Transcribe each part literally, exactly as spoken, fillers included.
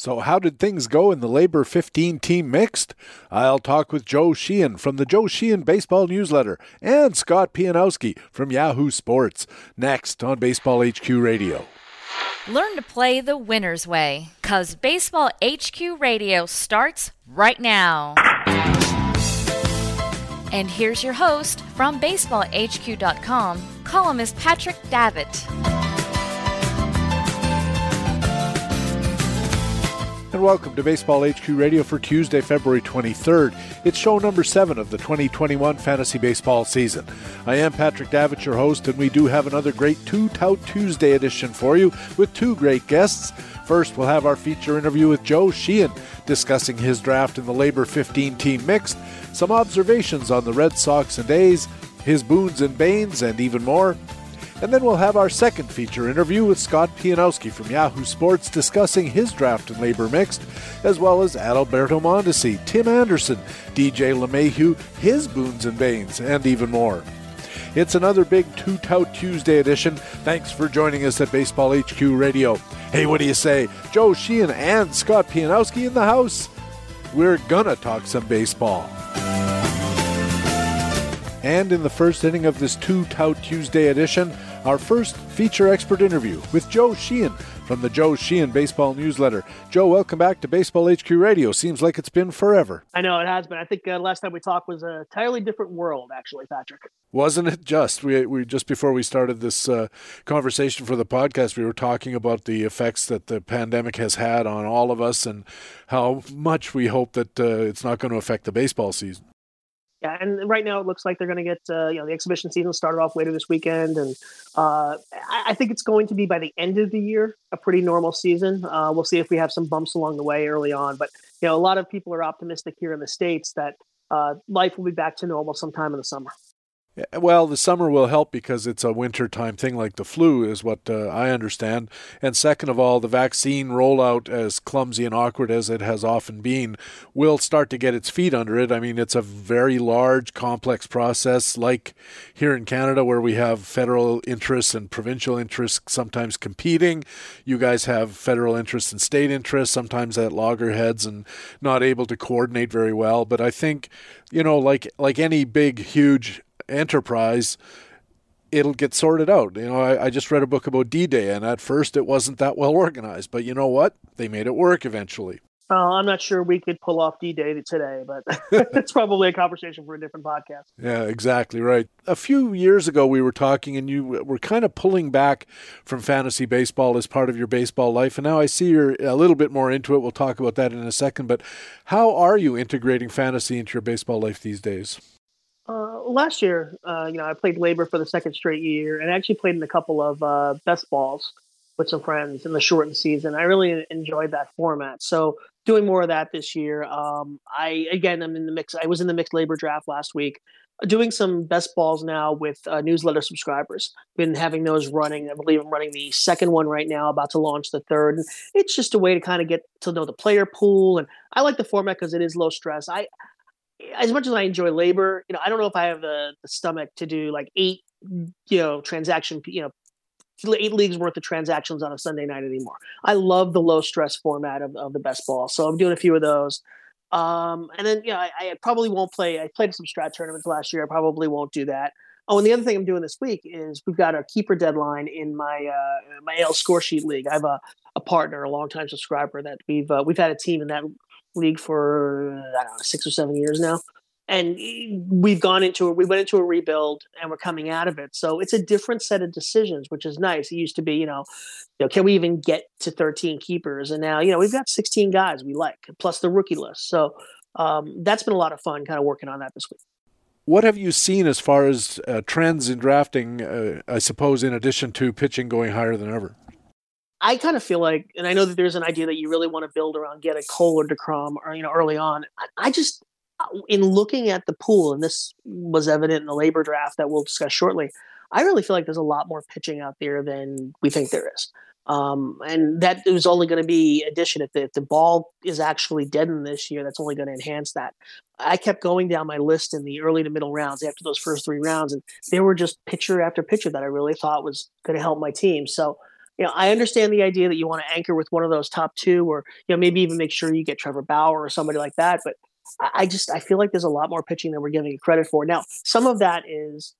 So how did things go in the Labor fifteen team mixed? I'll talk with Joe Sheehan from the Joe Sheehan Baseball Newsletter and Scott Pianowski from Yahoo Sports. Next on Baseball H Q Radio. Learn to play the winner's way, 'cause Baseball H Q Radio starts right now. And here's your host from baseball h q dot com, columnist Patrick Davitt. And welcome to Baseball H Q Radio for Tuesday, February twenty-third. It's show number seven of the twenty twenty-one fantasy baseball season. I am Patrick Davitt, your host, and we do have another great Two Tout Tuesday edition for you with two great guests. First, we'll have our feature interview with Joe Sheehan discussing his draft in the Labor fifteen team mixed, some observations on the Red Sox and A's, his boons and banes, and even more. And then we'll have our second feature interview with Scott Pianowski from Yahoo Sports discussing his draft in Labor Mixed, as well as Adalberto Mondesi, Tim Anderson, D J LeMahieu, his boons and banes, and even more. It's another big Two Tout Tuesday edition. Thanks for joining us at Baseball H Q Radio. Hey, what do you say? Joe Sheehan and Scott Pianowski in the house. We're gonna talk some baseball. And in the first inning of this Two Tout Tuesday edition, our first feature expert interview with Joe Sheehan from the Joe Sheehan Baseball Newsletter. Joe, welcome back to Baseball H Q Radio. Seems like it's been forever. I know, it has been. I think uh, last time we talked was an entirely different world, actually, Patrick. Wasn't it just? We, we just before we started this uh, conversation for the podcast, we were talking about the effects that the pandemic has had on all of us and how much we hope that uh, it's not going to affect the baseball season. Yeah, and right now it looks like they're going to get, uh, you know, the exhibition season started off later this weekend. And uh, I think it's going to be, by the end of the year, a pretty normal season. Uh, we'll see if we have some bumps along the way early on. But, you know, a lot of people are optimistic here in the States that uh, life will be back to normal sometime in the summer. Well, the summer will help because it's a wintertime thing like the flu is what uh, I understand. And second of all, the vaccine rollout, as clumsy and awkward as it has often been, will start to get its feet under it. I mean, it's a very large, complex process like here in Canada where we have federal interests and provincial interests sometimes competing. You guys have federal interests and state interests, sometimes at loggerheads and not able to coordinate very well. But I think, you know, like like any big, huge enterprise, it'll get sorted out. You know, I, I just read a book about D-Day, and at first it wasn't that well organized, but you know what? They made it work eventually. Oh, I'm not sure we could pull off D-Day today, but it's probably a conversation for a different podcast. Yeah, exactly right. A few years ago, we were talking, and you were kind of pulling back from fantasy baseball as part of your baseball life, and now I see you're a little bit more into it. We'll talk about that in a second, but how are you integrating fantasy into your baseball life these days? Uh, last year, uh, you know, I played Labor for the second straight year, and I actually played in a couple of uh, best balls with some friends in the shortened season. I really enjoyed that format. So doing more of that this year. Um, I, again, I'm in the mix. I was in the mixed Labor draft last week, doing some best balls now with uh, newsletter subscribers. Been having those running. I believe I'm running the second one right now, about to launch the third. And it's just a way to kind of get to know the player pool. And I like the format because it is low stress. I, As much as I enjoy Labor, you know, I don't know if I have the, the stomach to do like eight, you know, transaction, you know, eight leagues worth of transactions on a Sunday night anymore. I love the low stress format of, of the best ball. So I'm doing a few of those. Um, and then, you know, I, I probably won't play. I played some strat tournaments last year. I probably won't do that. Oh, and the other thing I'm doing this week is we've got our keeper deadline in my uh, my A L Score Sheet League. I have a, a partner, a longtime subscriber that we've uh, we've had a team in that league for I don't know six or seven years now, and we've gone into a, we went into a rebuild and we're coming out of it. So it's a different set of decisions, which is nice. It used to be, you know, you know, can we even get to thirteen keepers? And now, you know, we've got sixteen guys we like plus the rookie list. So um, that's been a lot of fun, kind of working on that this week. What have you seen as far as uh, trends in drafting? Uh, I suppose in addition to pitching going higher than ever. I kind of feel like, and I know that there's an idea that you really want to build around get a Cole or DeCrom or, you know, early on. I, I just, in looking at the pool, and this was evident in the Labor draft that we'll discuss shortly, I really feel like there's a lot more pitching out there than we think there is. Um, and that is only going to be addition. If the, if the ball is actually deadened this year, that's only going to enhance that. I kept going down my list in the early to middle rounds after those first three rounds, and they were just pitcher after pitcher that I really thought was going to help my team. So you know, I understand the idea that you want to anchor with one of those top two, or, you know, maybe even make sure you get Trevor Bauer or somebody like that. But I just, I feel like there's a lot more pitching than we're giving it credit for. Now, some of that is,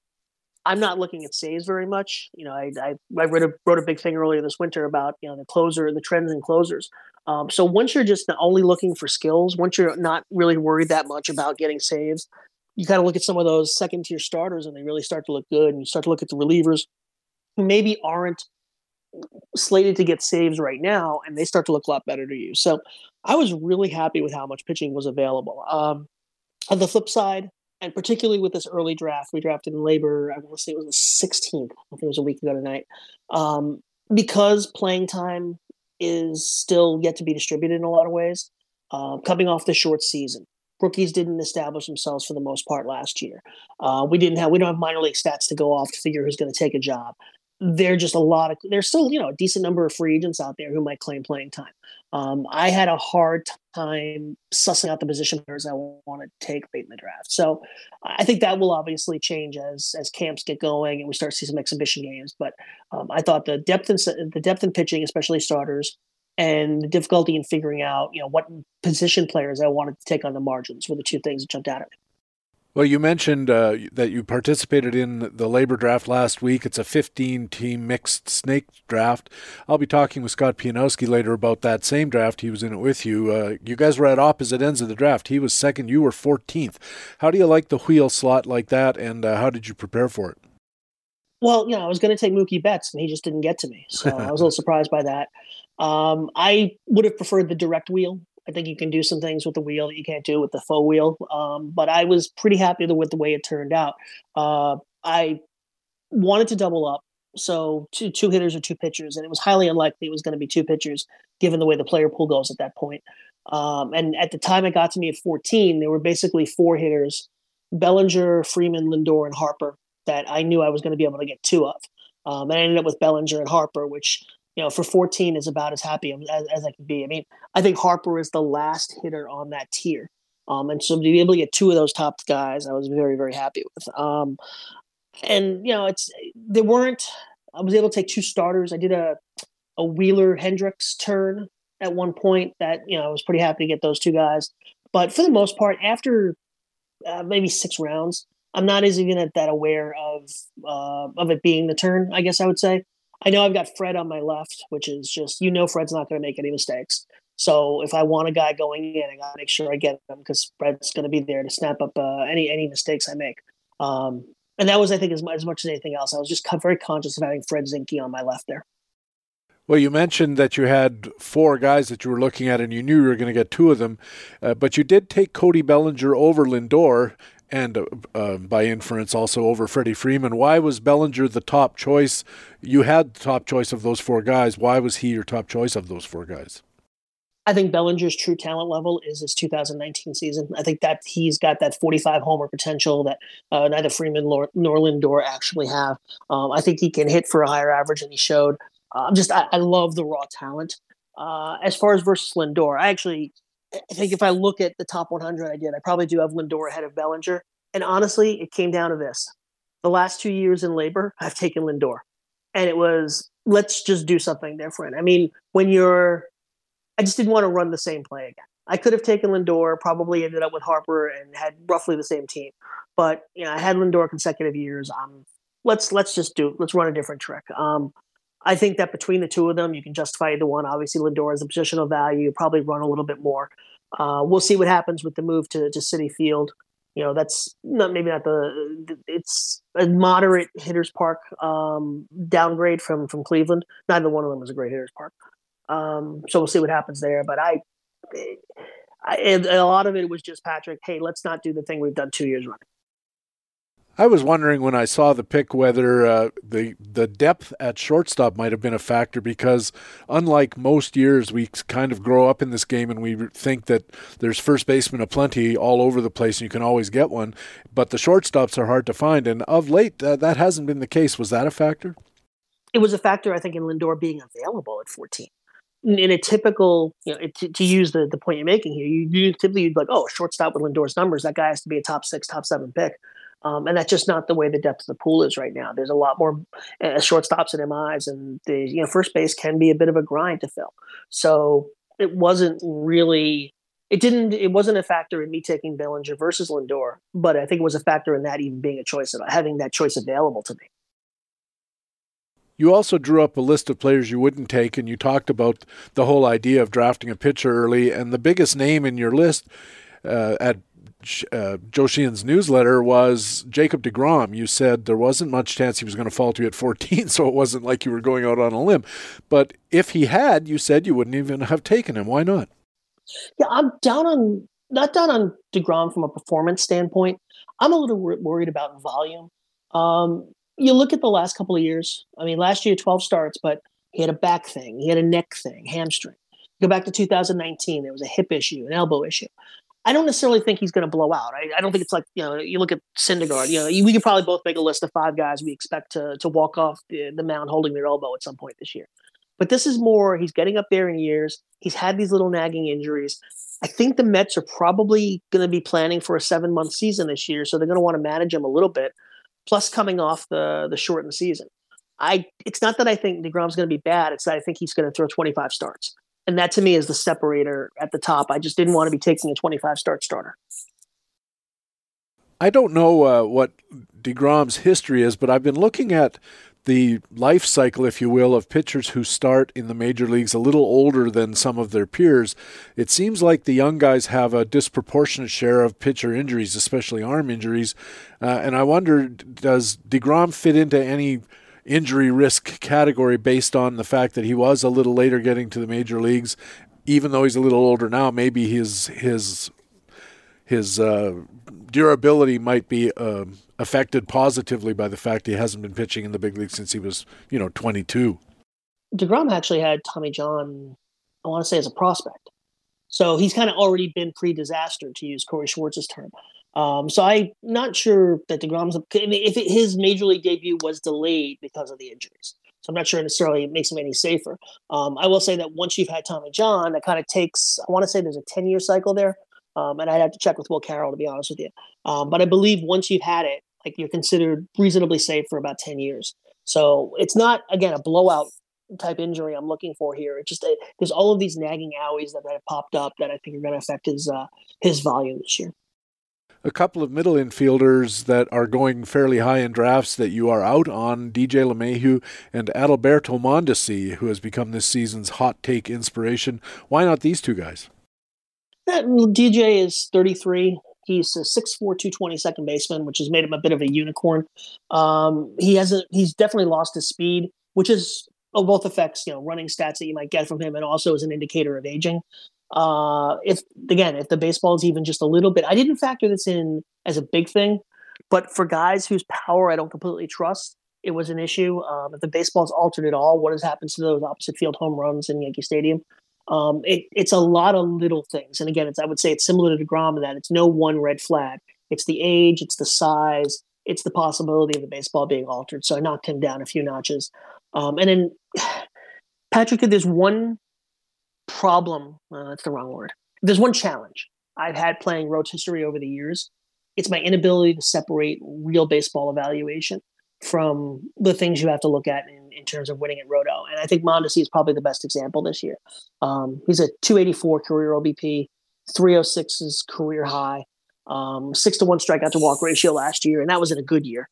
I'm not looking at saves very much. You know, I, I, I wrote, a, wrote a big thing earlier this winter about, you know, the closer, the trends in closers. Um, so once you're just not only looking for skills, once you're not really worried that much about getting saves, you kind of look at some of those second tier starters and they really start to look good. And you start to look at the relievers who maybe aren't slated to get saves right now, and they start to look a lot better to you. So I was really happy with how much pitching was available. Um, on the flip side, and particularly with this early draft, we drafted in labor, I want to say it was the sixteenth, I think it was a week ago tonight, um, because playing time is still yet to be distributed in a lot of ways, uh, coming off the short season. Rookies didn't establish themselves for the most part last year. Uh, we didn't have, we don't have minor league stats to go off to figure who's going to take a job. There are just a lot of, there's still, you know, a decent number of free agents out there who might claim playing time. Um, I had a hard time sussing out the position players I want to take late in the draft. So I think that will obviously change as as camps get going and we start to see some exhibition games. But um, I thought the depth in the depth in pitching, especially starters, and the difficulty in figuring out, you know, what position players I wanted to take on the margins were the two things that jumped out at me. Well, you mentioned uh, that you participated in the labor draft last week. It's a fifteen-team mixed snake draft. I'll be talking with Scott Pianowski later about that same draft. He was in it with you. Uh, you guys were at opposite ends of the draft. He was second. You were fourteenth. How do you like the wheel slot like that, and uh, how did you prepare for it? Well, you know, I was going to take Mookie Betts, and he just didn't get to me. So I was a little surprised by that. Um, I would have preferred the direct wheel. I think you can do some things with the wheel that you can't do with the faux wheel. Um, but I was pretty happy with the way it turned out. Uh, I wanted to double up. So two, two hitters or two pitchers. And it was highly unlikely it was going to be two pitchers, given the way the player pool goes at that point. Um, and at the time it got to me at fourteen, there were basically four hitters, Bellinger, Freeman, Lindor, and Harper, that I knew I was going to be able to get two of. Um, and I ended up with Bellinger and Harper, which, you know, for fourteen is about as happy as, as I can be. I mean, I think Harper is the last hitter on that tier. Um, and so to be able to get two of those top guys, I was very, very happy with. Um, and, you know, it's they weren't – I was able to take two starters. I did a, a Wheeler-Hendricks turn at one point that, you know, I was pretty happy to get those two guys. But for the most part, after uh, maybe six rounds, I'm not as even that aware of uh, of it being the turn, I guess I would say. I know I've got Fred on my left, which is just, you know, Fred's not going to make any mistakes. So if I want a guy going in, I got to make sure I get him because Fred's going to be there to snap up uh, any any mistakes I make. Um, and that was, I think, as much, as much as anything else. I was just very conscious of having Fred Zinke on my left there. Well, you mentioned that you had four guys that you were looking at and you knew you were going to get two of them, uh, but you did take Cody Bellinger over Lindor and uh, uh, by inference also over Freddie Freeman. Why was Bellinger the top choice? You had the top choice of those four guys. Why was he your top choice of those four guys? I think Bellinger's true talent level is his two thousand nineteen season. I think that he's got that forty-five homer potential that uh, neither Freeman nor Lindor actually have. Um, I think he can hit for a higher average, and he showed. Uh, just, I, I love the raw talent. Uh, as far as versus Lindor, I actually – I think if I look at the top one hundred I did, I probably do have Lindor ahead of Bellinger. And honestly, it came down to this. The last two years in labor, I've taken Lindor. And it was, let's just do something different. I mean, when you're – I just didn't want to run the same play again. I could have taken Lindor, probably ended up with Harper and had roughly the same team. But, you know, I had Lindor consecutive years. Um, let's let's just do – let's run a different trick. Um I think that between the two of them, you can justify either one. Obviously, Lindor is a positional value, probably run a little bit more. Uh, we'll see what happens with the move to, to Citi Field. You know, that's not maybe not the – it's a moderate hitter's park um, downgrade from, from Cleveland. Neither one of them is a great hitter's park. Um, so we'll see what happens there. But I, I – a lot of it was just, Patrick, hey, let's not do the thing we've done two years running. I was wondering when I saw the pick whether uh, the the depth at shortstop might have been a factor because unlike most years, we kind of grow up in this game and we think that there's first basemen aplenty all over the place and you can always get one, but the shortstops are hard to find. And of late, uh, that hasn't been the case. Was that a factor? It was a factor, I think, in Lindor being available at fourteen. In a typical, you know, to, to use the, the point you're making here, you, you typically you'd be like, oh, shortstop with Lindor's numbers, that guy has to be a top six, top seven pick. Um, and that's just not the way the depth of the pool is right now. There's a lot more uh, shortstops and M Is, and the you know first base can be a bit of a grind to fill. So it wasn't really it didn't it wasn't a factor in me taking Bellinger versus Lindor, but I think it was a factor in that even being a choice of having that choice available to me. You also drew up a list of players you wouldn't take, and you talked about the whole idea of drafting a pitcher early. And the biggest name in your list uh, at uh, Joe Sheehan's newsletter was Jacob deGrom. You said there wasn't much chance he was going to fall to you at fourteen, so it wasn't like you were going out on a limb. But if he had, you said you wouldn't even have taken him. Why not? Yeah, I'm down on not down on deGrom from a performance standpoint. I'm a little worried about volume. Um, You look at the last couple of years. I mean, last year, twelve starts, but he had a back thing. He had a neck thing, hamstring. Go back to two thousand nineteen. There was a hip issue, an elbow issue. I don't necessarily think he's going to blow out. I, I don't think it's like, you know, you look at Syndergaard. You know, you, we could probably both make a list of five guys we expect to to walk off the, the mound holding their elbow at some point this year. But this is more, he's getting up there in years. He's had these little nagging injuries. I think the Mets are probably going to be planning for a seven-month season this year, so they're going to want to manage him a little bit. Plus, coming off the the shortened season, I it's not that I think DeGrom's going to be bad. It's that I think he's going to throw twenty-five starts, and that to me is the separator at the top. I just didn't want to be taking a twenty-five start starter. I don't know uh, what DeGrom's history is, but I've been looking at the life cycle, if you will, of pitchers who start in the major leagues a little older than some of their peers. It seems like the young guys have a disproportionate share of pitcher injuries, especially arm injuries. Uh, and I wonder, does deGrom fit into any injury risk category based on the fact that he was a little later getting to the major leagues? Even though he's a little older now, maybe his his his uh, durability might be uh, affected positively by the fact he hasn't been pitching in the big league since he was, you know, twenty-two. DeGrom actually had Tommy John, I want to say, as a prospect. So he's kind of already been pre-disaster, to use Corey Schwartz's term. Um, so I'm not sure that DeGrom's – I mean, if it, his major league debut was delayed because of the injuries. So I'm not sure necessarily it makes him any safer. Um, I will say that once you've had Tommy John, that kind of takes – I want to say there's a ten-year cycle there. Um, and I'd have to check with Will Carroll, to be honest with you. Um, but I believe once you've had it, like, you're considered reasonably safe for about ten years. So it's not, again, a blowout type injury I'm looking for here. It's just it, there's all of these nagging owies that, that have popped up that I think are going to affect his uh, his volume this year. A couple of middle infielders that are going fairly high in drafts that you are out on, D J LeMahieu and Adalberto Mondesi, who has become this season's hot take inspiration. Why not these two guys? D J is thirty-three. He's a six foot four, two twenty second baseman, which has made him a bit of a unicorn. Um, he hasn't. He's definitely lost his speed, which is of both effects, you know, running stats that you might get from him, and also is an indicator of aging. Uh, if again, if the baseball is even just a little bit, I didn't factor this in as a big thing, but for guys whose power I don't completely trust, it was an issue. Um, if the baseball's altered at all, what has happened to those opposite field home runs in Yankee Stadium? Um, it, it's a lot of little things. And again, it's, I would say it's similar to DeGrom in that it's no one red flag. It's the age, it's the size, it's the possibility of the baseball being altered. So I knocked him down a few notches. Um, and then, Patrick, there's one problem. Uh, that's the wrong word. There's one challenge I've had playing rotisserie over the years. It's my inability to separate real baseball evaluation from the things you have to look at in, in terms of winning at Roto. And I think Mondesi is probably the best example this year. Um, he's a two eighty-four career O B P, three oh six is career high, um, six to one strikeout to walk ratio last year. And that was in a good year.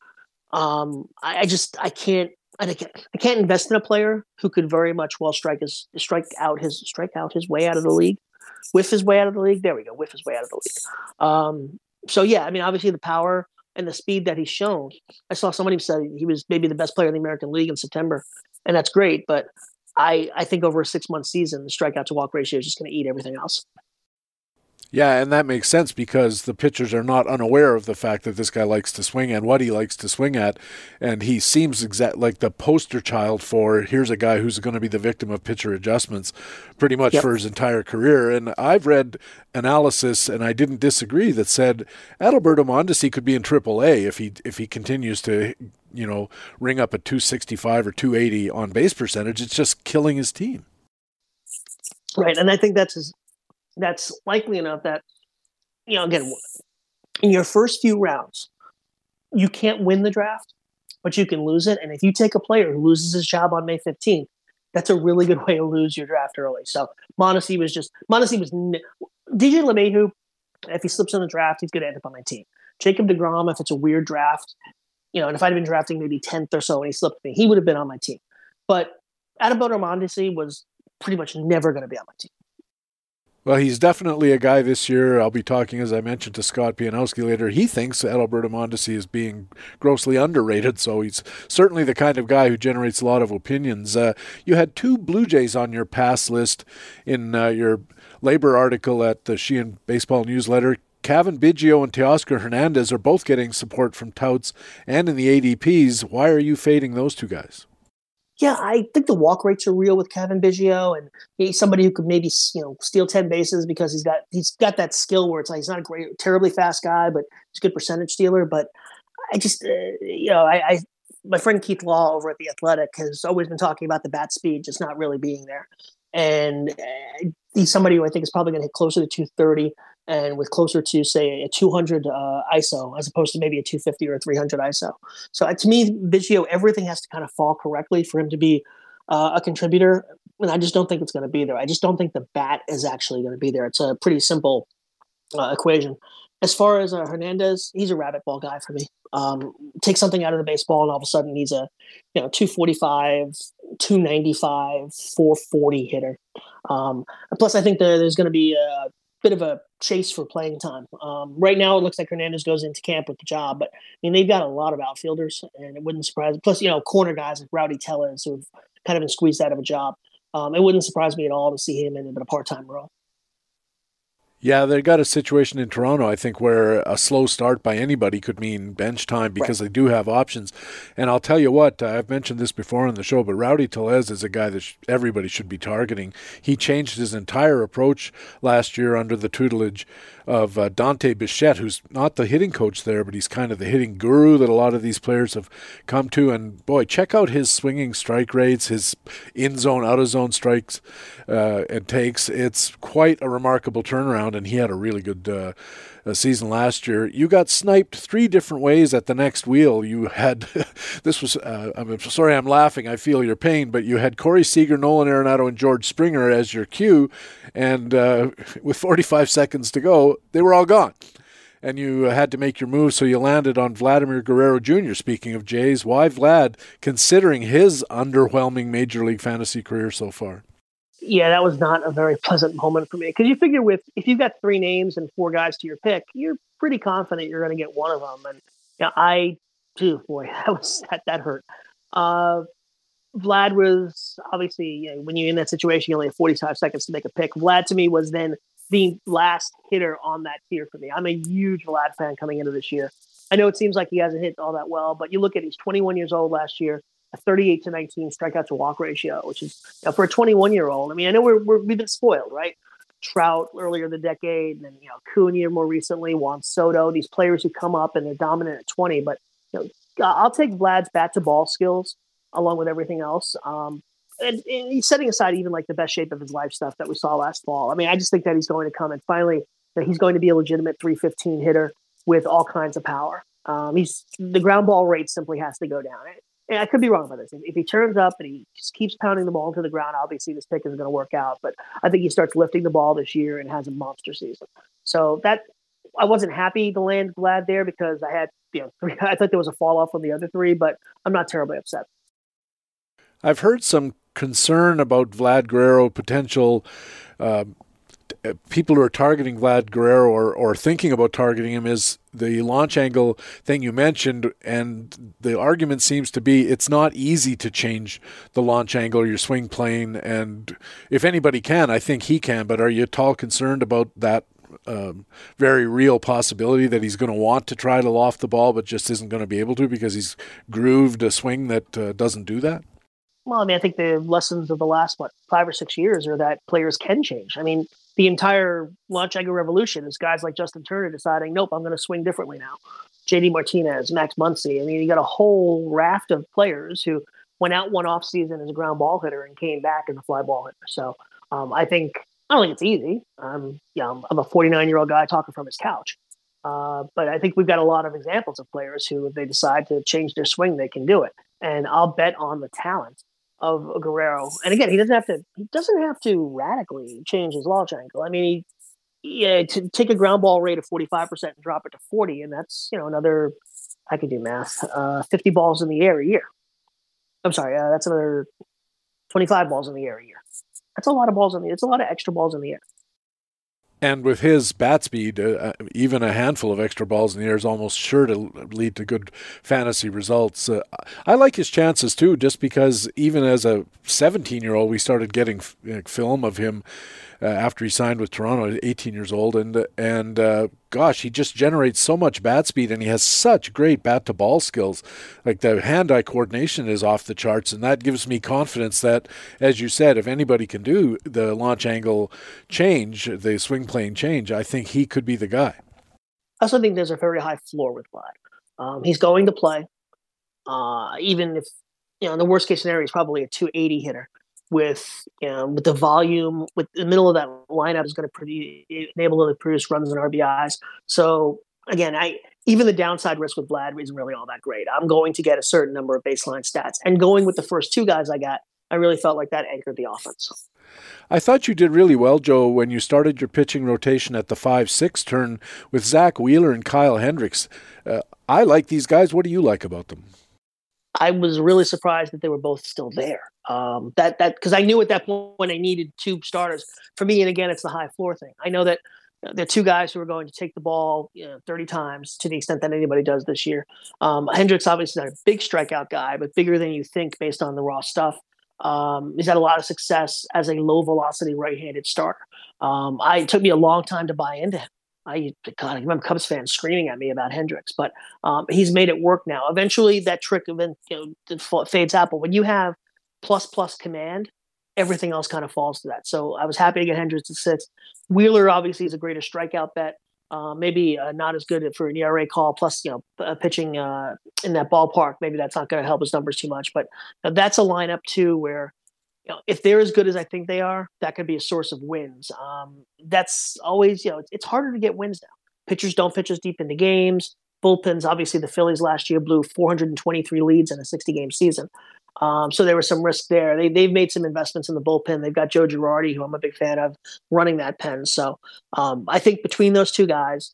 Um, I, I just, I can't, I can't, I can't invest in a player who could very much well strike his, strike out his, strike out his way out of the league, whiff his way out of the league. There we go. Whiff his way out of the league. Um, so yeah, I mean, obviously the power and the speed that he's shown. I saw somebody said he was maybe the best player in the American League in September, and that's great, but I, I think over a six-month season, the strikeout-to-walk ratio is just going to eat everything else. Yeah, and that makes sense because the pitchers are not unaware of the fact that this guy likes to swing and what he likes to swing at, and he seems exact like the poster child for here's a guy who's going to be the victim of pitcher adjustments pretty much yep. for his entire career. And I've read analysis, and I didn't disagree, that said Adalberto Mondesi could be in triple A if he if he continues to you know ring up a two sixty-five or two eighty on base percentage. It's just killing his team. Right, and I think that's his... That's likely enough that, you know, again, in your first few rounds, you can't win the draft, but you can lose it. And if you take a player who loses his job on May fifteenth, that's a really good way to lose your draft early. So Mondesi was just – Mondesi was – D J LeMahieu, if he slips in the draft, he's going to end up on my team. Jacob deGrom, if it's a weird draft, you know, and if I'd been drafting maybe tenth or so and he slipped me, he would have been on my team. But Adalberto Mondesi was pretty much never going to be on my team. Well, he's definitely a guy this year. I'll be talking, as I mentioned, to Scott Pianowski later. He thinks Adalberto Mondesi is being grossly underrated, so he's certainly the kind of guy who generates a lot of opinions. Uh, you had two Blue Jays on your pass list in uh, your labor article at the Sheehan Baseball Newsletter. Cavan Biggio and Teoscar Hernandez are both getting support from touts and in the A D Ps. Why are you fading those two guys? Yeah, I think the walk rates are real with Cavan Biggio, and he's somebody who could maybe, you know, steal ten bases because he's got he's got that skill where it's like he's not a great, terribly fast guy, but he's a good percentage stealer. But I just, uh, you know, I, I my friend Keith Law over at The Athletic has always been talking about the bat speed just not really being there, and uh, he's somebody who I think is probably going to hit closer to two thirty and with closer to, say, a two hundred uh, I S O as opposed to maybe a two fifty or a three hundred I S O. So uh, to me, Biggio, everything has to kind of fall correctly for him to be uh, a contributor, and I just don't think it's going to be there. I just don't think the bat is actually going to be there. It's a pretty simple uh, equation. As far as uh, Hernandez, he's a rabbit ball guy for me. Um, take something out of the baseball, and all of a sudden he's a, you know, two forty-five, two ninety-five, four forty hitter. Um, plus, I think the, there's going to be a bit of a chase for playing time. Um, right now, it looks like Hernandez goes into camp with the job, but I mean they've got a lot of outfielders, and it wouldn't surprise me. Plus, you know, corner guys like Rowdy Tellez who've kind of been squeezed out of a job. Um, it wouldn't surprise me at all to see him in a bit of part-time role. Yeah, they got a situation in Toronto, I think, where a slow start by anybody could mean bench time because right. They do have options. And I'll tell you what, uh, I've mentioned this before on the show, but Rowdy Tellez is a guy that sh- everybody should be targeting. He changed his entire approach last year under the tutelage of uh, Dante Bichette, who's not the hitting coach there, but he's kind of the hitting guru that a lot of these players have come to. And boy, check out his swinging strike rates, his in-zone, out-of-zone strikes uh, and takes. It's quite a remarkable turnaround. And he had a really good uh, uh, season last year. You got sniped three different ways at the next wheel. You had, this was, uh, I'm sorry I'm laughing, I feel your pain, but you had Corey Seager, Nolan Arenado, and George Springer as your cue, and uh, with forty-five seconds to go, they were all gone. And you had to make your move, so you landed on Vladimir Guerrero Junior Speaking of Jays, why Vlad, considering his underwhelming Major League Fantasy career so far? Yeah, that was not a very pleasant moment for me because you figure with if you've got three names and four guys to your pick, you're pretty confident you're going to get one of them. And yeah, you know, I too, boy, that was that, that hurt. Uh, Vlad was obviously, you know, when you're in that situation, you only have forty-five seconds to make a pick. Vlad to me was then the last hitter on that tier for me. I'm a huge Vlad fan coming into this year. I know it seems like he hasn't hit all that well, but you look at he's twenty-one years old last year. A thirty-eight to nineteen strikeout to walk ratio, which is, you know, for a twenty-one year old. I mean, I know we're, we're we've been spoiled, right? Trout earlier in the decade, and then, you know, Cunha more recently, Juan Soto, these players who come up and they're dominant at twenty. But you know, I'll take Vlad's bat to ball skills along with everything else, um, and, and he's setting aside even like the best shape of his life stuff that we saw last fall. I mean, I just think that he's going to come and finally that he's going to be a legitimate three fifteen hitter with all kinds of power. Um, he's the ground ball rate simply has to go down. It, And I could be wrong about this. If he turns up and he just keeps pounding the ball into the ground, obviously this pick isn't going to work out. But I think he starts lifting the ball this year and has a monster season. So that I wasn't happy to land Vlad there because I had, you know, three, I thought there was a fall off on the other three, but I'm not terribly upset. I've heard some concern about Vlad Guerrero potential. Uh, people who are targeting Vlad Guerrero or, or thinking about targeting him is the launch angle thing you mentioned, and the argument seems to be it's not easy to change the launch angle or your swing plane, and if anybody can, I think he can, but are you at all concerned about that um, very real possibility that he's going to want to try to loft the ball but just isn't going to be able to because he's grooved a swing that uh, doesn't do that? Well, I mean, I think the lessons of the last, what, five or six years are that players can change. I mean, the entire launch angle revolution is guys like Justin Turner deciding, nope, I'm going to swing differently now. J D Martinez, Max Muncy. I mean, you got a whole raft of players who went out one off season as a ground ball hitter and came back as a fly ball hitter. So um, I think, I don't think it's easy. Um, you know, I'm a forty-nine year old guy talking from his couch, Uh, but I think we've got a lot of examples of players who, if they decide to change their swing, they can do it. And I'll bet on the talent of Guerrero. And again, he doesn't have to. He doesn't have to radically change his launch angle. I mean, he, yeah, to take a ground ball rate of forty-five percent and drop it to forty, and that's, you know, another. I could do math. Uh, fifty balls in the air a year. I'm sorry. Uh, that's another twenty-five balls in the air a year. That's a lot of balls in the. It's a lot of extra balls in the air. And with his bat speed, uh, even a handful of extra balls in the air is almost sure to lead to good fantasy results. Uh, I like his chances too, just because even as a seventeen-year-old, we started getting f- film of him uh, after he signed with Toronto at eighteen years old, and and uh, gosh, he just generates so much bat speed, and he has such great bat-to-ball skills. Like the hand-eye coordination is off the charts, and that gives me confidence that, as you said, if anybody can do the launch angle change, the swing plane change, I think he could be the guy. I also think there's a very high floor with Vlad. Um, he's going to play, uh, even if, you know, in the worst case scenario, he's probably a two eighty hitter with, you know, with the volume, with the middle of that lineup is going to produce, enable to produce runs and R B Is. So again, I, even the downside risk with Vlad isn't really all that great. I'm going to get a certain number of baseline stats, and going with the first two guys I got, I really felt like that anchored the offense. I thought you did really well, Joe, when you started your pitching rotation at the five six turn with Zach Wheeler and Kyle Hendricks. Uh, I like these guys. What do you like about them? I was really surprised that they were both still there. Um, that that because I knew at that point I needed two starters for me. And again, it's the high floor thing. I know that they're two guys who are going to take the ball, you know, thirty times to the extent that anybody does this year. Um, Hendricks obviously not a big strikeout guy, but bigger than you think based on the raw stuff. Um, he's had a lot of success as a low velocity right-handed starter. Um, I, it took me a long time to buy into him. I, God, I remember Cubs fans screaming at me about Hendricks, but um, he's made it work now. Eventually, that trick even, you know, fades out. But when you have plus plus command, everything else kind of falls to that. So I was happy to get Hendricks at six. Wheeler obviously is a greater strikeout bet. Uh, maybe uh, not as good for an E R A call, plus, you know, uh, pitching uh, in that ballpark. Maybe that's not going to help his numbers too much. But uh, that's a lineup, too, where, you know, if they're as good as I think they are, that could be a source of wins. Um, that's always, you know, it's, it's harder to get wins now. Pitchers don't pitch as deep into games. Bullpens, obviously the Phillies last year blew four hundred twenty-three leads in a sixty-game season. Um, so there was some risk there. They, they've made some investments in the bullpen. They've got Joe Girardi, who I'm a big fan of, running that pen. So um, I think between those two guys,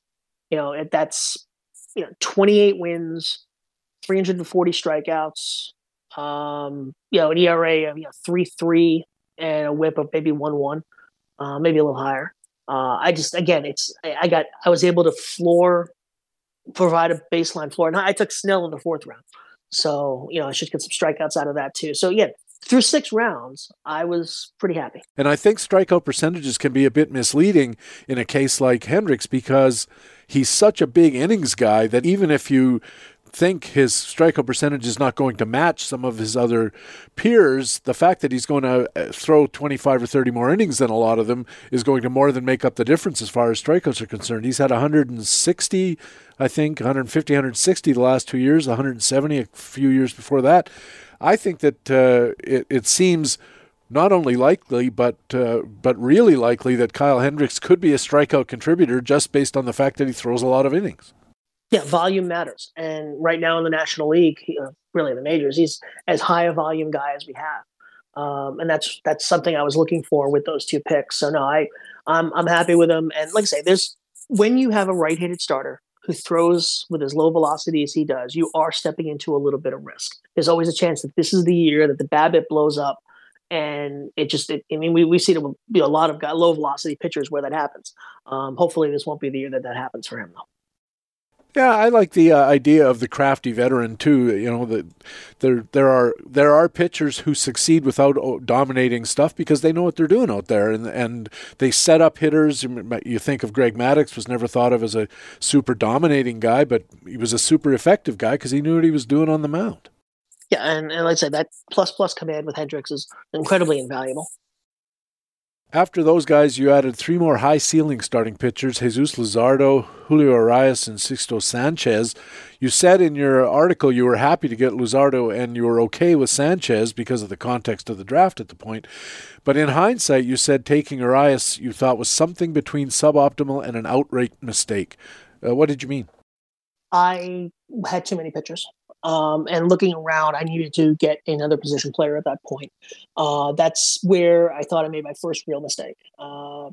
you know, it, that's, you know, twenty-eight wins, three hundred forty strikeouts, um, you know, an E R A of, you know, three three and a whip of maybe one one, uh, maybe a little higher. Uh, I just, again, it's, I, I got, I was able to floor, provide a baseline floor. And I, I took Snell in the fourth round. So, you know, I should get some strikeouts out of that too. So, yeah, through six rounds, I was pretty happy. And I think strikeout percentages can be a bit misleading in a case like Hendricks, because he's such a big innings guy that even if you think his strikeout percentage is not going to match some of his other peers, the fact that he's going to throw twenty-five or thirty more innings than a lot of them is going to more than make up the difference as far as strikeouts are concerned. He's had one hundred sixty, I think, one hundred fifty, one hundred sixty the last two years, one hundred seventy a few years before that. I think that uh, it, it seems not only likely, but uh, but really likely that Kyle Hendricks could be a strikeout contributor just based on the fact that he throws a lot of innings. Yeah, volume matters. And right now in the National League, you know, really in the majors, he's as high a volume guy as we have. Um, and that's that's something I was looking for with those two picks. So, no, I, I'm, I'm happy with them. And like I say, there's, when you have a right-handed starter who throws with as low velocity as he does, you are stepping into a little bit of risk. There's always a chance that this is the year that the BABIP blows up. And it just, it, I mean, we, we've seen it with a lot of low velocity pitchers where that happens. Um, hopefully this won't be the year that that happens for him, though. Yeah, I like the uh, idea of the crafty veteran too. You know, that there there are there are pitchers who succeed without dominating stuff because they know what they're doing out there, and and they set up hitters. You think of Greg Maddux, was never thought of as a super dominating guy, but he was a super effective guy because he knew what he was doing on the mound. Yeah, and, and like I said, that plus plus command with Hendricks is incredibly invaluable. After those guys, you added three more high-ceiling starting pitchers, Jesus Luzardo, Julio Arias, and Sixto Sanchez. You said in your article you were happy to get Luzardo and you were okay with Sanchez because of the context of the draft at the point. But in hindsight, you said taking Arias you thought was something between suboptimal and an outright mistake. Uh, what did you mean? I had too many pitchers. Um, and looking around, I needed to get another position player at that point. Uh, that's where I thought I made my first real mistake. Uh,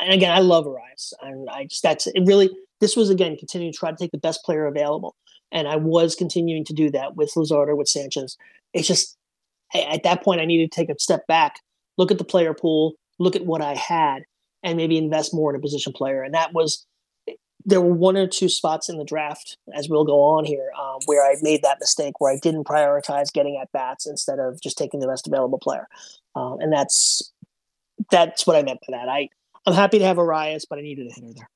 and again, I love Arias. And I just, that's it really, this was again, continuing to try to take the best player available. And I was continuing to do that with Luzardo, with Sanchez. It's just, at that point, I needed to take a step back, look at the player pool, look at what I had, and maybe invest more in a position player. And that was, there were one or two spots in the draft, as we'll go on here, um, where I made that mistake, where I didn't prioritize getting at-bats instead of just taking the best available player. Um, and that's that's what I meant by that. I, I'm happy to have Arias, but I needed a hitter there.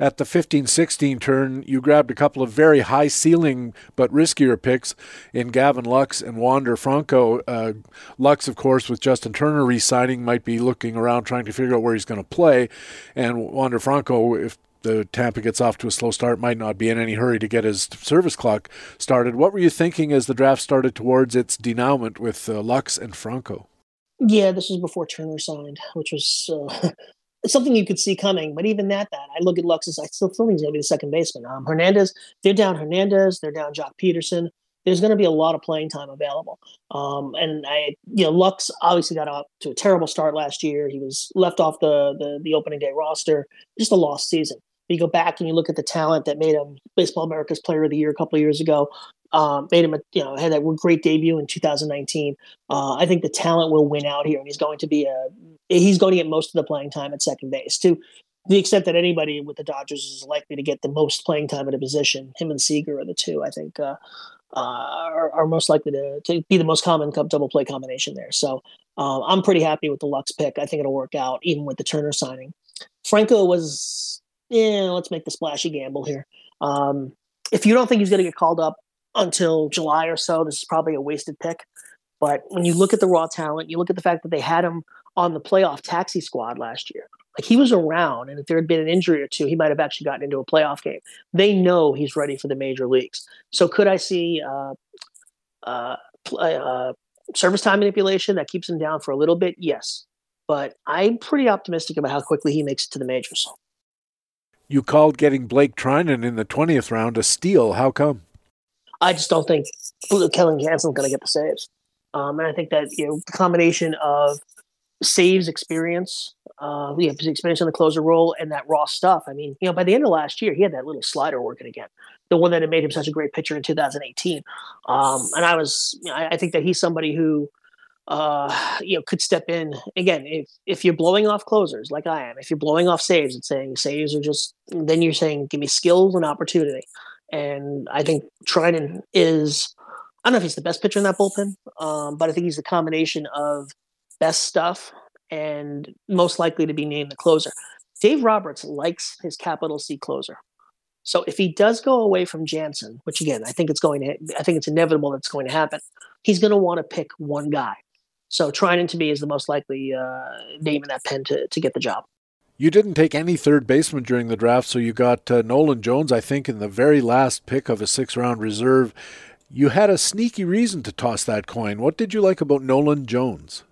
At the fifteen sixteen turn, you grabbed a couple of very high-ceiling but riskier picks in Gavin Lux and Wander Franco. Uh, Lux, of course, with Justin Turner re-signing, might be looking around trying to figure out where he's going to play. And Wander Franco, if the Tampa gets off to a slow start, might not be in any hurry to get his service clock started. What were you thinking as the draft started towards its denouement with uh, Lux and Franco? Yeah, this was before Turner signed, which was... Uh... something you could see coming, but even that, that I look at Lux as I still feel he's going to be the second baseman. Um, Hernandez, they're down Hernandez, they're down Jock Peterson. There's going to be a lot of playing time available. Um, and I, you know, Lux obviously got off to a terrible start last year. He was left off the the, the opening day roster, just a lost season. But you go back and you look at the talent that made him Baseball America's Player of the Year a couple of years ago. Um, made him, a, you know, had that great debut in two thousand nineteen. Uh, I think the talent will win out here, and he's going to be a he's going to get most of the playing time at second base, to the extent that anybody with the Dodgers is likely to get the most playing time at a position. Him and Seager are the two I think uh, uh, are, are most likely to, to be the most common double play combination there. So uh, I'm pretty happy with the Lux pick. I think it'll work out, even with the Turner signing. Franco was, yeah, let's make the splashy gamble here. Um, if you don't think he's going to get called up until July or so, this is probably a wasted pick. But when you look at the raw talent, you look at the fact that they had him on the playoff taxi squad last year. Like, he was around, and if there had been an injury or two, he might have actually gotten into a playoff game. They know he's ready for the major leagues. So could I see uh, uh, uh, service time manipulation that keeps him down for a little bit? Yes. But I'm pretty optimistic about how quickly he makes it to the majors. You called getting Blake Trinan in the twentieth round a steal. How come? I just don't think Kelly Jansen's going to get the saves. Um, and I think that, you know, the combination of saves experience, uh, you know, experience in the closer role, and that raw stuff. I mean, you know, by the end of last year, he had that little slider working again, the one that had made him such a great pitcher in two thousand eighteen. Um, and I was, you know, I, I think that he's somebody who, uh, you know, could step in again. If, if you're blowing off closers like I am, if you're blowing off saves and saying saves are just, then you're saying, give me skills and opportunity. And I think Trinan is, I don't know if he's the best pitcher in that bullpen, um, but I think he's the combination of best stuff and most likely to be named the closer. Dave Roberts likes his capital C closer. So if he does go away from Jansen, which again, I think it's going to, I think it's inevitable that's going to happen, he's going to want to pick one guy. So Trinan to me is the most likely uh, name in that pen to, to get the job. You didn't take any third baseman during the draft, so you got uh, Nolan Jones, I think, in the very last pick of a six-round reserve. You had a sneaky reason to toss that coin. What did you like about Nolan Jones?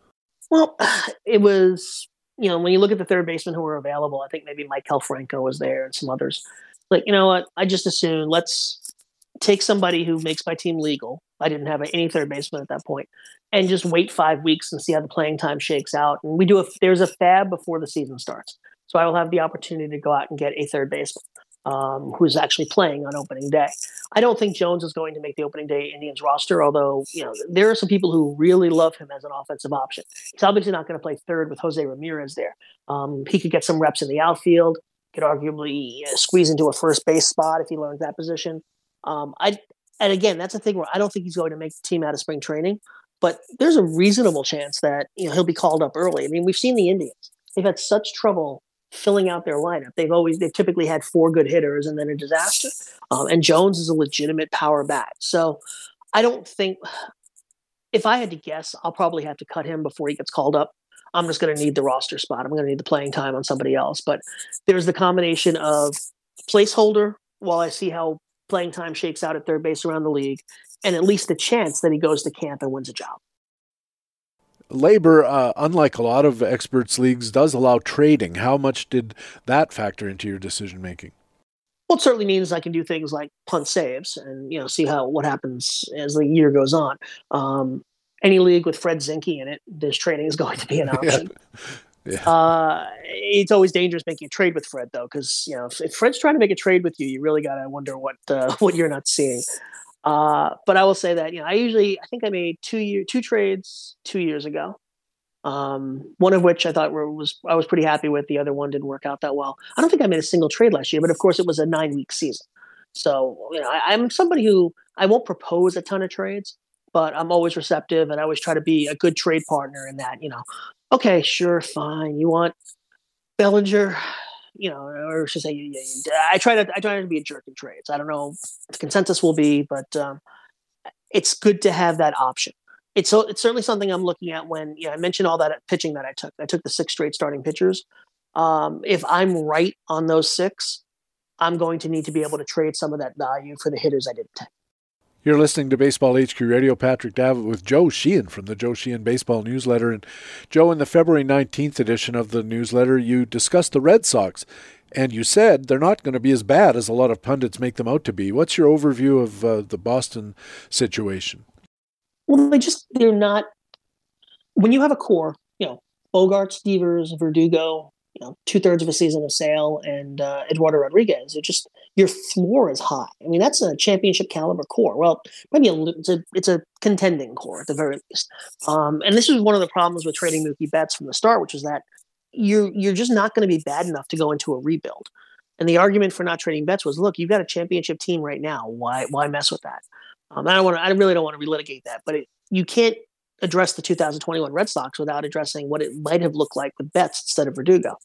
Well, it was, you know, when you look at the third basemen who were available, I think maybe Mike Calfranco was there and some others. Like, you know what, I just assumed, let's take somebody who makes my team legal. I didn't have any third baseman at that point, and just wait five weeks and see how the playing time shakes out. And we do a, there's a fab before the season starts. So I will have the opportunity to go out and get a third baseman um, who's actually playing on opening day. I don't think Jones is going to make the opening day Indians roster, although, you know, there are some people who really love him as an offensive option. He's obviously not going to play third with Jose Ramirez there. Um, he could get some reps in the outfield, could arguably uh, squeeze into a first base spot if he learns that position. Um, I and again, that's a thing where I don't think he's going to make the team out of spring training, but there's a reasonable chance that, you know, he'll be called up early. I mean, we've seen the Indians; they've had such trouble filling out their lineup. They've always, they've typically had four good hitters and then a disaster. Um, and Jones is a legitimate power bat. So I don't think, if I had to guess, I'll probably have to cut him before he gets called up. I'm just going to need the roster spot. I'm going to need the playing time on somebody else. But there's the combination of placeholder while I see how playing time shakes out at third base around the league, and at least the chance that he goes to camp and wins a job. Labor, uh, unlike a lot of experts' leagues, does allow trading. How much did that factor into your decision-making? Well, it certainly means I can do things like punt saves and, you know, see how what happens as the year goes on. Um, any league with Fred Zinke in it, this trading is going to be an option. Yeah. Yeah. Uh, it's always dangerous making a trade with Fred, though, because, you know, if, if Fred's trying to make a trade with you, you really got to wonder what uh, what you're not seeing. Uh, but I will say that, you know, I usually I think I made two year two trades two years ago. Um, one of which I thought were, was I was pretty happy with. The other one didn't work out that well. I don't think I made a single trade last year, but of course it was a nine week season. So, you know, I, I'm somebody who I won't propose a ton of trades, but I'm always receptive and I always try to be a good trade partner in that, you know, okay, sure, fine. You want Bellinger, you know, or should I say, I try to, I try not to be a jerk in trades. I don't know what the consensus will be, but, um, it's good to have that option. It's so it's certainly something I'm looking at when, you know, I mentioned all that pitching that I took. I took the six straight starting pitchers. Um, if I'm right on those six, I'm going to need to be able to trade some of that value for the hitters I didn't take. You're listening to Baseball H Q Radio. Patrick Davitt with Joe Sheehan from the Joe Sheehan Baseball Newsletter. And Joe, in the February nineteenth edition of the newsletter, you discussed the Red Sox, and you said they're not going to be as bad as a lot of pundits make them out to be. What's your overview of uh, the Boston situation? Well, they just, they're not, when you have a core, you know, Bogart, Devers, Verdugo, you know, two thirds of a season of Sale and uh, Eduardo Rodriguez, it just, your floor is high. I mean, that's a championship caliber core. Well, maybe a, it's a, it's a contending core at the very least. Um, and this is one of the problems with trading Mookie Betts from the start, which is that you're, you're just not going to be bad enough to go into a rebuild. And the argument for not trading Betts was, look, you've got a championship team right now. Why, why mess with that? Um, I don't want to, I really don't want to relitigate that, but it, you can't address the two thousand twenty-one Red Sox without addressing what it might have looked like with Betts instead of Verdugo.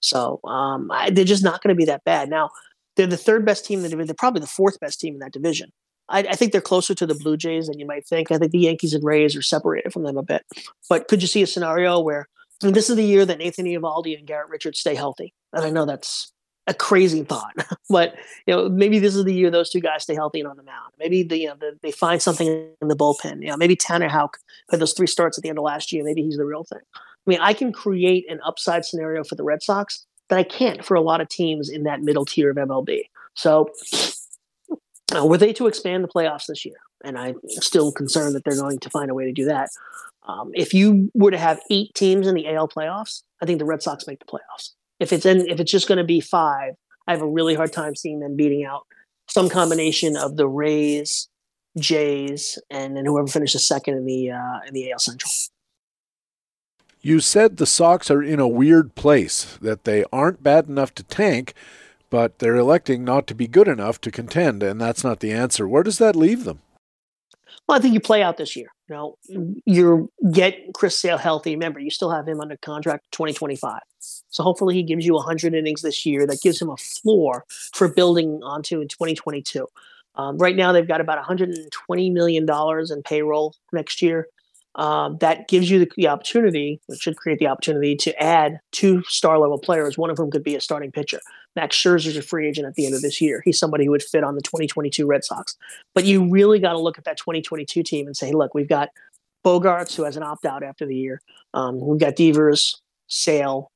So um, I, they're just not going to be that bad. Now, they're the third best team in the division. They're probably the fourth best team in that division. I, I think they're closer to the Blue Jays than you might think. I think the Yankees and Rays are separated from them a bit. But could you see a scenario where, I mean, this is the year that Nathan Eovaldi and Garrett Richards stay healthy? And I know that's a crazy thought, but you know, maybe this is the year those two guys stay healthy and on the mound. Maybe the, you know, the, they find something in the bullpen. You know, maybe Tanner Houck had those three starts at the end of last year. Maybe he's the real thing. I mean, I can create an upside scenario for the Red Sox that I can't for a lot of teams in that middle tier of M L B. So, uh, were they to expand the playoffs this year? And I'm still concerned that they're going to find a way to do that. Um, if you were to have eight teams in the A L playoffs, I think the Red Sox make the playoffs. If it's in, if it's just going to be five, I have a really hard time seeing them beating out some combination of the Rays, Jays, and then whoever finishes second in the uh, in the A L Central. You said the Sox are in a weird place, that they aren't bad enough to tank, but they're electing not to be good enough to contend, and that's not the answer. Where does that leave them? Well, I think you play out this year. You know, you get Chris Sale healthy. Remember, you still have him under contract twenty twenty-five. So hopefully he gives you one hundred innings this year. That gives him a floor for building onto in twenty twenty-two. Um, right now, they've got about one hundred twenty million dollars in payroll next year. Um, that gives you the, the opportunity, which should create the opportunity, to add two star-level players, one of whom could be a starting pitcher. Max Scherzer's a free agent at the end of this year. He's somebody who would fit on the twenty twenty-two Red Sox. But you really got to look at that twenty twenty-two team and say, look, we've got Bogarts, who has an opt-out after the year. Um, we've got Devers, Sale,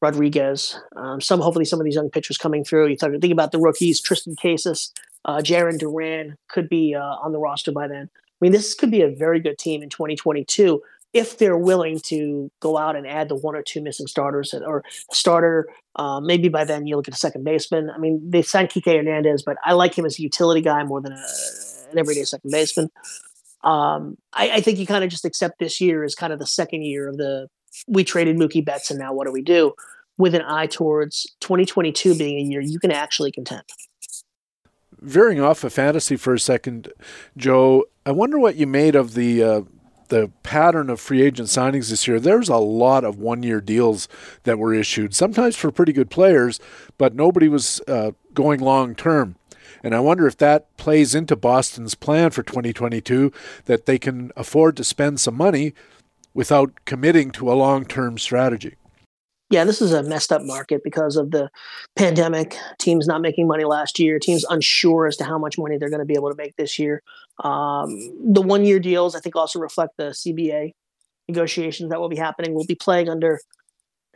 Rodriguez, um, some hopefully some of these young pitchers coming through. You think about the rookies, Tristan Casas, uh, Jarren Duran could be uh, on the roster by then. I mean, this could be a very good team in twenty twenty-two if they're willing to go out and add the one or two missing starters or starter. Uh, maybe by then you look at a second baseman. I mean, they signed Kike Hernandez, but I like him as a utility guy more than a, an everyday second baseman. Um, I, I think you kind of just accept this year as kind of the second year of the we traded Mookie Betts and now what do we do, with an eye towards twenty twenty-two being a year you can actually contend. Veering off of fantasy for a second, Joe, I wonder what you made of the uh, the pattern of free agent signings this year. There's a lot of one-year deals that were issued, sometimes for pretty good players, but nobody was uh, going long-term. And I wonder if that plays into Boston's plan for twenty twenty-two, that they can afford to spend some money without committing to a long-term strategy. Yeah, this is a messed up market because of the pandemic, teams not making money last year, teams unsure as to how much money they're going to be able to make this year. Um, the one-year deals, I think, also reflect the C B A negotiations that will be happening. We'll be playing under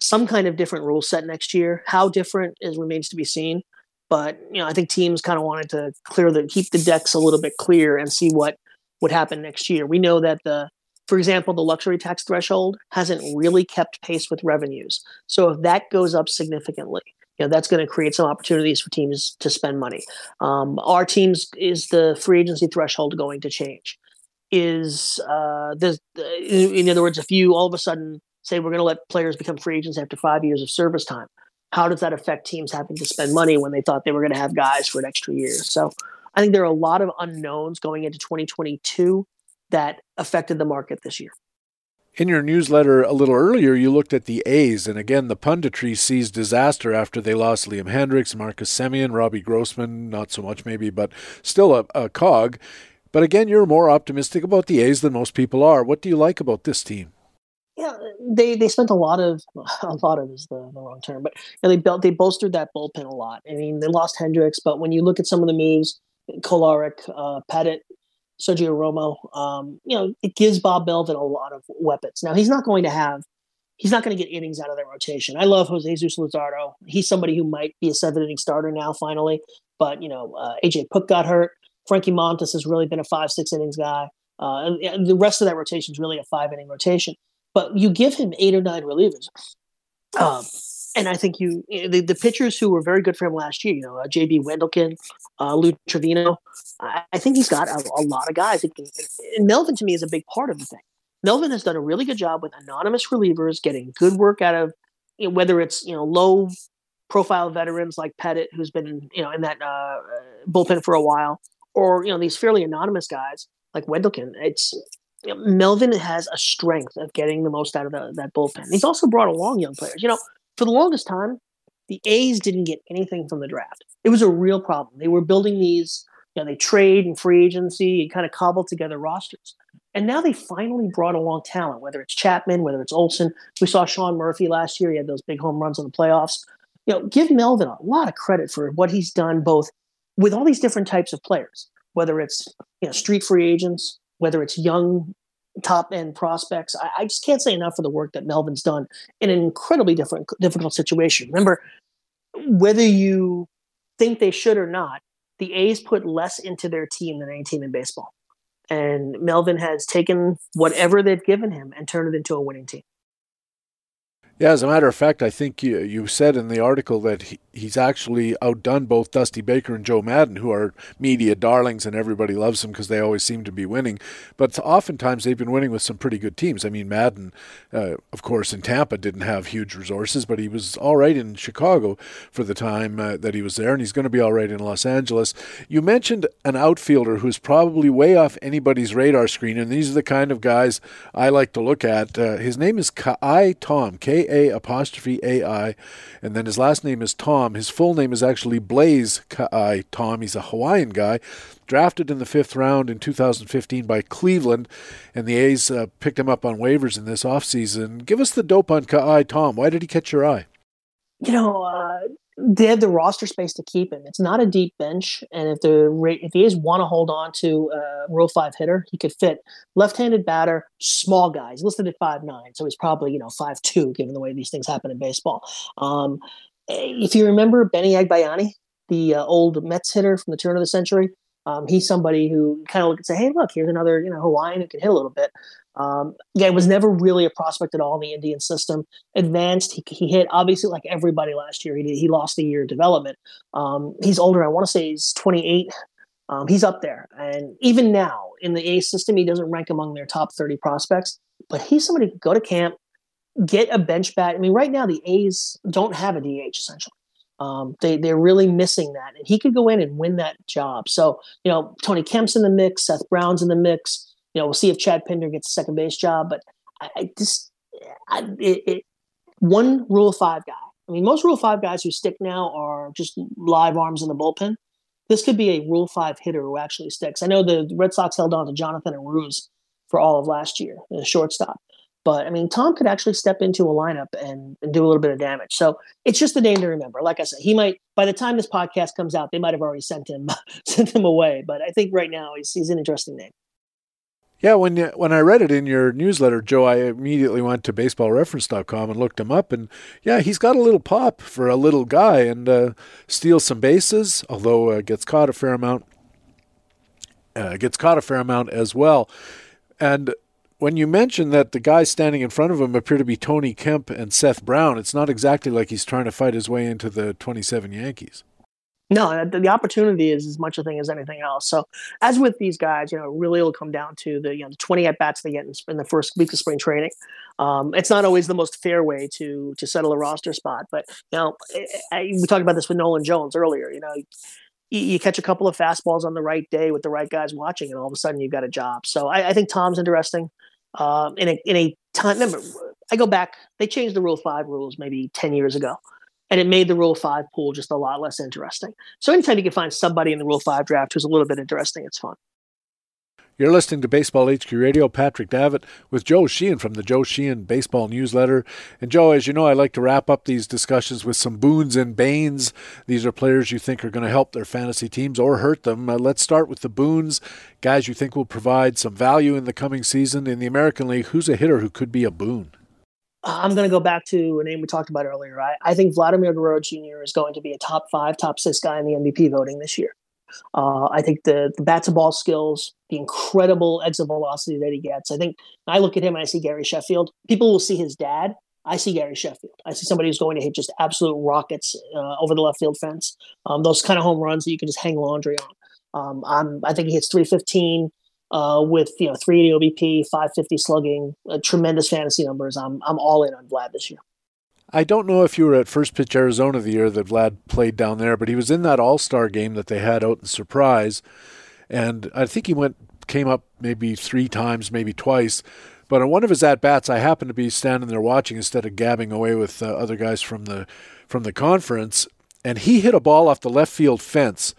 some kind of different rule set next year. How different is remains to be seen. But, you know, I think teams kind of wanted to clear the, keep the decks a little bit clear and see what would happen next year. We know that the, for example, the luxury tax threshold hasn't really kept pace with revenues. So if that goes up significantly, you know, that's going to create some opportunities for teams to spend money. Um, our teams, is the free agency threshold going to change? Is uh, this, in, in other words, if you all of a sudden say we're going to let players become free agents after five years of service time, how does that affect teams having to spend money when they thought they were going to have guys for an extra year? So I think there are a lot of unknowns going into twenty twenty-two that affected the market this year. In your newsletter a little earlier, you looked at the A's, and again, the punditry sees disaster after they lost Liam Hendricks, Marcus Semien, Robbie Grossman, not so much maybe, but still a, a cog. But again, you're more optimistic about the A's than most people are. What do you like about this team? Yeah, they, they spent a lot of, a lot of is the, the wrong term, but you know, they built, they bolstered that bullpen a lot. I mean, they lost Hendricks, but when you look at some of the moves, Kolaric, uh, Pettit, Sergio Romo, um, you know, it gives Bob Melvin a lot of weapons. Now, he's not going to have, he's not going to get innings out of their rotation. I love Jose Jesus Luzardo. He's somebody who might be a seven-inning starter now, finally. But, you know, uh, A J Puck got hurt. Frankie Montes has really been a five, six innings guy. Uh, and the rest of that rotation is really a five-inning rotation. But you give him eight or nine relievers. Um, and I think you, the, the pitchers who were very good for him last year, you know, uh, J B Wendelken, uh, Lou Trevino, I, I think he's got a, a lot of guys. And Melvin, to me, is a big part of the thing. Melvin has done a really good job with anonymous relievers, getting good work out of, you know, whether it's, you know, low-profile veterans like Pettit, who's been, you know, in that uh, bullpen for a while, or, you know, these fairly anonymous guys like Wendelken. It's, you know, Melvin has a strength of getting the most out of the, that bullpen. He's also brought along young players. You know, for the longest time, the A's didn't get anything from the draft. It was a real problem. They were building these, you know, they trade and free agency and kind of cobbled together rosters. And now they finally brought along talent, whether it's Chapman, whether it's Olsen. We saw Sean Murphy last year. He had those big home runs in the playoffs. You know, give Melvin a lot of credit for what he's done, both with all these different types of players, whether it's, you know, street free agents, whether it's young top-end prospects. I, I just can't say enough for the work that Melvin's done in an incredibly different, difficult situation. Remember, whether you think they should or not, the A's put less into their team than any team in baseball. And Melvin has taken whatever they've given him and turned it into a winning team. Yeah, as a matter of fact, I think you, you said in the article that he, he's actually outdone both Dusty Baker and Joe Madden, who are media darlings and everybody loves them because they always seem to be winning. But oftentimes they've been winning with some pretty good teams. I mean, Madden, uh, of course, in Tampa didn't have huge resources, but he was all right in Chicago for the time uh, that he was there, and he's going to be all right in Los Angeles. You mentioned an outfielder who's probably way off anybody's radar screen, and these are the kind of guys I like to look at. Uh, his name is Ka'ai Tom, K A apostrophe A I, and then his last name is Tom. His full name is actually Blaze Ka'ai Tom. He's a Hawaiian guy, drafted in the fifth round in two thousand fifteen by Cleveland, and the A's uh, picked him up on waivers in this offseason. Give us the dope on Ka'ai Tom. Why did he catch your eye? You know, uh, they have the roster space to keep him. It's not a deep bench, and if the if the A's want to hold on to a Rule five hitter, he could fit. Left-handed batter, small guy. He's listed at five nine, so he's probably, you know, five two, given the way these things happen in baseball. Um, if you remember Benny Agbayani, the uh, old Mets hitter from the turn of the century, um, he's somebody who kind of look and say, hey, look, here's another, you know, Hawaiian who can hit a little bit. Um, yeah, was never really a prospect at all in the Indian system. Advanced, he, he hit, obviously, like everybody last year, he did, he lost the year of development. Um, he's older, I want to say he's twenty-eight. Um, he's up there. And even now, in the A system, he doesn't rank among their top thirty prospects. But he's somebody who can go to camp, get a bench bat. I mean, right now, the A's don't have a D H, essentially. Um, they, they're really missing that. And he could go in and win that job. So, you know, Tony Kemp's in the mix, Seth Brown's in the mix. You know, we'll see if Chad Pinder gets a second base job, but I, I just I, it, it, one Rule five guy. I mean, most Rule five guys who stick now are just live arms in the bullpen. This could be a Rule five hitter who actually sticks. I know the Red Sox held on to Jonathan Arúz for all of last year, the shortstop. But, I mean, Tom could actually step into a lineup and, and do a little bit of damage. So it's just the name to remember. Like I said, he might, by the time this podcast comes out, they might have already sent him sent him away. But I think right now he's, he's an interesting name. Yeah, when you, when I read it in your newsletter, Joe, I immediately went to baseball reference dot com and looked him up, and yeah, he's got a little pop for a little guy, and uh, steals some bases, although uh, gets caught a fair amount. Uh, gets caught a fair amount as well. And when you mention that the guys standing in front of him appear to be Tony Kemp and Seth Brown, it's not exactly like he's trying to fight his way into the twenty-seven Yankees. No, the opportunity is as much a thing as anything else. So as with these guys, you know, really it'll come down to the, you know, the twenty at-bats they get in, in the first week of spring training. Um, it's not always the most fair way to to settle a roster spot. But, you know, I, I, we talked about this with Nolan Jones earlier. You know, you, you catch a couple of fastballs on the right day with the right guys watching, and all of a sudden you've got a job. So I, I think Tom's interesting. Um, in a, in a time, remember, I go back, they changed the Rule five rules maybe ten years ago. And it made the Rule five pool just a lot less interesting. So anytime you can find somebody in the Rule five draft who's a little bit interesting, it's fun. You're listening to Baseball H Q Radio. Patrick Davitt with Joe Sheehan from the Joe Sheehan Baseball Newsletter. And Joe, as you know, I like to wrap up these discussions with some boons and banes. These are players you think are going to help their fantasy teams or hurt them. Uh, let's start with the boons, guys you think will provide some value in the coming season. In the American League, who's a hitter who could be a boon? I'm going to go back to a name we talked about earlier. I, I think Vladimir Guerrero Junior is going to be a top five, top six guy in the M V P voting this year. Uh, I think the, the bat-to-ball skills, the incredible exit velocity that he gets. I think I look at him and I see Gary Sheffield. People will see his dad. I see Gary Sheffield. I see somebody who's going to hit just absolute rockets uh, over the left field fence. Um, those kind of home runs that you can just hang laundry on. Um, I'm, I think he hits three fifteen. Uh, with you know three eighty O B P, five fifty slugging, uh, tremendous fantasy numbers. I'm I'm all in on Vlad this year. I don't know if you were at First Pitch Arizona the year that Vlad played down there, but he was in that All-Star game that they had out in Surprise, and I think he went came up maybe three times, maybe twice. But on one of his at-bats, I happened to be standing there watching instead of gabbing away with uh, other guys from the from the conference, and he hit a ball off the left field fence.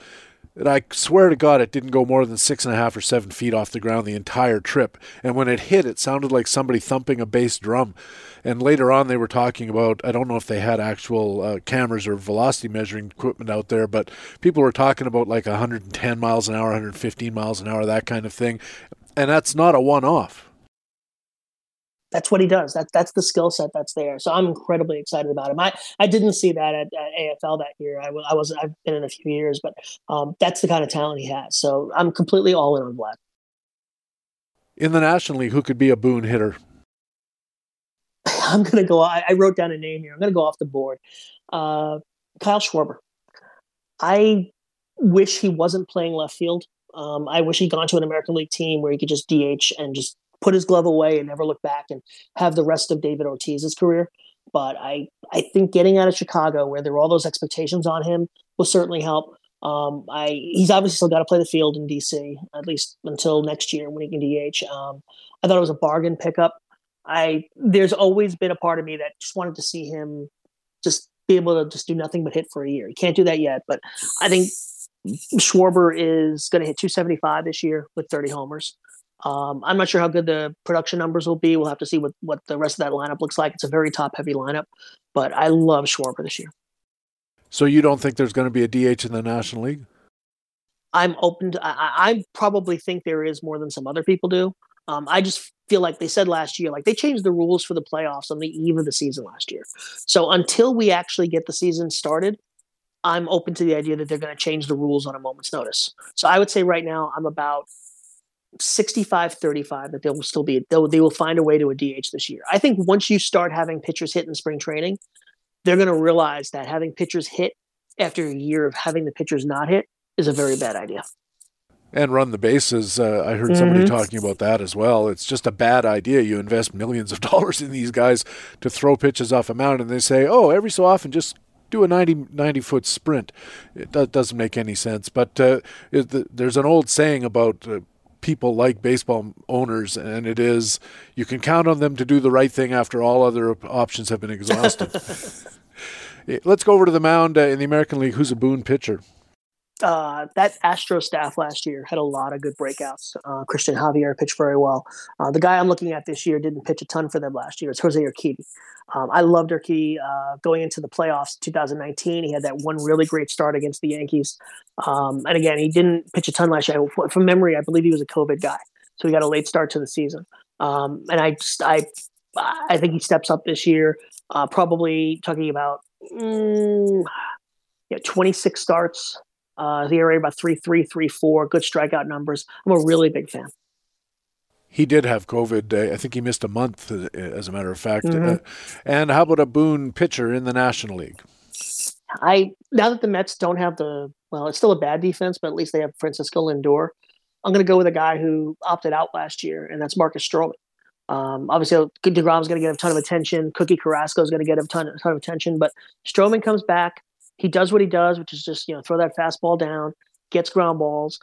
And I swear to God, it didn't go more than six and a half or seven feet off the ground the entire trip. And when it hit, it sounded like somebody thumping a bass drum. And later on, they were talking about, I don't know if they had actual uh, cameras or velocity measuring equipment out there, but people were talking about like one hundred ten miles an hour, one hundred fifteen miles an hour, that kind of thing. And that's not a one-off. That's what he does. That, that's the skill set that's there. So I'm incredibly excited about him. I, I didn't see that at, at A F L that year. I, I was, I've been in a few years, but um, that's the kind of talent he has. So I'm completely all in on Vlad. In the National League, who could be a boon hitter? I'm going to go. I, I wrote down a name here. I'm going to go off the board. Uh, Kyle Schwarber. I wish he wasn't playing left field. Um, I wish he'd gone to an American League team where he could just D H and just put his glove away and never look back and have the rest of David Ortiz's career. But I, I think getting out of Chicago where there were all those expectations on him will certainly help. Um, I He's obviously still got to play the field in D C, at least until next year when he can D H. Um, I thought it was a bargain pickup. I There's always been a part of me that just wanted to see him just be able to just do nothing but hit for a year. He can't do that yet, but I think Schwarber is going to hit two seventy-five this year with thirty homers. Um, I'm not sure how good the production numbers will be. We'll have to see what, what the rest of that lineup looks like. It's a very top-heavy lineup, but I love Schwarber this year. So you don't think there's going to be a D H in the National League? I'm open to, I, I probably think there is more than some other people do. Um, I just feel like they said last year, like they changed the rules for the playoffs on the eve of the season last year. So until we actually get the season started, I'm open to the idea that they're going to change the rules on a moment's notice. So I would say right now I'm about sixty-five thirty-five that they will still be, they will find a way to a D H this year. I think once you start having pitchers hit in spring training, they're going to realize that having pitchers hit after a year of having the pitchers not hit is a very bad idea. And run the bases. Uh, I heard somebody mm-hmm. talking about that as well. It's just a bad idea. You invest millions of dollars in these guys to throw pitches off a mound and they say, oh, every so often just do a ninety, ninety-foot sprint. It do- doesn't make any sense. But uh, it, the, there's an old saying about uh, people like baseball owners, and it is you can count on them to do the right thing after all other options have been exhausted. Let's go over to the mound uh, in the American League. Who's a boon pitcher? Uh, that Astro staff last year had a lot of good breakouts. Uh, Christian Javier pitched very well. Uh, the guy I'm looking at this year didn't pitch a ton for them last year. It's Jose Urquidy. Um, I loved Urquidy uh, going into the playoffs two thousand nineteen. He had that one really great start against the Yankees. Um, and again, he didn't pitch a ton last year. From memory, I believe he was a COVID guy. So we got a late start to the season. Um, and I just, I, I think he steps up this year, uh, probably talking about mm, yeah, twenty-six starts, uh, the area about three, three, three, four, good strikeout numbers. I'm a really big fan. He did have COVID. I think he missed a month, as a matter of fact. Mm-hmm. Uh, and how about a Boone pitcher in the National League? I now that the Mets don't have the well, it's still a bad defense, but at least they have Francisco Lindor. I'm going to go with a guy who opted out last year, and that's Marcus Stroman. Um, obviously, DeGrom's going to get a ton of attention. Cookie Carrasco is going to get a ton, a ton of attention, but Stroman comes back. He does what he does, which is just you know throw that fastball down, gets ground balls.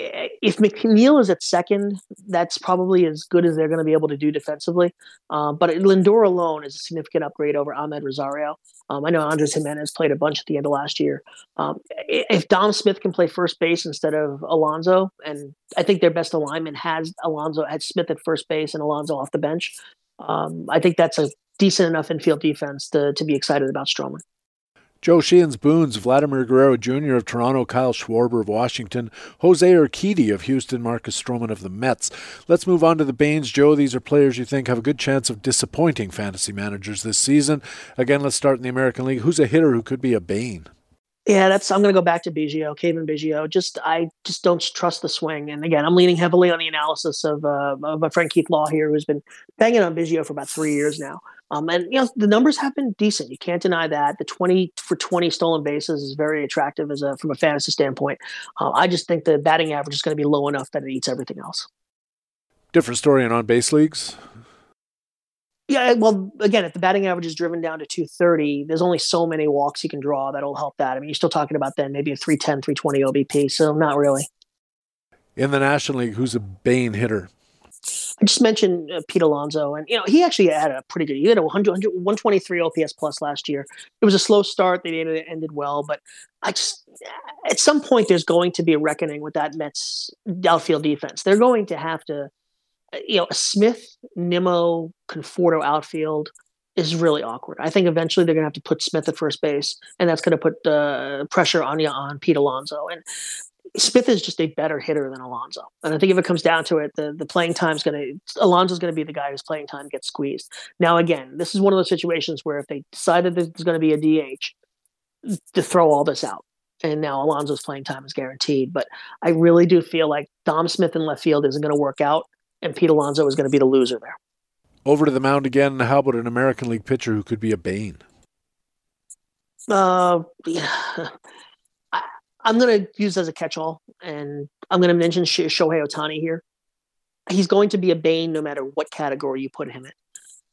If McNeil is at second, that's probably as good as they're going to be able to do defensively. Um, but Lindor alone is a significant upgrade over Ahmed Rosario. Um, I know Andres Jimenez played a bunch at the end of last year. Um, if Dom Smith can play first base instead of Alonso, and I think their best alignment has Alonso had Smith at first base and Alonso off the bench, um, I think that's a decent enough infield defense to to be excited about Stroman. Joe Sheehan's Boone's, Vladimir Guerrero Junior of Toronto, Kyle Schwarber of Washington, Jose Urquidy of Houston, Marcus Stroman of the Mets. Let's move on to the Banes. Joe, these are players you think have a good chance of disappointing fantasy managers this season. Again, let's start in the American League. Who's a hitter who could be a Bane? Yeah, that's. I'm going to go back to Biggio, Kevin Biggio. Just I just don't trust the swing. And again, I'm leaning heavily on the analysis of uh, of my friend Keith Law here, who's been banging on Biggio for about three years now. Um, and you know the numbers have been decent. You can't deny that. The twenty for twenty stolen bases is very attractive as a from a fantasy standpoint. Uh, I just think the batting average is going to be low enough that it eats everything else. Different story in on-base leagues. Yeah, well, again, if the batting average is driven down to two thirty, there's only so many walks you can draw that'll help that. I mean, you're still talking about then maybe a three ten, three twenty O B P, so not really. In the National League, who's a Bane hitter? I just mentioned uh, Pete Alonso, and you know he actually had a pretty good. He had a one hundred, one twenty-three O P S plus last year. It was a slow start; they ended, ended well, but I just at some point there's going to be a reckoning with that Mets outfield defense. They're going to have to. You know, a Smith, Nimmo, Conforto outfield is really awkward. I think eventually they're going to have to put Smith at first base, and that's going to put uh, pressure on you on Pete Alonso. And Smith is just a better hitter than Alonso. And I think if it comes down to it, the, the playing time is going to – Alonso's going to be the guy whose playing time gets squeezed. Now, again, this is one of those situations where if they decided that there's going to be a D H, to throw all this out. And now Alonso's playing time is guaranteed. But I really do feel like Dom Smith in left field isn't going to work out. And Pete Alonso is going to be the loser there. Over to the mound again. How about an American League pitcher who could be a Bane? Uh, yeah. I, I'm going to use as a catch-all, and I'm going to mention Shohei Ohtani here. He's going to be a Bane no matter what category you put him in.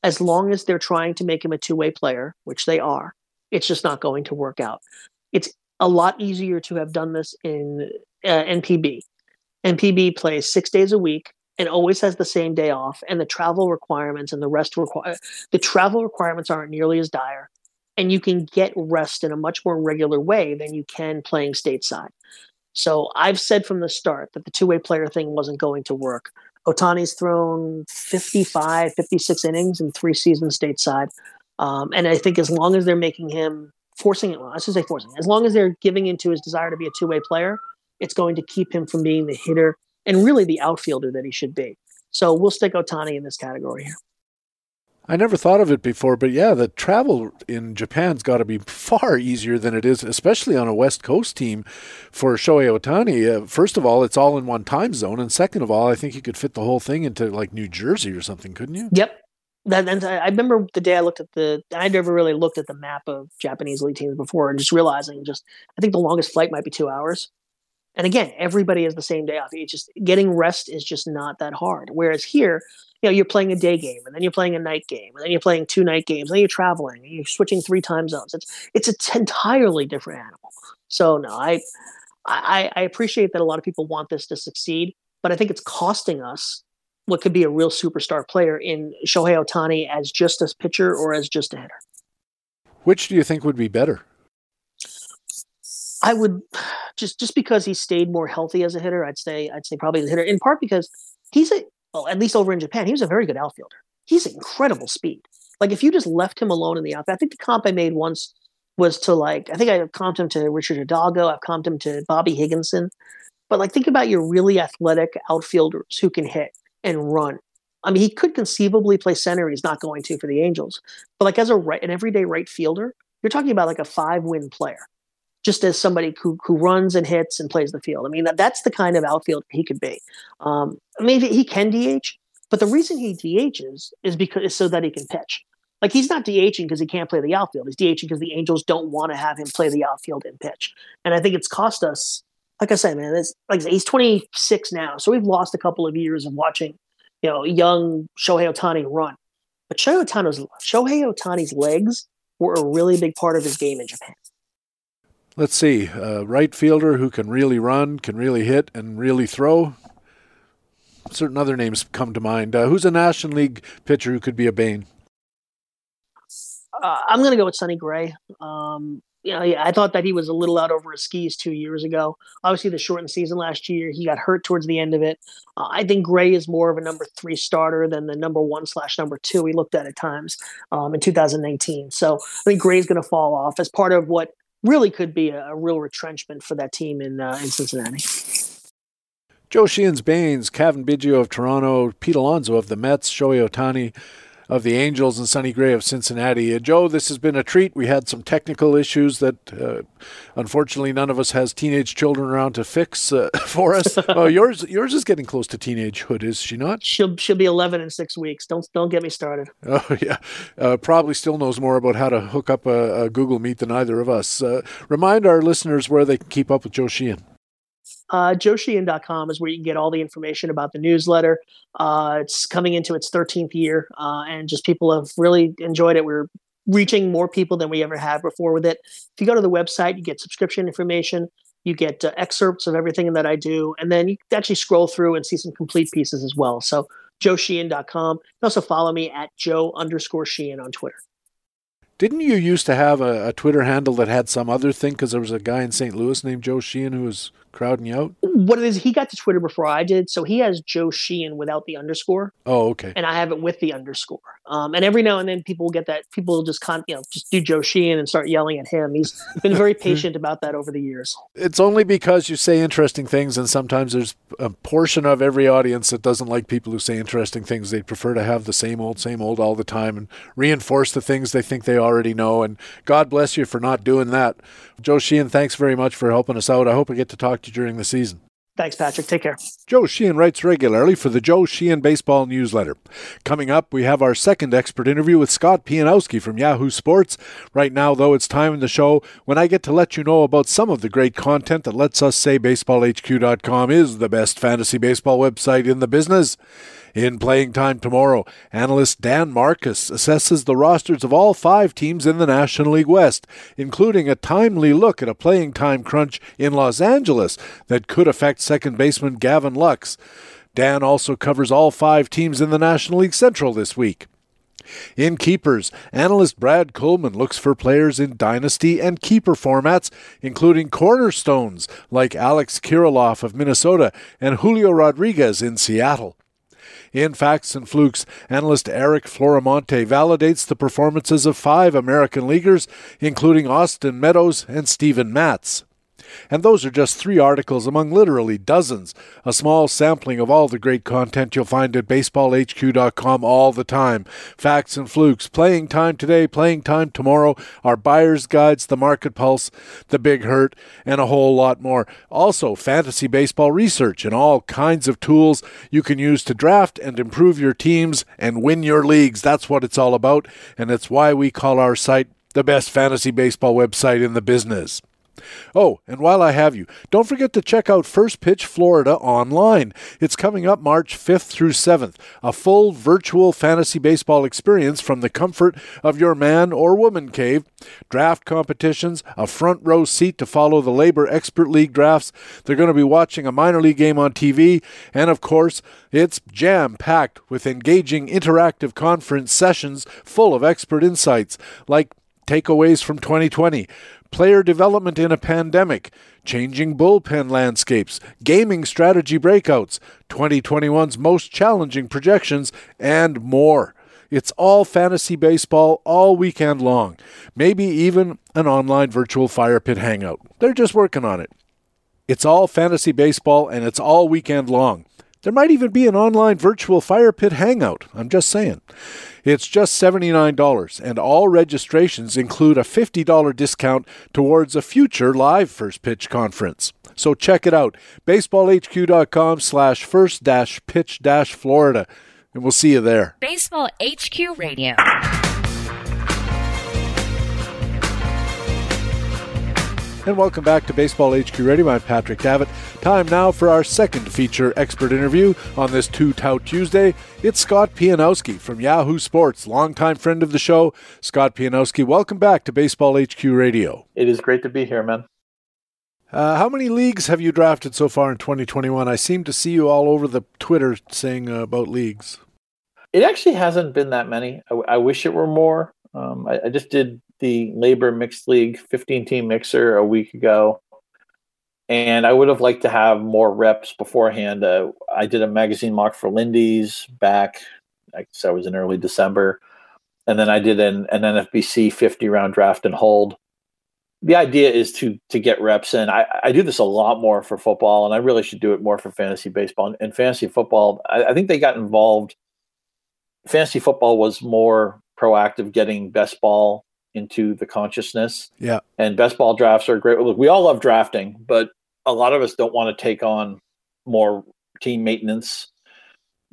As long as they're trying to make him a two-way player, which they are, it's just not going to work out. It's a lot easier to have done this in uh, N P B. N P B plays six days a week, and always has the same day off, and the travel requirements and the rest require the travel requirements aren't nearly as dire, and you can get rest in a much more regular way than you can playing stateside. So I've said from the start that the two-way player thing wasn't going to work. Ohtani's thrown fifty-five, fifty-six innings in three seasons stateside, um, and I think as long as they're making him forcing it, well, I should say forcing, as long as they're giving into his desire to be a two-way player, it's going to keep him from being the hitter and really the outfielder that he should be. So we'll stick Ohtani in this category here. I never thought of it before, but yeah, the travel in Japan's got to be far easier than it is, especially on a West Coast team for Shohei Ohtani. Uh, first of all, it's all in one time zone, and second of all, I think you could fit the whole thing into like New Jersey or something, couldn't you? Yep. That, and I remember the day I looked at the – I never really looked at the map of Japanese league teams before and just realizing just – I think the longest flight might be two hours. And again, everybody has the same day off. It's just getting rest is just not that hard. Whereas here, you know, you're playing a day game, and then you're playing a night game, and then you're playing two night games, and then you're traveling, and you're switching three time zones. It's it's an entirely different animal. So no, I, I I appreciate that a lot of people want this to succeed, but I think it's costing us what could be a real superstar player in Shohei Ohtani as just a pitcher or as just a hitter. Which do you think would be better? I would just just because he stayed more healthy as a hitter, I'd say I'd say probably the hitter. In part because he's a well, at least over in Japan, he was a very good outfielder. He's incredible speed. Like if you just left him alone in the outfield, I think the comp I made once was to like I think I comped him to Richard Hidalgo, I've comped him to Bobby Higginson. But like think about your really athletic outfielders who can hit. and run. I mean, he could conceivably play center. He's not going to for the Angels. But like as a right, an everyday right fielder, you're talking about like a five-win player, just as somebody who who runs and hits and plays the field. I mean, that, that's the kind of outfielder he could be. Um, I mean, he can D H, but the reason he D Hs is because is so that he can pitch. Like he's not D Hing because he can't play the outfield. He's D Hing because the Angels don't want to have him play the outfield and pitch. And I think it's cost us. Like I said, man, it's, like he's twenty-six now, so we've lost a couple of years of watching, you know, young Shohei Ohtani run. But Shohei Ohtani's, Shohei Ohtani's legs were a really big part of his game in Japan. Let's see, a uh, right fielder who can really run, can really hit, and really throw. Certain other names come to mind. Uh, who's a National League pitcher who could be a bane? Uh, I'm going to go with Sonny Gray. Um, you know, I thought that he was a little out over his skis two years ago. Obviously, the shortened season last year, he got hurt towards the end of it. Uh, I think Gray is more of a number three starter than the number one slash number two we looked at at times um, in two thousand nineteen. So I think Gray's going to fall off as part of what really could be a, a real retrenchment for that team in uh, in Cincinnati. Joe Sheehan's banes: Cavan Biggio of Toronto, Pete Alonso of the Mets, Shohei Ohtani of the Angels, and Sonny Gray of Cincinnati. Uh, Joe, this has been a treat. We had some technical issues that, uh, unfortunately, none of us has teenage children around to fix uh, for us. Oh, yours, yours is getting close to teenagehood, is she not? She'll she'll be eleven in six weeks. Don't don't get me started. Oh yeah, uh, probably still knows more about how to hook up a, a Google Meet than either of us. Uh, remind our listeners where they can keep up with Joe Sheehan. Uh, Joe Sheehan dot com is where you can get all the information about the newsletter. Uh, it's coming into its thirteenth year, uh, and just people have really enjoyed it. We're reaching more people than we ever have before with it. If you go to the website, you get subscription information, you get uh, excerpts of everything that I do, and then you can actually scroll through and see some complete pieces as well. So Joe Sheehan dot com. You can also follow me at Joe underscore Sheehan on Twitter. Didn't you used to have a, a Twitter handle that had some other thing because there was a guy in Saint Louis named Joe Sheehan who was crowding you out? What it is, he got to Twitter before I did, so he has Joe Sheehan without the underscore. Oh, okay. And I have it with the underscore. Um, and every now and then people will get that. People will just, con- you know, just do Joe Sheehan and start yelling at him. He's been very patient about that over the years. It's only because you say interesting things, and sometimes there's a portion of every audience that doesn't like people who say interesting things. They prefer to have the same old, same old all the time and reinforce the things they think they already know. And God bless you for not doing that. Joe Sheehan, thanks very much for helping us out. I hope I get to talk to during the season. Thanks, Patrick. Take care. Joe Sheehan writes regularly for the Joe Sheehan Baseball Newsletter. Coming up, we have our second expert interview with Scott Pianowski from Yahoo Sports. Right now, though, it's time in the show when I get to let you know about some of the great content that lets us say Baseball H Q dot com is the best fantasy baseball website in the business. In Playing Time tomorrow, analyst Dan Marcus assesses the rosters of all five teams in the National League West, including a timely look at a playing time crunch in Los Angeles that could affect second baseman Gavin Lux. Dan also covers all five teams in the National League Central this week. In Keepers, analyst Brad Coleman looks for players in dynasty and keeper formats, including cornerstones like Alex Kirilloff of Minnesota and Julio Rodriguez in Seattle. In Facts and Flukes, analyst Eric Floramonte validates the performances of five American leaguers, including Austin Meadows and Steven Matz. And those are just three articles among literally dozens, a small sampling of all the great content you'll find at Baseball H Q dot com all the time. Facts and Flukes, Playing Time today, Playing Time tomorrow, our Buyer's Guides, the Market Pulse, the Big Hurt, and a whole lot more. Also, fantasy baseball research and all kinds of tools you can use to draft and improve your teams and win your leagues. That's what it's all about, and it's why we call our site the best fantasy baseball website in the business. Oh, and while I have you, don't forget to check out First Pitch Florida online. It's coming up March fifth through seventh, a full virtual fantasy baseball experience from the comfort of your man or woman cave, draft competitions, a front row seat to follow the Labor Expert League drafts. They're going to be watching a minor league game on T V, and of course, it's jam-packed with engaging interactive conference sessions full of expert insights, like takeaways from twenty twenty, player development in a pandemic, changing bullpen landscapes, gaming strategy breakouts, twenty twenty-one's most challenging projections, and more. It's all fantasy baseball all weekend long. Maybe even an online virtual fire pit hangout. They're just working on it. It's all fantasy baseball and it's all weekend long. There might even be an online virtual fire pit hangout. I'm just saying. It's just seventy-nine dollars, and all registrations include a fifty dollars discount towards a future live First Pitch conference. So check it out, baseballhq.com slash first dash pitch dash Florida, and we'll see you there. Baseball H Q Radio. And welcome back to Baseball H Q Radio. I'm Patrick Davitt. Time now for our second feature expert interview on this Two Tout Tuesday. It's Scott Pianowski from Yahoo Sports, longtime friend of the show. Scott Pianowski, welcome back to Baseball H Q Radio. It is great to be here, man. Uh, how many leagues have you drafted so far in twenty twenty-one? I seem to see you all over the Twitter saying uh, about leagues. It actually hasn't been that many. I, I wish it were more. Um, I, I just did the Labor Mixed League fifteen-team mixer a week ago, and I would have liked to have more reps beforehand. Uh, I did a magazine mock for Lindy's back, I guess that was in early December, and then I did an, an N F B C fifty-round draft and hold. The idea is to to get reps in. I, I do this a lot more for football, and I really should do it more for fantasy baseball. And, and fantasy football, I, I think they got involved. Fantasy football was more proactive getting best ball into the consciousness. Yeah. And best ball drafts are great. Look, we all love drafting, but a lot of us don't want to take on more team maintenance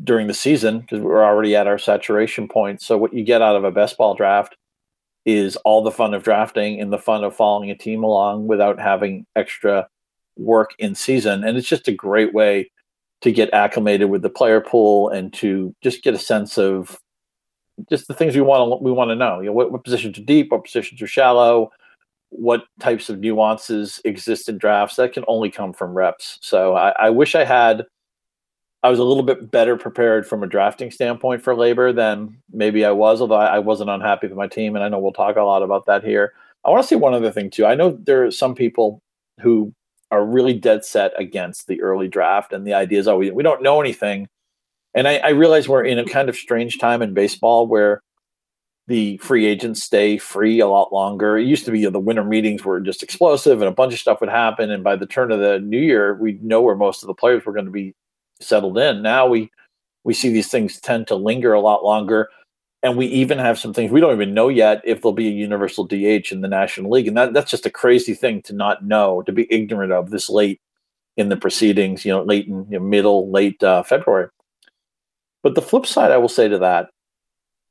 during the season because we're already at our saturation point. So what you get out of a best ball draft is all the fun of drafting and the fun of following a team along without having extra work in season. And it's just a great way to get acclimated with the player pool and to just get a sense of just the things we want to we want to know. You know, what, what positions are deep, what positions are shallow, what types of nuances exist in drafts. That can only come from reps. So I, I wish I had. I was a little bit better prepared from a drafting standpoint for Labor than maybe I was. Although I, I wasn't unhappy with my team, and I know we'll talk a lot about that here. I want to say one other thing too. I know there are some people who are really dead set against the early draft, and the idea is, oh, we, we don't know anything. And I, I realize we're in a kind of strange time in baseball where the free agents stay free a lot longer. It used to be, you know, the winter meetings were just explosive and a bunch of stuff would happen. And by the turn of the new year, we'd know where most of the players were going to be settled in. Now we, we see these things tend to linger a lot longer. And we even have some things we don't even know yet if there'll be a universal D H in the National League. And that, that's just a crazy thing to not know, to be ignorant of this late in the proceedings, you know, late in you know, middle, late uh, February. But the flip side I will say to that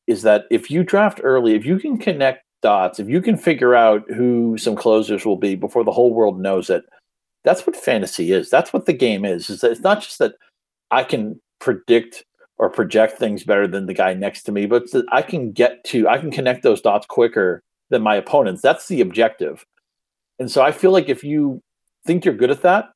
is that if you draft early, if you can connect dots, if you can figure out who some closers will be before the whole world knows it, that's what fantasy is. That's what the game is. Is that it's not just that I can predict or project things better than the guy next to me, but it's that I can get to, I can connect those dots quicker than my opponents. That's the objective. And so I feel like if you think you're good at that,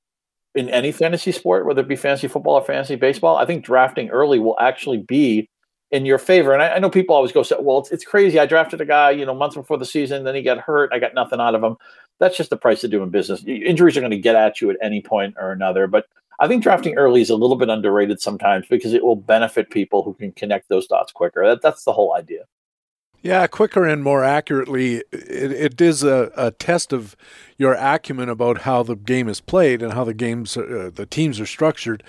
in any fantasy sport, whether it be fantasy football or fantasy baseball, I think drafting early will actually be in your favor. And I, I know people always go, well, it's, it's crazy. I drafted a guy, you know, months before the season, then he got hurt. I got nothing out of him. That's just the price of doing business. Injuries are going to get at you at any point or another. But I think drafting early is a little bit underrated sometimes because it will benefit people who can connect those dots quicker. That, that's the whole idea. Yeah, quicker and more accurately, it, it is a, a test of your acumen about how the game is played and how the games, uh, the teams are structured.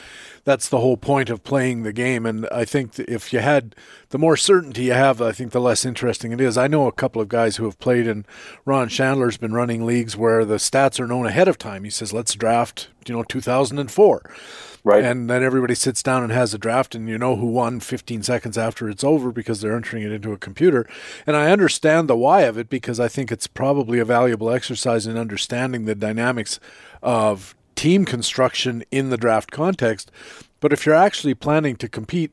That's the whole point of playing the game. And I think if you had the more certainty you have, I think the less interesting it is. I know a couple of guys who have played, and Ron Chandler's been running leagues where the stats are known ahead of time. He says, "Let's draft, you know, two thousand four." Right. And then everybody sits down and has a draft, and you know who won fifteen seconds after it's over because they're entering it into a computer. And I understand the why of it because I think it's probably a valuable exercise in understanding the dynamics of team construction in the draft context. But if you're actually planning to compete,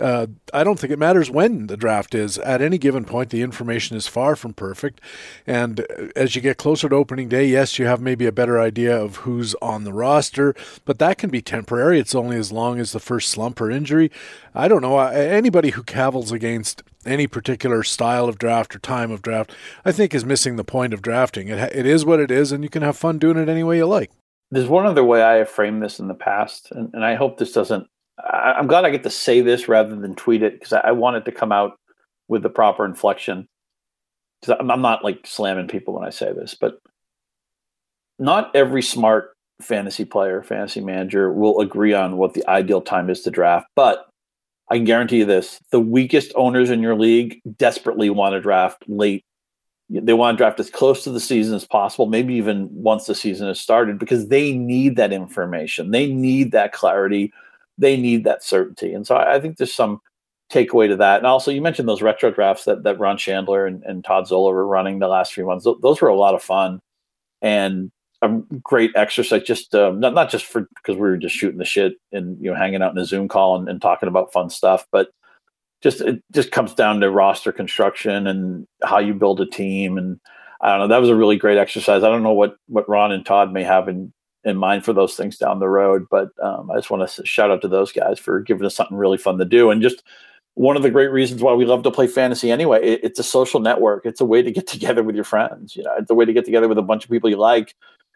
uh, I don't think it matters when the draft is. At any given point, the information is far from perfect. And as you get closer to opening day, yes, you have maybe a better idea of who's on the roster, but that can be temporary. It's only as long as the first slump or injury. I don't know. Anybody who cavils against any particular style of draft or time of draft, I think is missing the point of drafting. It, it is what it is, and you can have fun doing it any way you like. There's one other way I have framed this in the past, and, and I hope this doesn't – I'm glad I get to say this rather than tweet it because I, I want it to come out with the proper inflection. Because I'm, I'm not, like, slamming people when I say this, but not every smart fantasy player, fantasy manager will agree on what the ideal time is to draft. But I can guarantee you this, the weakest owners in your league desperately want to draft late. They want to draft as close to the season as possible, maybe even once the season has started, because they need that information. They need that clarity. They need that certainty. And so I think there's some takeaway to that. And also, you mentioned those retro drafts that, that Ron Chandler and, and Todd Zola were running the last few months. Those were a lot of fun and a great exercise, just um, not, not just for because we were just shooting the shit and, you know, hanging out in a Zoom call and, and talking about fun stuff, but just it just comes down to roster construction and how you build a team. And I don't know, that was a really great exercise. I don't know what what Ron and Todd may have in in mind for those things down the road, but um, I just want to shout out to those guys for giving us something really fun to do. And just one of the great reasons why we love to play fantasy anyway, it, it's a social network. It's a way to get together with your friends. You know, it's a way to get together with a bunch of people you like,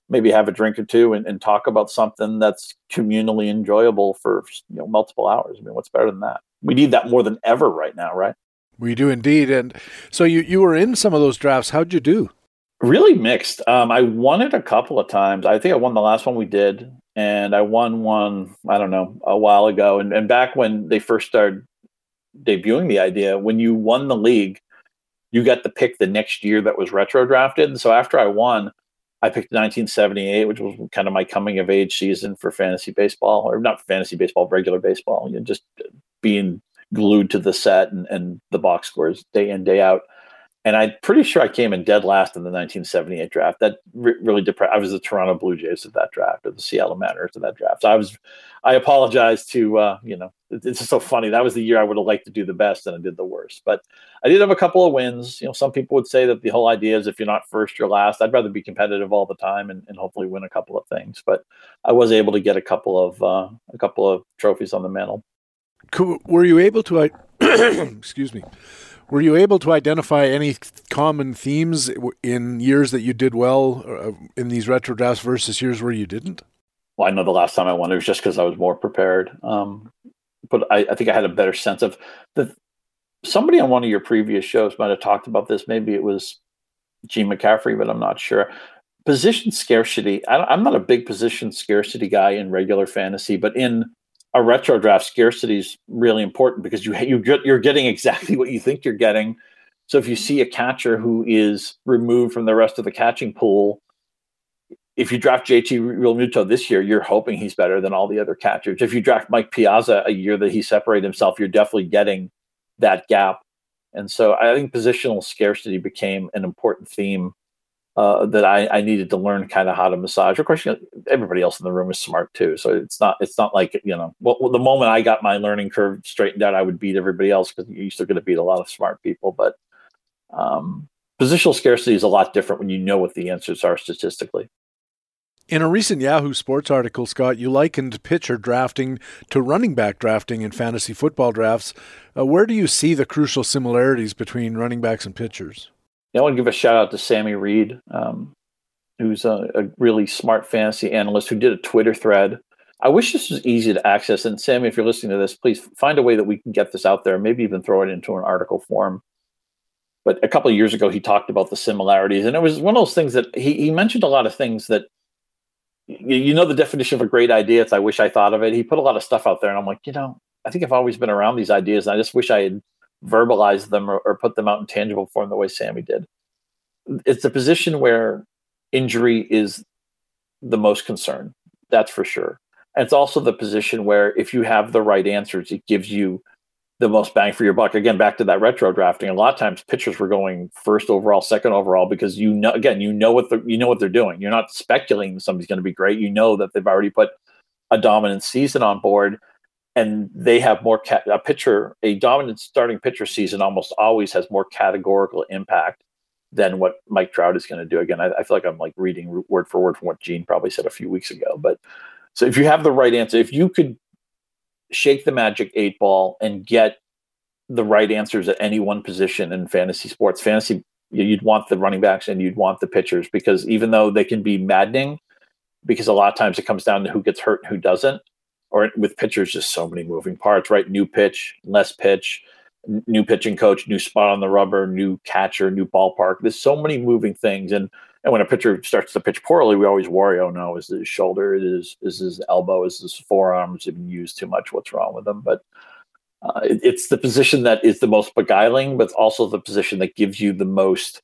maybe have a drink or two and, and talk about something that's communally enjoyable for, you know, multiple hours. I mean, what's better than that? We need that more than ever right now, right? We do indeed. And so you, you were in some of those drafts. How'd you do? Really mixed. Um, I won it a couple of times. I think I won the last one we did. And I won one, I don't know, a while ago. And, and back when they first started debuting the idea, when you won the league, you got to pick the next year that was retro drafted. And so after I won, I picked nineteen seventy-eight, which was kind of my coming of age season for fantasy baseball, or not fantasy baseball, regular baseball, you know, just being glued to the set and, and the box scores day in, day out. And I'm pretty sure I came in dead last in the nineteen seventy-eight draft. That re- really depressed. I was the Toronto Blue Jays of that draft, or the Seattle Mariners of that draft. So I was, I apologize to, uh, you know, it, it's just so funny. That was the year I would have liked to do the best, and I did the worst. But I did have a couple of wins. You know, some people would say that the whole idea is if you're not first, you're last. I'd rather be competitive all the time and, and hopefully win a couple of things. But I was able to get a couple of uh, a couple of trophies on the mantle. Cool. Were you able to? I- excuse me. Were you able to identify any common themes in years that you did well in these retro drafts versus years where you didn't? Well, I know the last time I won, it was just because I was more prepared. Um, but I, I think I had a better sense of the. Somebody on one of your previous shows might have talked about this. Maybe it was Gene McCaffrey, but I'm not sure. Position scarcity. I, I'm not a big position scarcity guy in regular fantasy, but in a retro draft, scarcity is really important because you, you get, you're getting exactly what you think you're getting. So if you see a catcher who is removed from the rest of the catching pool, if you draft J T Realmuto this year, you're hoping he's better than all the other catchers. If you draft Mike Piazza a year that he separated himself, you're definitely getting that gap. And so I think positional scarcity became an important theme Uh, that I, I needed to learn kind of how to massage. Of course, you know, everybody else in the room is smart too, so it's not it's not like, you know, well, the moment I got my learning curve straightened out, I would beat everybody else, because you're still going to beat a lot of smart people. But um, positional scarcity is a lot different when you know what the answers are statistically. In a recent Yahoo Sports article, Scott, you likened pitcher drafting to running back drafting in fantasy football drafts. Uh, where do you see the crucial similarities between running backs and pitchers? I want to give a shout out to Sammy Reed, um, who's a, a really smart fantasy analyst who did a Twitter thread. I wish this was easy to access. And Sammy, if you're listening to this, please find a way that we can get this out there, maybe even throw it into an article form. But a couple of years ago, he talked about the similarities. And it was one of those things that he, he mentioned a lot of things that, you, you know, the definition of a great idea. It's I wish I thought of it. He put a lot of stuff out there. And I'm like, you know, I think I've always been around these ideas. And I just wish I had verbalize them or, or put them out in tangible form the way Sammy did. It's a position where injury is the most concern. That's for sure. And it's also the position where if you have the right answers, it gives you the most bang for your buck. Again, back to that retro drafting. A lot of times pitchers were going first overall, second overall, because you know, again, you know what the, you know what they're doing. You're not speculating somebody's going to be great. You know that they've already put a dominant season on board. And they have more ca- a pitcher, a dominant starting pitcher season almost always has more categorical impact than what Mike Trout is going to do. Again, I, I feel like I'm like reading word for word from what Gene probably said a few weeks ago. But so if you have the right answer, if you could shake the magic eight ball and get the right answers at any one position in fantasy sports, fantasy, you'd want the running backs and you'd want the pitchers, because even though they can be maddening, because a lot of times it comes down to who gets hurt and who doesn't. Or with pitchers, just so many moving parts, right? New pitch, less pitch, new pitching coach, new spot on the rubber, new catcher, new ballpark. There's so many moving things. And And when a pitcher starts to pitch poorly, we always worry, oh no, is it his shoulder? Is, is his elbow? Is his forearm? Is he being used too much? What's wrong with him? But uh, it, it's the position that is the most beguiling, but also the position that gives you the most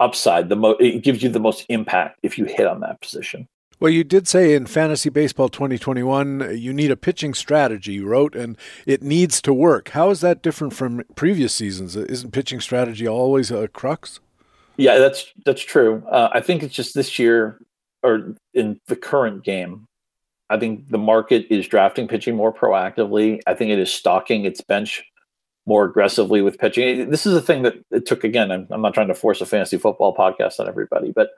upside. The mo- It gives you the most impact if you hit on that position. Well, you did say in Fantasy Baseball twenty twenty-one, you need a pitching strategy, you wrote, and it needs to work. How is that different from previous seasons? Isn't pitching strategy always a crux? Yeah, that's that's true. Uh, I think it's just this year, or in the current game, I think the market is drafting pitching more proactively. I think it is stocking its bench more aggressively with pitching. This is a thing that it took, again, I'm, I'm not trying to force a fantasy football podcast on everybody, but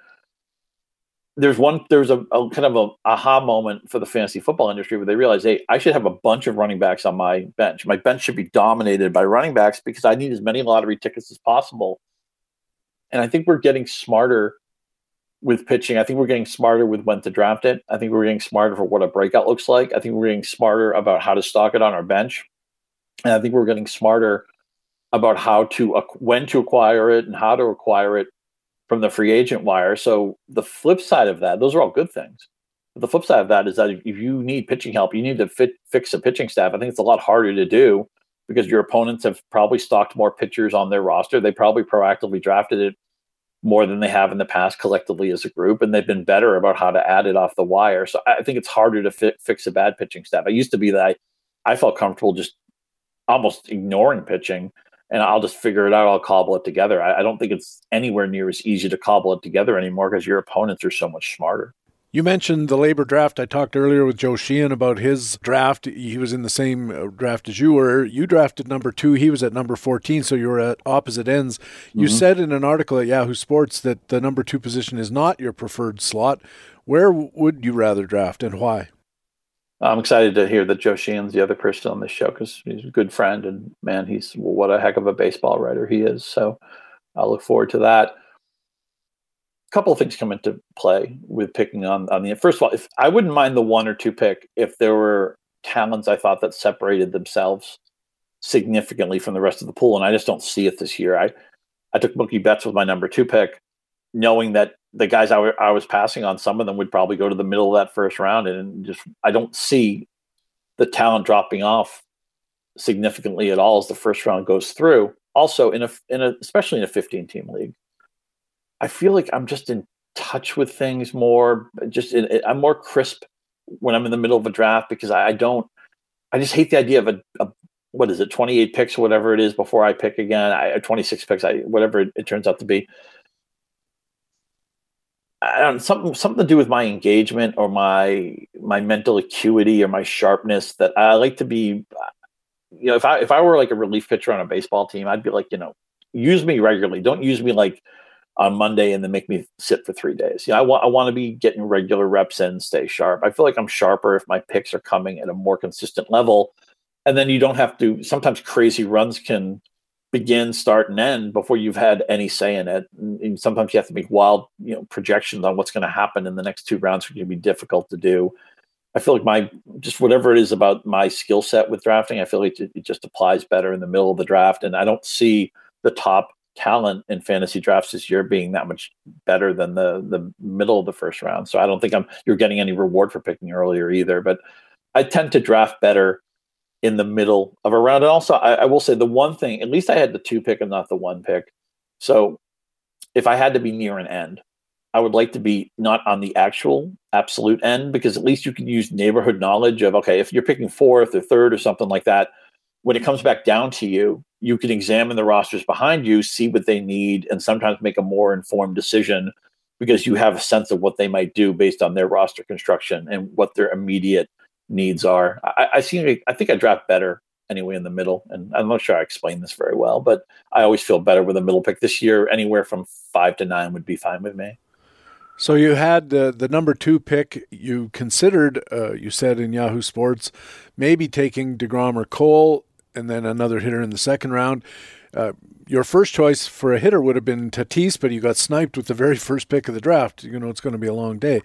there's one, there's a, a kind of a aha moment for the fantasy football industry where they realize, hey, I should have a bunch of running backs on my bench. My bench should be dominated by running backs because I need as many lottery tickets as possible. And I think we're getting smarter with pitching. I think we're getting smarter with when to draft it. I think we're getting smarter for what a breakout looks like. I think we're getting smarter about how to stock it on our bench. And I think we're getting smarter about how to, when to acquire it and how to acquire it from the free agent wire. So the flip side of that, those are all good things. But the flip side of that is that if you need pitching help, you need to fit, fix a pitching staff. I think it's a lot harder to do because your opponents have probably stocked more pitchers on their roster. They probably proactively drafted it more than they have in the past collectively as a group, and they've been better about how to add it off the wire. So I think it's harder to fit, fix a bad pitching staff. I used to be that I, I felt comfortable just almost ignoring pitching, and I'll just figure it out. I'll cobble it together. I, I don't think it's anywhere near as easy to cobble it together anymore because your opponents are so much smarter. You mentioned the labor draft. I talked earlier with Joe Sheehan about his draft. He was in the same draft as you were. You drafted number two. He was at number fourteen, so you were at opposite ends. You mm-hmm. said in an article at Yahoo Sports that the number two position is not your preferred slot. Where would you rather draft and why? I'm excited to hear that Joe Sheehan's the other person on this show because he's a good friend, and man, he's what a heck of a baseball writer he is. So I look forward to that. A couple of things come into play with picking on, on the, first of all, if I wouldn't mind the one or two pick if there were talents I thought that separated themselves significantly from the rest of the pool. And I just don't see it this year. I, I took Mookie Betts with my number two pick, knowing that the guys I, w- I was passing on, some of them would probably go to the middle of that first round, and just I don't see the talent dropping off significantly at all as the first round goes through. Also, in a in a especially in a fifteen-team league, I feel like I'm just in touch with things more. Just in, I'm more crisp when I'm in the middle of a draft because I, I don't. I just hate the idea of a, a what is it, twenty-eight picks, whatever it is, before I pick again. I twenty-six picks, I whatever it, it turns out to be. I don't know, something something to do with my engagement or my my mental acuity or my sharpness that I like to be, you know, if I if I were like a relief pitcher on a baseball team, I'd be like, you know, use me regularly. Don't use me like on Monday and then make me sit for three days. You know, I want I want to be getting regular reps in, stay sharp. I feel like I'm sharper if my picks are coming at a more consistent level. And then you don't have to, sometimes crazy runs can begin, start, and end before you've had any say in it. And sometimes you have to make wild, you know, projections on what's going to happen in the next two rounds, which can be difficult to do. I feel like my, just whatever it is about my skill set with drafting, I feel like it, it just applies better in the middle of the draft. And I don't see the top talent in fantasy drafts this year being that much better than the the middle of the first round. So I don't think I'm you're getting any reward for picking earlier either. But I tend to draft better in the middle of a round. And also I, I will say the one thing, at least I had the two pick and not the one pick. So if I had to be near an end, I would like to be not on the actual absolute end, because at least you can use neighborhood knowledge of, okay, if you're picking fourth or third or something like that, when it comes back down to you, you can examine the rosters behind you, see what they need, and sometimes make a more informed decision because you have a sense of what they might do based on their roster construction and what their immediate needs are. I, I seem. I think I draft better anyway in the middle, and I'm not sure I explained this very well, but I always feel better with a middle pick. This year, anywhere from five to nine would be fine with me. So you had uh, the number two pick. You considered, uh, you said in Yahoo Sports, maybe taking DeGrom or Cole, and then another hitter in the second round. Uh, your first choice for a hitter would have been Tatis, but you got sniped with the very first pick of the draft. You know it's going to be a long day.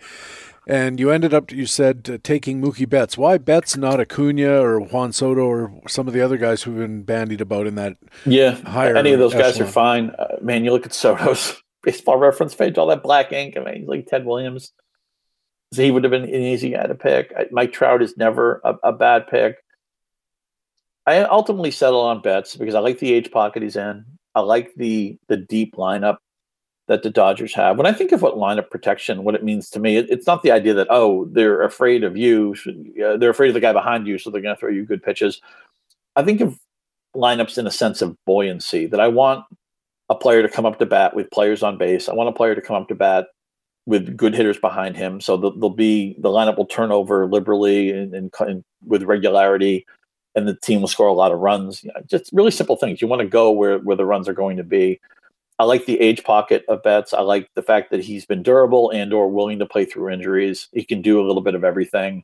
And you ended up, you said, uh, taking Mookie Betts. Why Betts, not Acuna or Juan Soto or some of the other guys who've been bandied about in that? Yeah, higher any of those echelon guys are fine. Uh, man, you look at Soto's baseball reference page, all that black ink. I mean, he's like Ted Williams. So he would have been an easy guy to pick. I, Mike Trout is never a, a bad pick. I ultimately settle on Betts because I like the age pocket he's in. I like the the deep lineup that the Dodgers have. When I think of what lineup protection, what it means to me, it, it's not the idea that, oh, they're afraid of you. Uh, they're afraid of the guy behind you, so they're going to throw you good pitches. I think of lineups in a sense of buoyancy, that I want a player to come up to bat with players on base. I want a player to come up to bat with good hitters behind him. So they'll be, the lineup will turn over liberally and, and, and with regularity, and the team will score a lot of runs. You know, just really simple things. You want to go where, where the runs are going to be. I like the age pocket of Betts. I like the fact that he's been durable and or willing to play through injuries. He can do a little bit of everything.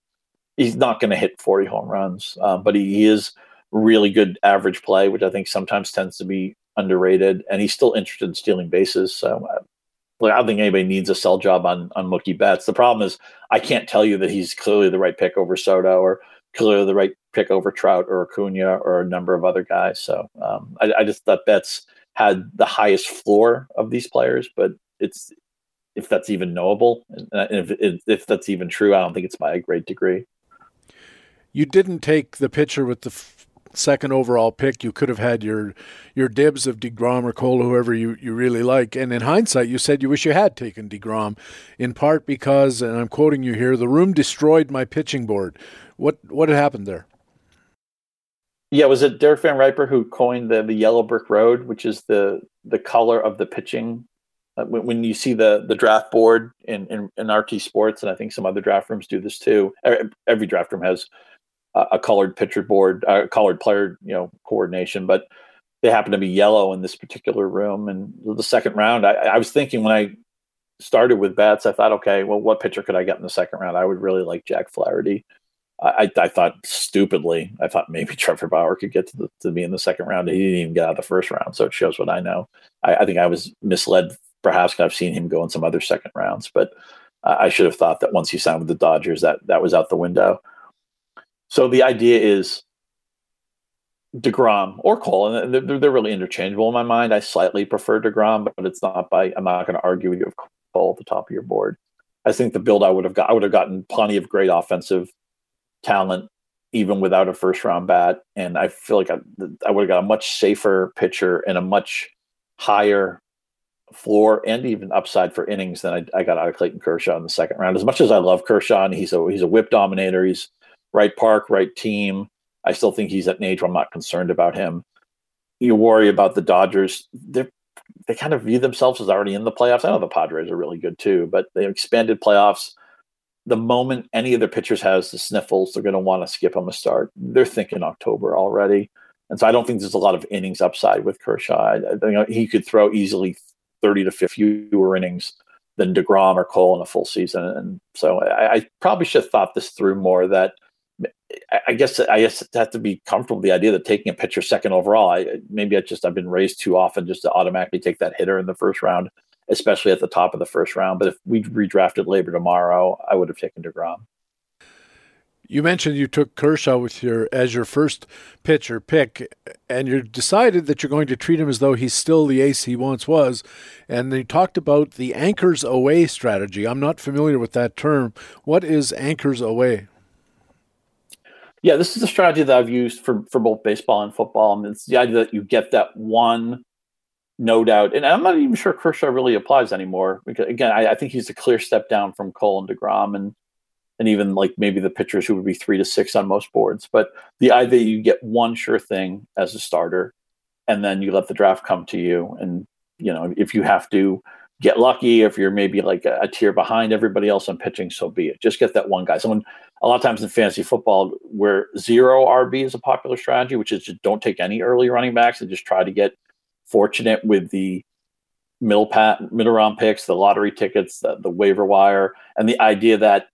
He's not going to hit forty home runs, uh, but he is really good average play, which I think sometimes tends to be underrated. And he's still interested in stealing bases. So uh, I don't think anybody needs a sell job on, on Mookie Betts. The problem is I can't tell you that he's clearly the right pick over Soto or clearly the right pick over Trout or Acuna or a number of other guys. So um, I, I just thought Betts had the highest floor of these players, but it's if that's even knowable, and if, if that's even true, I don't think it's by a great degree. You didn't take the pitcher with the f- second overall pick. You could have had your your dibs of DeGrom or Cole, whoever you, you really like. And in hindsight, you said you wish you had taken DeGrom, in part because, and I'm quoting you here, the room destroyed my pitching board. What what had happened there? Yeah, was it Derek Van Riper who coined the, the yellow brick road, which is the the color of the pitching? Uh, when, when you see the the draft board in, in, in R T Sports, and I think some other draft rooms do this too. Every, every draft room has a, a colored pitcher board, a colored player, you know, coordination, but they happen to be yellow in this particular room. And the second round, I, I was thinking when I started with Betts, I thought, okay, well, what pitcher could I get in the second round? I would really like Jack Flaherty. I, I thought stupidly, I thought maybe Trevor Bauer could get to, the, to me in the second round. He didn't even get out of the first round, so it shows what I know. I, I think I was misled, perhaps, because I've seen him go in some other second rounds, but uh, I should have thought that once he signed with the Dodgers, that, that was out the window. So the idea is DeGrom or Cole, and they're, they're really interchangeable in my mind. I slightly prefer DeGrom, but it's not by, I'm not going to argue with you of Cole at the top of your board. I think the build I would have got, I would have gotten plenty of great offensive talent even without a first round bat, and I feel like I, I would have got a much safer pitcher and a much higher floor and even upside for innings than I, I got out of Clayton Kershaw in the second round. As much as I love Kershaw, and he's a he's a whip dominator, he's right park, right team, I still think he's at an age where I'm not concerned about him. You worry about the Dodgers; they they kind of view themselves as already in the playoffs. I know the Padres are really good too, but they expanded playoffs. The moment any of the pitchers has the sniffles, they're going to want to skip them a start. They're thinking October already. And so I don't think there's a lot of innings upside with Kershaw. I, you know, he could throw easily thirty to fifty fewer innings than DeGrom or Cole in a full season. And so I, I probably should have thought this through more, that I guess I guess have to be comfortable with the idea that taking a pitcher second overall, I, maybe I just, I've been raised too often just to automatically take that hitter in the first round, especially at the top of the first round. But if we redrafted Labor tomorrow, I would have taken DeGrom. You mentioned you took Kershaw with your as your first pitcher pick, and you decided that you're going to treat him as though he's still the ace he once was. And they talked about the anchors away strategy. I'm not familiar with that term. What is anchors away? Yeah, this is a strategy that I've used for, for both baseball and football. And it's the idea that you get that one no doubt, and I'm not even sure Kershaw really applies anymore. Because again, I, I think he's a clear step down from Cole and DeGrom, and and even like maybe the pitchers who would be three to six on most boards. But the idea you get one sure thing as a starter, and then you let the draft come to you. And you know, if you have to get lucky, if you're maybe like a, a tier behind everybody else on pitching, so be it. Just get that one guy. Someone a lot of times in fantasy football where zero R B is a popular strategy, which is just don't take any early running backs and just try to get fortunate with the middle pat, middle round picks, the lottery tickets, the, the waiver wire, and the idea that,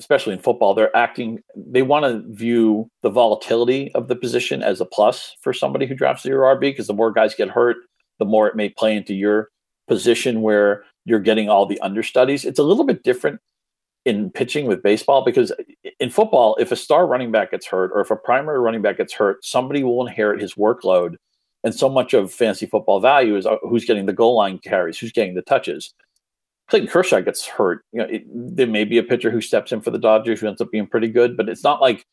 especially in football, they're acting, they want to view the volatility of the position as a plus for somebody who drafts zero R B, because the more guys get hurt, the more it may play into your position where you're getting all the understudies. It's a little bit different in pitching with baseball, because in football, if a star running back gets hurt, or if a primary running back gets hurt, somebody will inherit his workload And so much of fantasy football value is who's getting the goal line carries, who's getting the touches. Clayton Kershaw gets hurt. You know, it, there may be a pitcher who steps in for the Dodgers who ends up being pretty good, but it's not like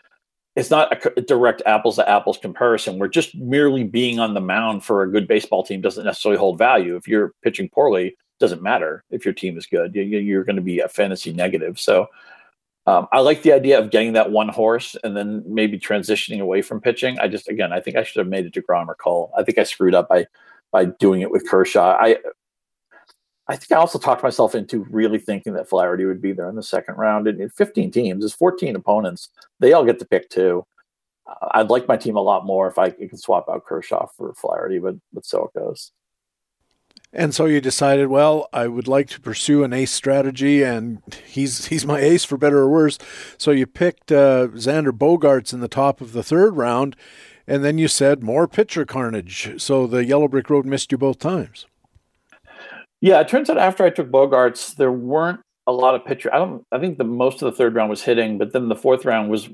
it's not a direct apples to apples comparison where just merely being on the mound for a good baseball team doesn't necessarily hold value. If you're pitching poorly, it doesn't matter if your team is good. You're going to be a fantasy negative. So um, I like the idea of getting that one horse and then maybe transitioning away from pitching. I just, again, I think I should have made it to Grom or Cole. I think I screwed up by, by doing it with Kershaw. I, I think I also talked myself into really thinking that Flaherty would be there in the second round. And in fifteen teams, there's fourteen opponents. They all get to pick two. Uh, I'd like my team a lot more if I can swap out Kershaw for Flaherty, but, but so it goes. And so you decided, well, I would like to pursue an ace strategy, and he's he's my ace for better or worse. So you picked uh, Xander Bogaerts in the top of the third round, and then you said more pitcher carnage. So the Yellow Brick Road missed you both times. Yeah, it turns out after I took Bogaerts, there weren't a lot of pitcher. I don't. I think the most of the third round was hitting, but then the fourth round was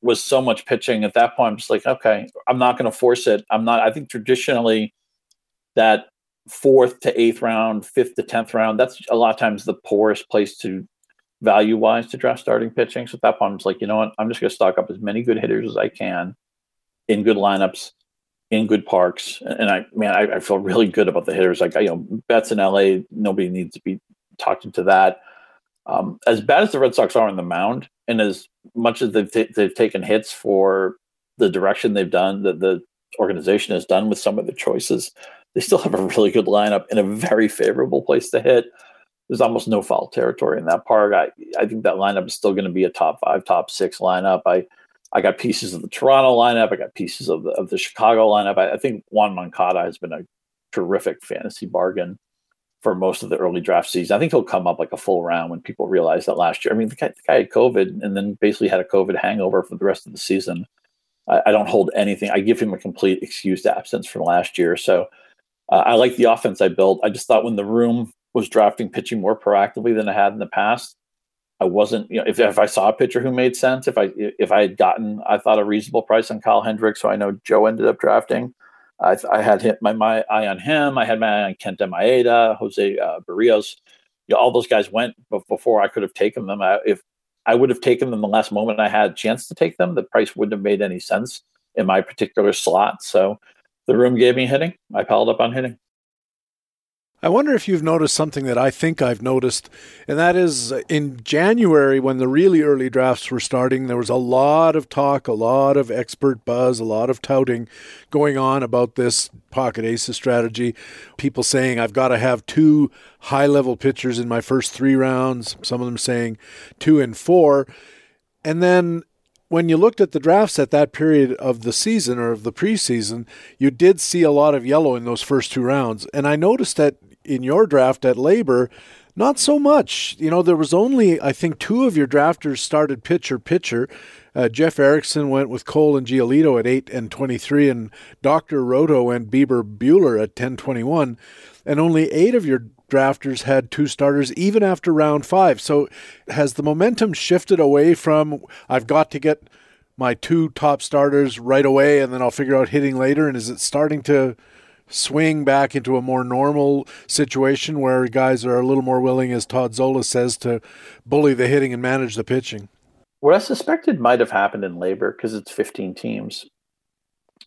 was so much pitching. At that point, I'm just like, okay, I'm not going to force it. I'm not. I think traditionally, that fourth to eighth round, fifth to tenth round, that's a lot of times the poorest place to value wise to draft starting pitching. So at that point, I'm just like, you know what? I'm just going to stock up as many good hitters as I can in good lineups, in good parks. And I, man, I, I feel really good about the hitters. Like, you know, Betts in L A, nobody needs to be talked into that. Um, as bad as the Red Sox are on the mound, and as much as they've, t- they've taken hits for the direction they've done, that the organization has done with some of the choices, they still have a really good lineup in a very favorable place to hit. There's almost no foul territory in that park. I, I think that lineup is still going to be a top five, top six lineup. I, I got pieces of the Toronto lineup. I got pieces of the, of the Chicago lineup. I, I think Juan Moncada has been a terrific fantasy bargain for most of the early draft season. I think he'll come up like a full round when people realize that last year. I mean, the guy, the guy had COVID and then basically had a COVID hangover for the rest of the season. I, I don't hold anything. I give him a complete excused absence from last year. So uh, I like the offense I built. I just thought when the room was drafting pitching more proactively than I had in the past, I wasn't, you know, if, if I saw a pitcher who made sense, if I if I had gotten, I thought a reasonable price on Kyle Hendricks, who I know Joe ended up drafting. I, I had hit my, my eye on him. I had my eye on Kenta Maeda, Jose uh, Barrios. You know, all those guys went before I could have taken them. I, if I would have taken them the last moment I had a chance to take them, the price wouldn't have made any sense in my particular slot. So the room gave me hitting. I piled up on hitting. I wonder if you've noticed something that I think I've noticed, and that is in January when the really early drafts were starting, there was a lot of talk, a lot of expert buzz, a lot of touting going on about this pocket aces strategy. People saying, I've got to have two high-level pitchers in my first three rounds, some of them saying two and four. And then when you looked at the drafts at that period of the season or of the preseason, you did see a lot of yellow in those first two rounds. And I noticed that in your draft at Labor, not so much. You know, there was only, I think, two of your drafters started pitcher-pitcher. Uh, Jeff Erickson went with Cole and Giolito at eight and twenty-three, and Doctor Roto and Bieber Buehler at ten twenty-one. And only eight of your drafters had two starters even after round five. So has the momentum shifted away from, I've got to get my two top starters right away and then I'll figure out hitting later? And is it starting to swing back into a more normal situation where guys are a little more willing, as Todd Zola says, to bully the hitting and manage the pitching? What I suspected might have happened in Labor, because it's fifteen teams,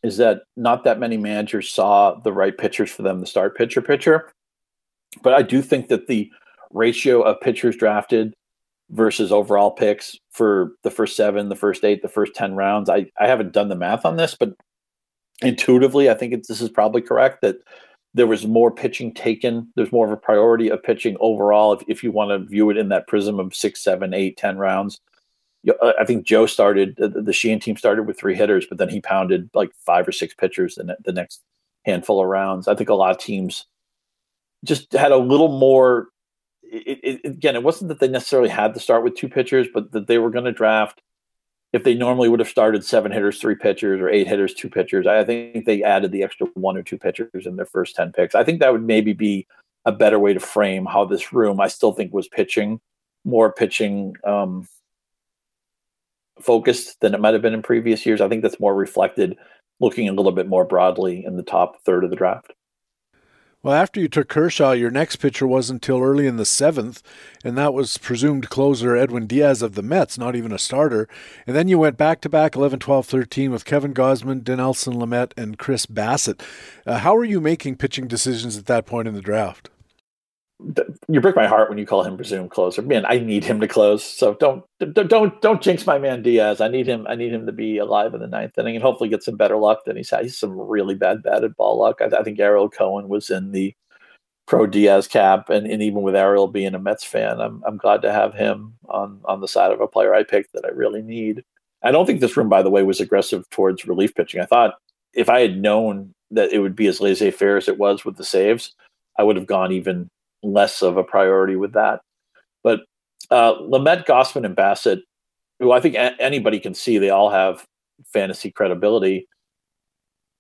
is that not that many managers saw the right pitchers for them to start pitcher-pitcher. But I do think that the ratio of pitchers drafted versus overall picks for the first seven, the first eight, the first ten rounds, I, I haven't done the math on this, but intuitively, I think it, this is probably correct, that there was more pitching taken. There's more of a priority of pitching overall if, if you want to view it in that prism of six, seven, eight, ten rounds. You know, I think Joe started, the Sheehan team started with three hitters, but then he pounded like five or six pitchers in the next handful of rounds. I think a lot of teams just had a little more it, it, again, it wasn't that they necessarily had to start with two pitchers, but that they were going to draft, if they normally would have started seven hitters, three pitchers, or eight hitters, two pitchers, I think they added the extra one or two pitchers in their first ten picks. I think that would maybe be a better way to frame how this room, I still think, was pitching, more pitching um, focused than it might have been in previous years. I think that's more reflected looking a little bit more broadly in the top third of the draft. Well, after you took Kershaw, your next pitcher wasn't until early in the seventh, and that was presumed closer Edwin Diaz of the Mets, not even a starter. And then you went back-to-back eleven, twelve, thirteen with Kevin Gausman, Dinelson Lamet, and Chris Bassett. Uh, how were you making pitching decisions at that point in the draft? You break my heart when you call him presumed closer. Man, I need him to close, so don't don't don't jinx my man Diaz. I need him. I need him to be alive in the ninth inning and hopefully get some better luck than he's had. He's some really bad batted ball luck. I, I think Ariel Cohen was in the pro Diaz camp, and, and even with Ariel being a Mets fan, I'm I'm glad to have him on on the side of a player I picked that I really need. I don't think this room, by the way, was aggressive towards relief pitching. I thought if I had known that it would be as laissez-faire as it was with the saves, I would have gone even less of a priority with that. But uh, Lamet, Gausman, and Bassett, who I think a- anybody can see, they all have fantasy credibility.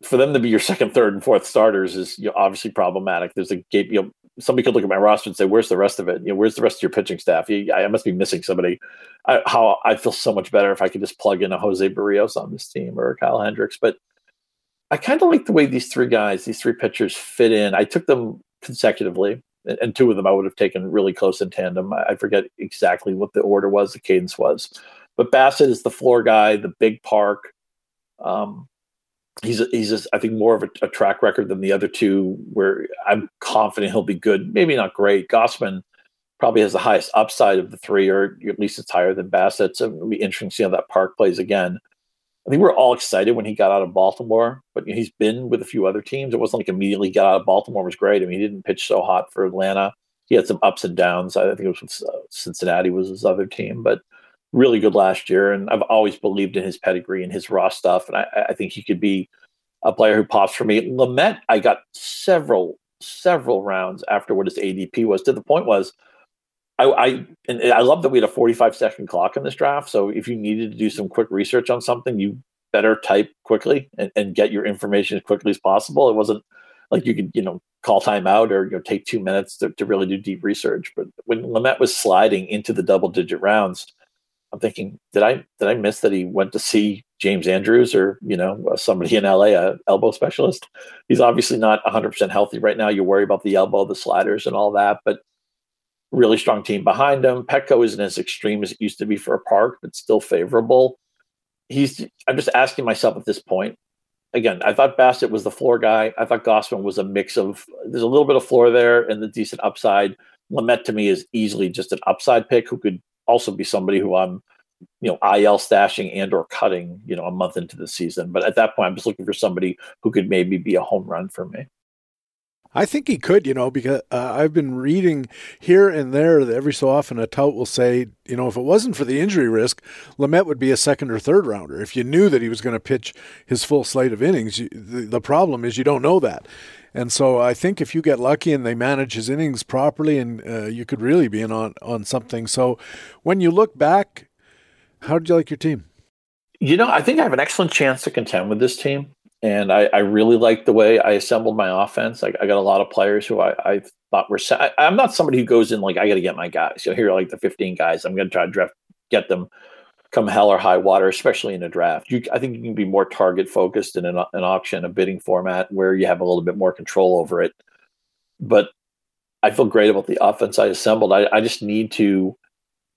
For them to be your second, third, and fourth starters is, you know, obviously problematic. There's a gate. You know, somebody could look at my roster and say, "Where's the rest of it? You know, where's the rest of your pitching staff? You, I must be missing somebody." I, how I feel so much better if I could just plug in a Jose Barrios on this team or Kyle Hendricks. But I kind of like the way these three guys, these three pitchers, fit in. I took them consecutively. And two of them I would have taken really close in tandem. I forget exactly what the order was, the cadence was. But Bassett is the floor guy, the big park. Um, he's he's just, I think, more of a, a track record than the other two, where I'm confident he'll be good, maybe not great. Gausman probably has the highest upside of the three, or at least it's higher than Bassett. So it'll be interesting to see how that park plays again. I think we were all excited when he got out of Baltimore, but he's been with a few other teams. It wasn't like immediately he got out of Baltimore was great. I mean, he didn't pitch so hot for Atlanta. He had some ups and downs. I think it was uh, Cincinnati was his other team, but really good last year. And I've always believed in his pedigree and his raw stuff. And I, I think he could be a player who pops for me. Lamet, I got several, several rounds after what his A D P was, to the point was, I, I and I love that we had a forty-five second clock in this draft. So if you needed to do some quick research on something, you better type quickly and, and get your information as quickly as possible. It wasn't like you could, you know, call timeout or, you know, take two minutes to, to really do deep research. But when Lamet was sliding into the double digit rounds, I'm thinking, did I did I miss that he went to see James Andrews or, you know, somebody in L A, a elbow specialist? He's obviously not one hundred percent healthy right now. You worry about the elbow, the sliders, and all that, but really strong team behind him. Petco isn't as extreme as it used to be for a park, but still favorable. He's. I'm just asking myself at this point. Again, I thought Bassett was the floor guy. I thought Gausman was a mix of. There's a little bit of floor there and the decent upside. Lamet to me is easily just an upside pick who could also be somebody who I'm, you know, I L stashing and or cutting, you know, a month into the season. But at that point, I'm just looking for somebody who could maybe be a home run for me. I think he could, you know, because uh, I've been reading here and there that every so often a tout will say, you know, if it wasn't for the injury risk, Lamet would be a second or third rounder. If you knew that he was going to pitch his full slate of innings, you, the, the problem is you don't know that. And so I think if you get lucky and they manage his innings properly, and uh, you could really be in on, on something. So when you look back, how did you like your team? You know, I think I have an excellent chance to contend with this team. And I, I really liked the way I assembled my offense. I, I got a lot of players who I, I thought were I, – I'm not somebody who goes in like, I got to get my guys. You know, here are like the fifteen guys. I'm going to try to draft, get them come hell or high water, especially in a draft. You, I think you can be more target-focused in an, an auction, a bidding format where you have a little bit more control over it. But I feel great about the offense I assembled. I, I just need to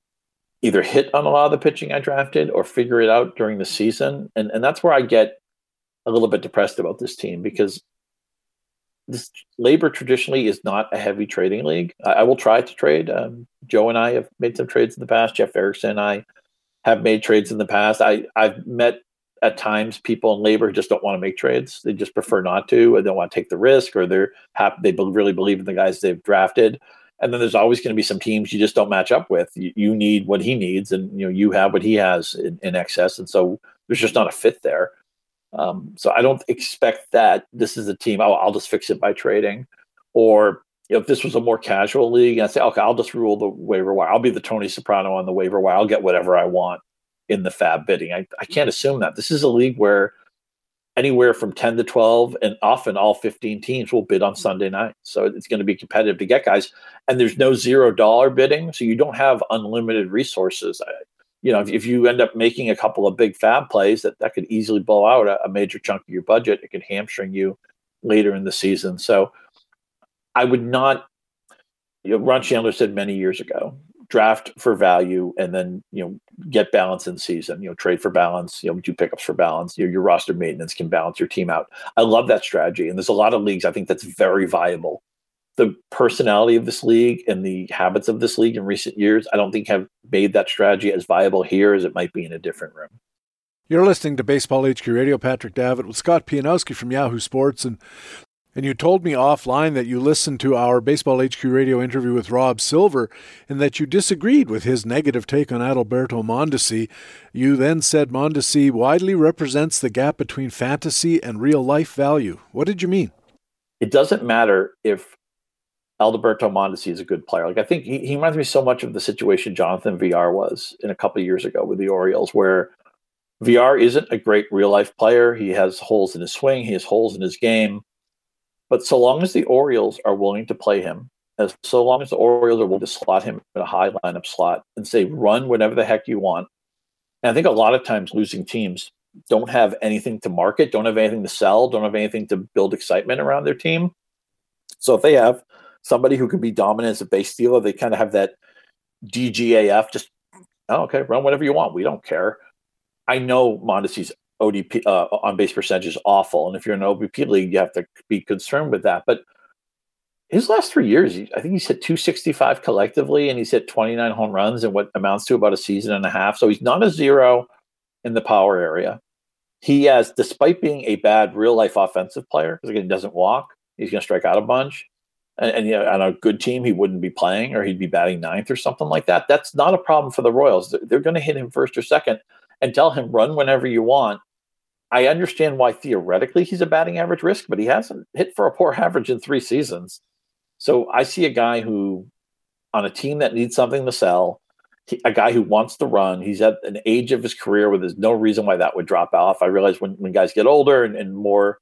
– either hit on a lot of the pitching I drafted or figure it out during the season. And and that's where I get a little bit depressed about this team, because this labor traditionally is not a heavy trading league. I, I will try to trade. Um, Joe and I have made some trades in the past. Jeff Erickson and I have made trades in the past. I, I've met at times people in labor who just don't want to make trades. They just prefer not to, or they don't want to take the risk, or they're happy, they really believe in the guys they've drafted. And then there's always going to be some teams you just don't match up with. You, you need what he needs, and you know you have what he has in, in excess, and so there's just not a fit there. Um, so I don't expect that this is a team. I'll, I'll just fix it by trading, or you know, if this was a more casual league, I say, okay, I'll just rule the waiver wire. I'll be the Tony Soprano on the waiver wire. I'll get whatever I want in the fab bidding. I, I can't assume that this is a league where anywhere from ten to twelve, and often all fifteen teams will bid on Sunday night. So it's going to be competitive to get guys. And there's no zero dollar bidding, so you don't have unlimited resources. you know, if, if you end up making a couple of big fab plays, that, that could easily blow out a, a major chunk of your budget. It could hamstring you later in the season. So I would not, you know, Ron Chandler said many years ago, draft for value and then, you know, get balance in season, you know, trade for balance, you know, do pickups for balance, you know, your roster maintenance can balance your team out. I love that strategy. And there's a lot of leagues, I think that's very viable. The personality of this league and the habits of this league in recent years, I don't think have made that strategy as viable here as it might be in a different room. You're listening to Baseball H Q Radio. Patrick Davitt with Scott Pianowski from Yahoo Sports. And And you told me offline that you listened to our Baseball H Q Radio interview with Rob Silver and that you disagreed with his negative take on Adalberto Mondesi. You then said Mondesi widely represents the gap between fantasy and real-life value. What did you mean? It doesn't matter if Adalberto Mondesi is a good player. Like, I think he, he reminds me so much of the situation Jonathan Villar was in a couple of years ago with the Orioles, where Villar isn't a great real-life player. He has holes in his swing. He has holes in his game. But so long as the Orioles are willing to play him, as so long as the Orioles are willing to slot him in a high lineup slot and say, run whatever the heck you want. And I think a lot of times losing teams don't have anything to market, don't have anything to sell, don't have anything to build excitement around their team. So if they have somebody who could be dominant as a base stealer, they kind of have that D G A F, just, oh, okay, run whatever you want. We don't care. I know Mondesi's O D P uh, on base percentage is awful. And if you're in an O B P league, you have to be concerned with that. But his last three years, I think he's hit two sixty-five collectively, and he's hit twenty-nine home runs in what amounts to about a season and a half. So he's not a zero in the power area. He has, despite being a bad real-life offensive player, because again, he doesn't walk, he's going to strike out a bunch. And, and you know, on a good team, he wouldn't be playing, or he'd be batting ninth or something like that. That's not a problem for the Royals. They're, they're going to hit him first or second and tell him, run whenever you want. I understand why theoretically he's a batting average risk, but he hasn't hit for a poor average in three seasons. So I see a guy who, on a team that needs something to sell, he, a guy who wants to run, he's at an age of his career where there's no reason why that would drop off. I realize when, when guys get older and, and more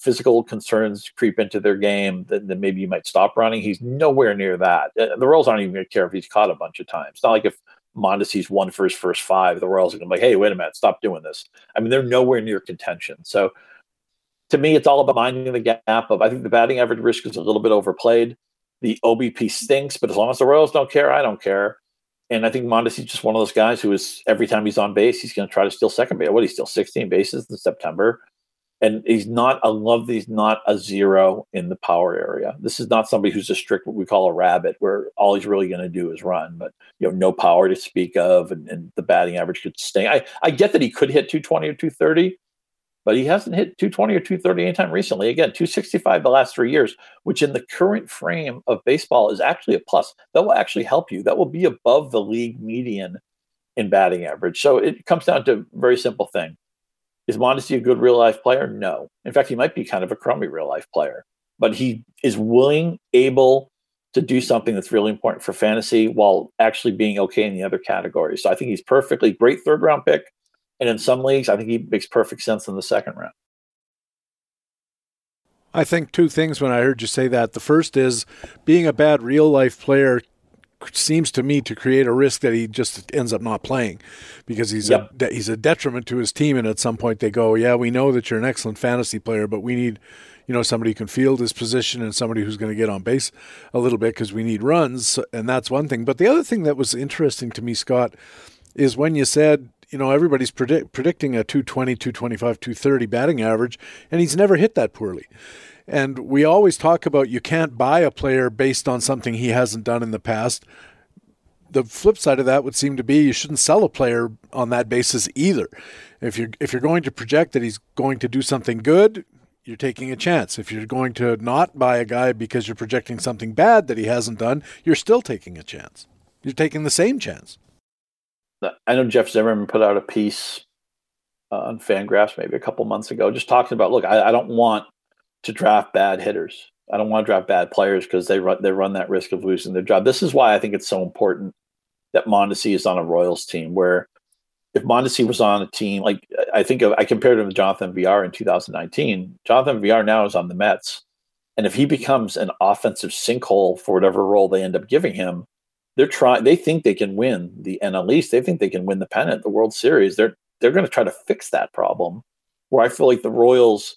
physical concerns creep into their game, then, then maybe you might stop running. He's nowhere near that. The Royals aren't even going to care if he's caught a bunch of times. It's not like if Mondesi's won for his first five, the Royals are going to be like, hey, wait a minute, stop doing this. I mean, they're nowhere near contention. So to me, it's all about minding the gap of, I think the batting average risk is a little bit overplayed. The O B P stinks, but as long as the Royals don't care, I don't care. And I think Mondesi's just one of those guys who is, every time he's on base, he's going to try to steal second base. What, he steals sixteen bases in September? And he's not, I love that he's not a zero in the power area. This is not somebody who's a strict, what we call a rabbit, where all he's really going to do is run, but you know, no power to speak of, and, and the batting average could stay. I, I get that he could hit two twenty or two thirty, but he hasn't hit two twenty or two thirty anytime recently. Again, two sixty-five the last three years, which in the current frame of baseball is actually a plus. That will actually help you. That will be above the league median in batting average. So it comes down to a very simple thing. Is Mondesi a good real-life player? No. In fact, he might be kind of a crummy real-life player. But he is willing, able to do something that's really important for fantasy while actually being okay in the other categories. So I think he's perfectly great third-round pick. And in some leagues, I think he makes perfect sense in the second round. I think two things when I heard you say that. The first is being a bad real-life player seems to me to create a risk that he just ends up not playing because he's yep. a, he's a detriment to his team. And at some point they go, yeah, we know that you're an excellent fantasy player, but we need, you know, somebody who can field his position and somebody who's going to get on base a little bit because we need runs. And that's one thing. But the other thing that was interesting to me, Scott, is when you said, you know, everybody's predict, predicting a two twenty, two twenty-five, two thirty batting average, and he's never hit that poorly. And we always talk about you can't buy a player based on something he hasn't done in the past. The flip side of that would seem to be you shouldn't sell a player on that basis either. If you're, if you're going to project that he's going to do something good, you're taking a chance. If you're going to not buy a guy because you're projecting something bad that he hasn't done, you're still taking a chance. You're taking the same chance. I know Jeff Zimmerman put out a piece on FanGraphs maybe a couple months ago just talking about, look, I, I don't want to draft bad hitters. I don't want to draft bad players because they run they run that risk of losing their job. This is why I think it's so important that Mondesi is on a Royals team, where if Mondesi was on a team, like I think of, I compared him to Jonathan Villar in two thousand nineteen. Jonathan Villar now is on the Mets. And if he becomes an offensive sinkhole for whatever role they end up giving him, they're trying. They think they can win the N L East. They think they can win the pennant, the World Series. They're they're going to try to fix that problem. Where I feel like the Royals,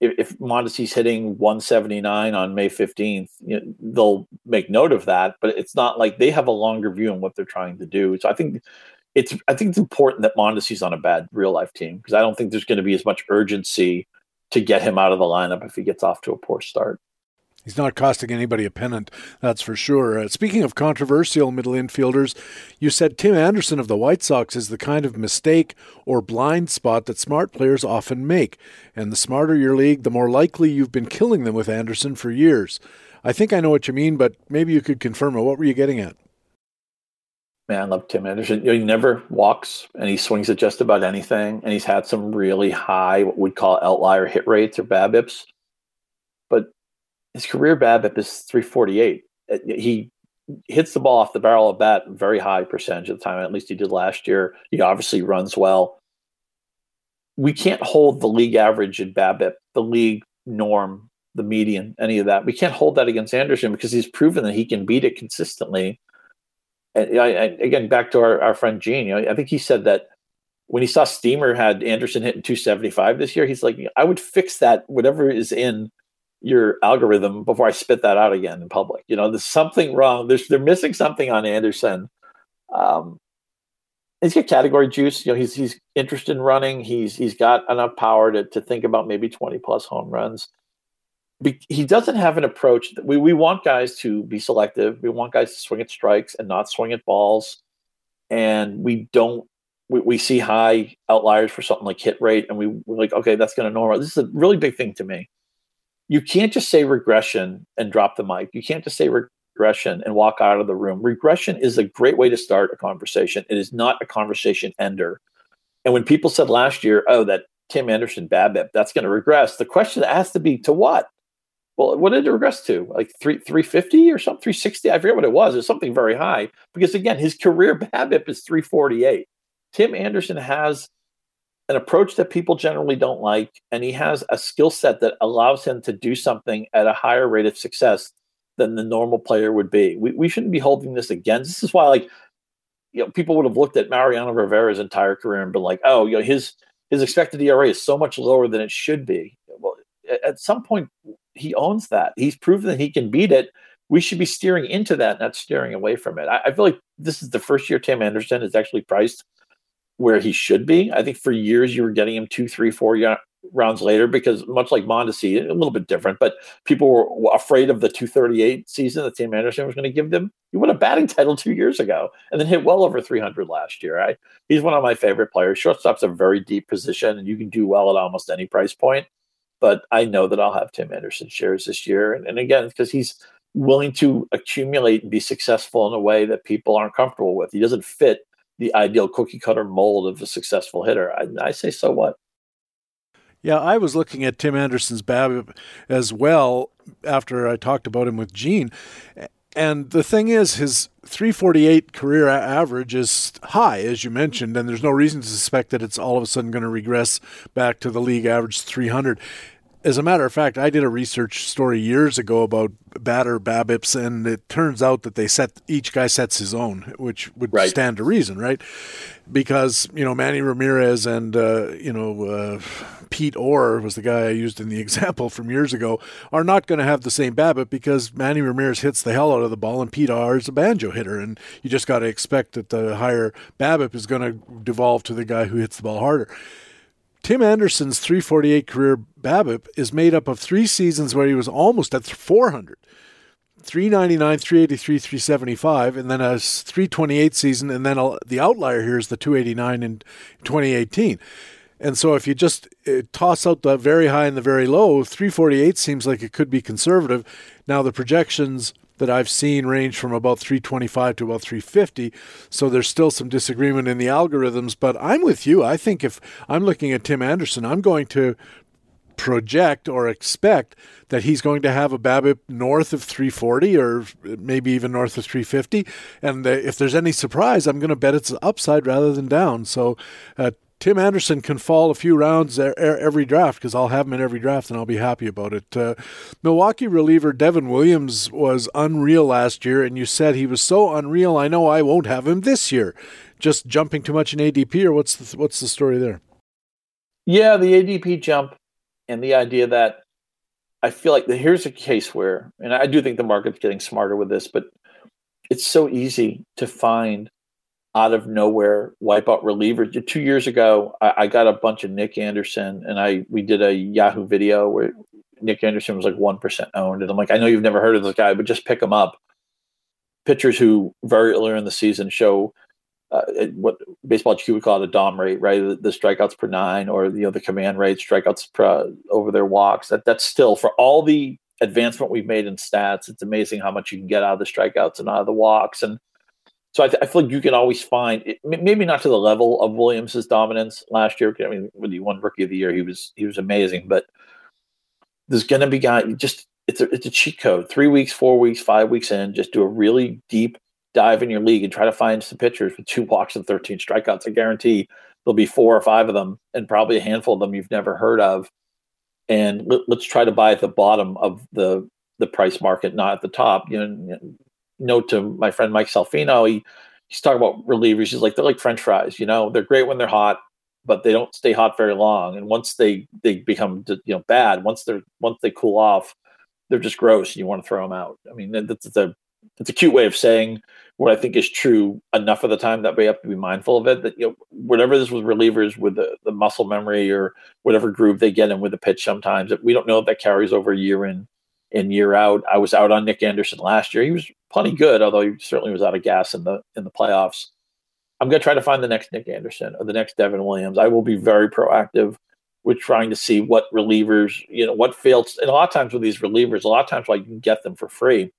if, if Mondesi's hitting one seventy-nine on May fifteenth, you know, they'll make note of that. But it's not like they have a longer view on what they're trying to do. So I think it's I think it's important that Mondesi's on a bad real life team, because I don't think there's going to be as much urgency to get him out of the lineup if he gets off to a poor start. He's not costing anybody a pennant, that's for sure. Uh, speaking of controversial middle infielders, you said Tim Anderson of the White Sox is the kind of mistake or blind spot that smart players often make. And the smarter your league, the more likely you've been killing them with Anderson for years. I think I know what you mean, but maybe you could confirm it. What were you getting at? Man, I love Tim Anderson. You know, he never walks, and he swings at just about anything. And he's had some really high, what we'd call outlier hit rates or BABIPs. But his career BABIP is three forty-eight. He hits the ball off the barrel of bat very high percentage of the time. At least he did last year. He obviously runs well. We can't hold the league average in BABIP, the league norm, the median, any of that. We can't hold that against Anderson because he's proven that he can beat it consistently. And I, I, again, back to our, our friend Gene, you know, I think he said that when he saw Steamer had Anderson hitting two seventy-five this year, he's like, I would fix that, whatever is in your algorithm, before I spit that out again in public. You know, there's something wrong. There's, they're missing something on Anderson. Um, he's got category juice. You know, he's he's interested in running. He's he's got enough power to to think about maybe twenty plus home runs. Be, he doesn't have an approach that we we want guys to be selective. We want guys to swing at strikes and not swing at balls. And we don't. We, we see high outliers for something like hit rate, and we we're like, okay, that's going to normal. This is a really big thing to me. You can't just say regression and drop the mic. You can't just say regression and walk out of the room. Regression is a great way to start a conversation. It is not a conversation ender. And when people said last year, oh, that Tim Anderson BABIP, that's going to regress, the question has to be, to what? Well, what did it regress to? Like three, 350 or something, three sixty? I forget what it was. It was something very high. Because, again, his career BABIP is three forty-eight. Tim Anderson has an approach that people generally don't like, and he has a skill set that allows him to do something at a higher rate of success than the normal player would be. We we shouldn't be holding this against. This is why, like, you know, people would have looked at Mariano Rivera's entire career and been like, "Oh, you know, his his expected E R A is so much lower than it should be." Well, at some point, he owns that. He's proven that he can beat it. We should be steering into that, not steering away from it. I, I feel like this is the first year Tim Anderson is actually priced where he should be. I think for years you were getting him two, three, four y- rounds later because, much like Mondesi, a little bit different, but people were afraid of the two thirty-eight season that Tim Anderson was going to give them. He won a batting title two years ago and then hit well over three hundred last year. I, he's one of my favorite players. Shortstop's a very deep position, and you can do well at almost any price point. But I know that I'll have Tim Anderson shares this year. And, and again, because he's willing to accumulate and be successful in a way that people aren't comfortable with. He doesn't fit the ideal cookie-cutter mold of a successful hitter. I, I say, so what? Yeah, I was looking at Tim Anderson's BABIP as well after I talked about him with Gene. And the thing is, his three forty-eight career average is high, as you mentioned, and there's no reason to suspect that it's all of a sudden going to regress back to the league average three hundred. As a matter of fact, I did a research story years ago about batter BABIPs, and it turns out that they set each guy sets his own, which would right. stand to reason, right? Because you know Manny Ramirez and uh, you know uh, Pete Orr was the guy I used in the example from years ago are not going to have the same BABIP because Manny Ramirez hits the hell out of the ball, and Pete Orr is a banjo hitter, and you just got to expect that the higher BABIP is going to devolve to the guy who hits the ball harder. Tim Anderson's three forty-eight career BABIP is made up of three seasons where he was almost at four hundred, three ninety-nine, three eighty-three, three seventy-five, and then a three twenty-eight season, and then a, the outlier here is the two eighty-nine in twenty eighteen. And so if you just uh, toss out the very high and the very low, three forty-eight seems like it could be conservative. Now the projections that I've seen range from about three twenty-five to about three fifty. So there's still some disagreement in the algorithms, but I'm with you. I think if I'm looking at Tim Anderson, I'm going to project or expect that he's going to have a BABIP north of three forty or maybe even north of three fifty. And if there's any surprise, I'm going to bet it's upside rather than down. So uh, Tim Anderson can fall a few rounds every draft, because I'll have him in every draft and I'll be happy about it. Uh, Milwaukee reliever Devin Williams was unreal last year, and you said he was so unreal, I know I won't have him this year. Just jumping too much in A D P, or what's the, what's the story there? Yeah, the A D P jump and the idea that I feel like the, here's a case where, and I do think the market's getting smarter with this, but it's so easy to find out of nowhere wipeout relievers. Two years ago, I, I got a bunch of Nick Anderson, and I we did a Yahoo video where Nick Anderson was like one percent owned. And I'm like, I know you've never heard of this guy, but just pick him up. Pitchers who very early in the season show uh, what baseball H Q would call it a dom rate, right? The, the strikeouts per nine, or you know, the command rate, strikeouts per, uh, over their walks. That that's still, for all the advancement we've made in stats, it's amazing how much you can get out of the strikeouts and out of the walks. And so I, th- I feel like you can always find it, maybe not to the level of Williams's dominance last year. I mean, when he won Rookie of the Year, he was he was amazing. But there's going to be guys. Just it's a it's a cheat code. Three weeks, four weeks, five weeks in, just do a really deep dive in your league and try to find some pitchers with two walks and thirteen strikeouts. I guarantee there'll be four or five of them, and probably a handful of them you've never heard of. And let, let's try to buy at the bottom of the the price market, not at the top. You know. Note to my friend Mike Salfino, he he's talking about relievers. He's like, they're like French fries, you know, they're great when they're hot, but they don't stay hot very long. And once they they become, you know, bad, once they're once they cool off, they're just gross, and you want to throw them out. I mean, that's a it's a cute way of saying what I think is true enough of the time that we have to be mindful of it. That, you know, whatever this was relievers with the, the muscle memory or whatever groove they get in with the pitch, sometimes we don't know if that carries over year in and year out. I was out on Nick Anderson last year. He was plenty good, although he certainly was out of gas in the in the playoffs. I'm going to try to find the next Nick Anderson or the next Devin Williams. I will be very proactive with trying to see what relievers, you know, what failed. And a lot of times with these relievers, a lot of times why you can get them for free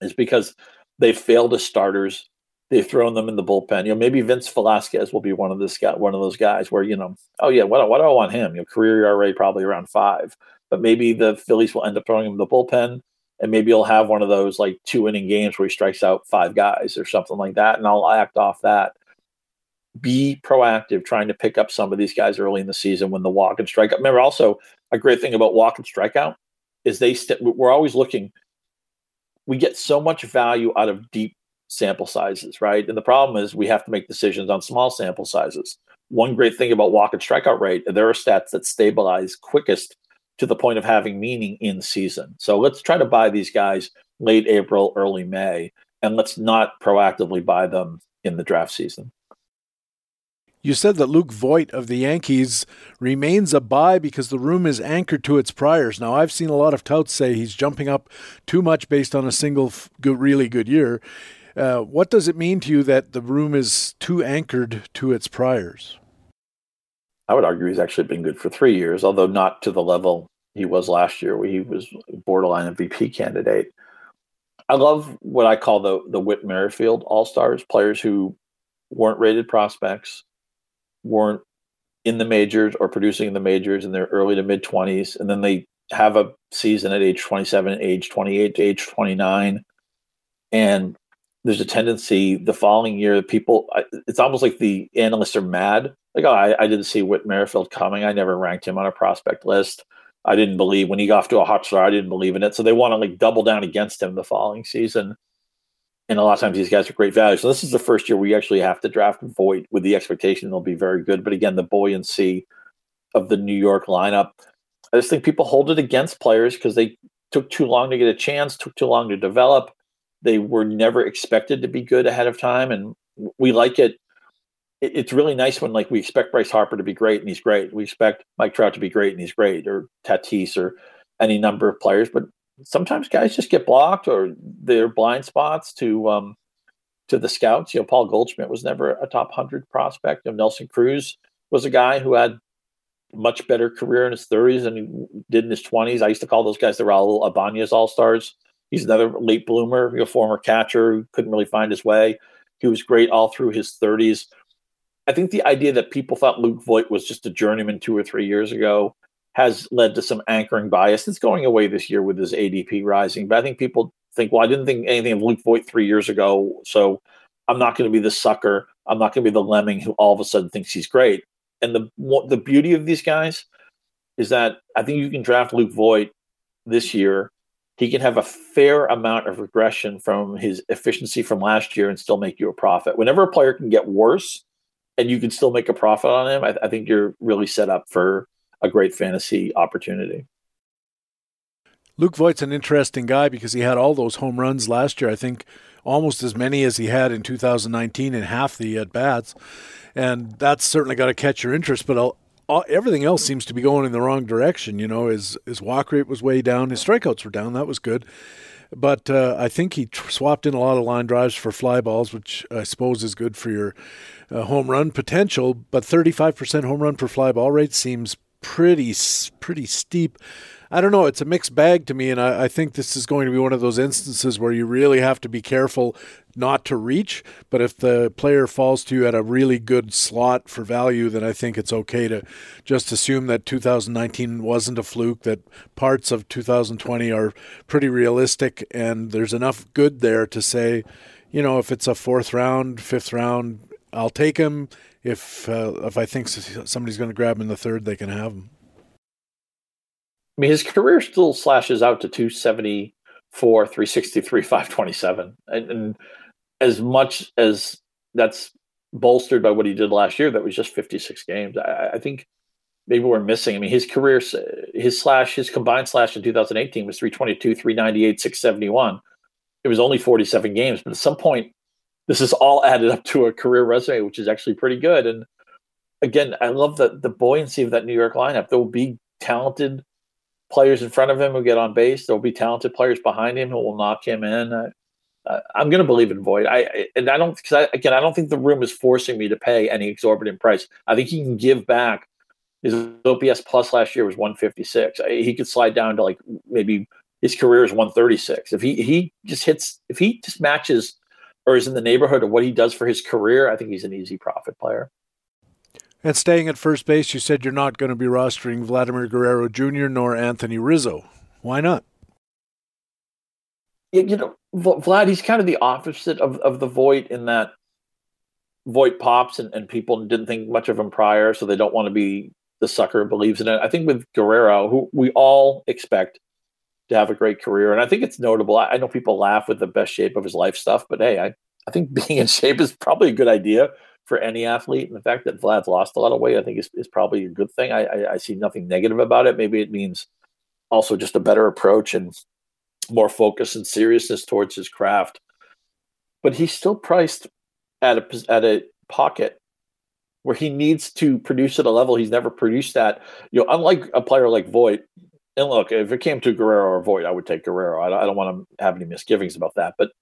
is because they failed as starters. They've thrown them in the bullpen. You know, maybe Vince Velasquez will be one of this guy, one of those guys where, you know, oh yeah, what what do I want him? You know, career E R A probably around five, but maybe the Phillies will end up throwing him in the bullpen. And maybe he'll have one of those like two inning games where he strikes out five guys or something like that. And I'll act off that. Be proactive, trying to pick up some of these guys early in the season when the walk and strikeout. Remember, also a great thing about walk and strikeout is they st- we're always looking. We get so much value out of deep sample sizes, right? And the problem is we have to make decisions on small sample sizes. One great thing about walk and strikeout rate, there are stats that stabilize quickest to the point of having meaning in season. So let's try to buy these guys late April, early May, and let's not proactively buy them in the draft season. You said that Luke Voit of the Yankees remains a buy because the room is anchored to its priors. Now, I've seen a lot of touts say he's jumping up too much based on a single good, really good year. Uh, what does it mean to you that the room is too anchored to its priors? I would argue he's actually been good for three years, although not to the level he was last year, where he was borderline M V P candidate. I love what I call the the Whit Merrifield All-Stars, players who weren't rated prospects, weren't in the majors or producing in the majors in their early to mid-twenties, and then they have a season at age twenty-seven, age twenty-eight, age twenty-nine, and there's a tendency the following year that people, it's almost like the analysts are mad. Like, oh, I, I didn't see Whit Merrifield coming. I never ranked him on a prospect list. I didn't believe when he got off to a hot start, I didn't believe in it. So they want to like double down against him the following season. And a lot of times these guys are great value. So this is the first year we actually have to draft Voit with the expectation they'll be very good. But again, the buoyancy of the New York lineup, I just think people hold it against players because they took too long to get a chance, took too long to develop. They were never expected to be good ahead of time. And we like it. It's really nice when like we expect Bryce Harper to be great and he's great. We expect Mike Trout to be great and he's great, or Tatis or any number of players. But sometimes guys just get blocked or they're blind spots to um, to the scouts. You know, Paul Goldschmidt was never a top one hundred prospect. You know, Nelson Cruz was a guy who had a much better career in his thirties than he did in his twenties. I used to call those guys the Raul Ibanez All-Stars. He's another late bloomer, a former catcher who couldn't really find his way. He was great all through his thirties. I think the idea that people thought Luke Voit was just a journeyman two or three years ago has led to some anchoring bias. It's going away this year with his A D P rising. But I think people think, well, I didn't think anything of Luke Voit three years ago, so I'm not going to be the sucker. I'm not going to be the lemming who all of a sudden thinks he's great. And the what the beauty of these guys is that I think you can draft Luke Voigt this year. He can have a fair amount of regression from his efficiency from last year and still make you a profit. Whenever a player can get worse and you can still make a profit on him, I, th- I think you're really set up for a great fantasy opportunity. Luke Voigt's an interesting guy because he had all those home runs last year. I think almost as many as he had in two thousand nineteen in half the at-bats. And that's certainly got to catch your interest, but I'll, all, everything else seems to be going in the wrong direction. You know, his, his walk rate was way down. His strikeouts were down. That was good. But uh, I think he tr- swapped in a lot of line drives for fly balls, which I suppose is good for your uh, home run potential. But thirty-five percent home run per fly ball rate seems pretty pretty steep. I don't know. It's a mixed bag to me, and I, I think this is going to be one of those instances where you really have to be careful not to reach. But if the player falls to you at a really good slot for value, then I think it's okay to just assume that two thousand nineteen wasn't a fluke, that parts of two thousand twenty are pretty realistic, and there's enough good there to say, you know, if it's a fourth round, fifth round, I'll take him. If uh, if I think somebody's going to grab him in the third, they can have him. I mean, his career still slashes out to two seventy-four, three sixty-three, five twenty-seven. And, and as much as that's bolstered by what he did last year, that was just fifty-six games. I, I think maybe we're missing. I mean, his career, his slash, his combined slash in two thousand eighteen was three twenty-two, three ninety-eight, six seventy-one. It was only forty-seven games. But at some point, this is all added up to a career resume, which is actually pretty good. And again, I love the, the buoyancy of that New York lineup. There will be talented players in front of him who get on base. There'll be talented players behind him who will knock him in. I, uh, I'm going to believe in Voigt. I, I and I don't because I, again I don't think the room is forcing me to pay any exorbitant price. I think he can give back. His O P S plus last year was one fifty-six. I, he could slide down to like maybe his career is one thirty-six. If he he just hits, if he just matches or is in the neighborhood of what he does for his career, I think he's an easy profit player. And staying at first base, you said you're not going to be rostering Vladimir Guerrero Junior nor Anthony Rizzo. Why not? You know, Vlad, he's kind of the opposite of, of the Voigt in that Voigt pops and, and people didn't think much of him prior, so they don't want to be the sucker who believes in it. I think with Guerrero, who we all expect to have a great career, and I think it's notable. I, I know people laugh with the best shape of his life stuff, but hey, I, I think being in shape is probably a good idea for any athlete, and the fact that Vlad's lost a lot of weight, I think is, is probably a good thing. I, I, I see nothing negative about it. Maybe it means also just a better approach and more focus and seriousness towards his craft. But he's still priced at a at a pocket where he needs to produce at a level he's never produced at. You know, unlike a player like Voigt. And look, if it came to Guerrero or Voigt, I would take Guerrero. I don't, I don't want to have any misgivings about that, but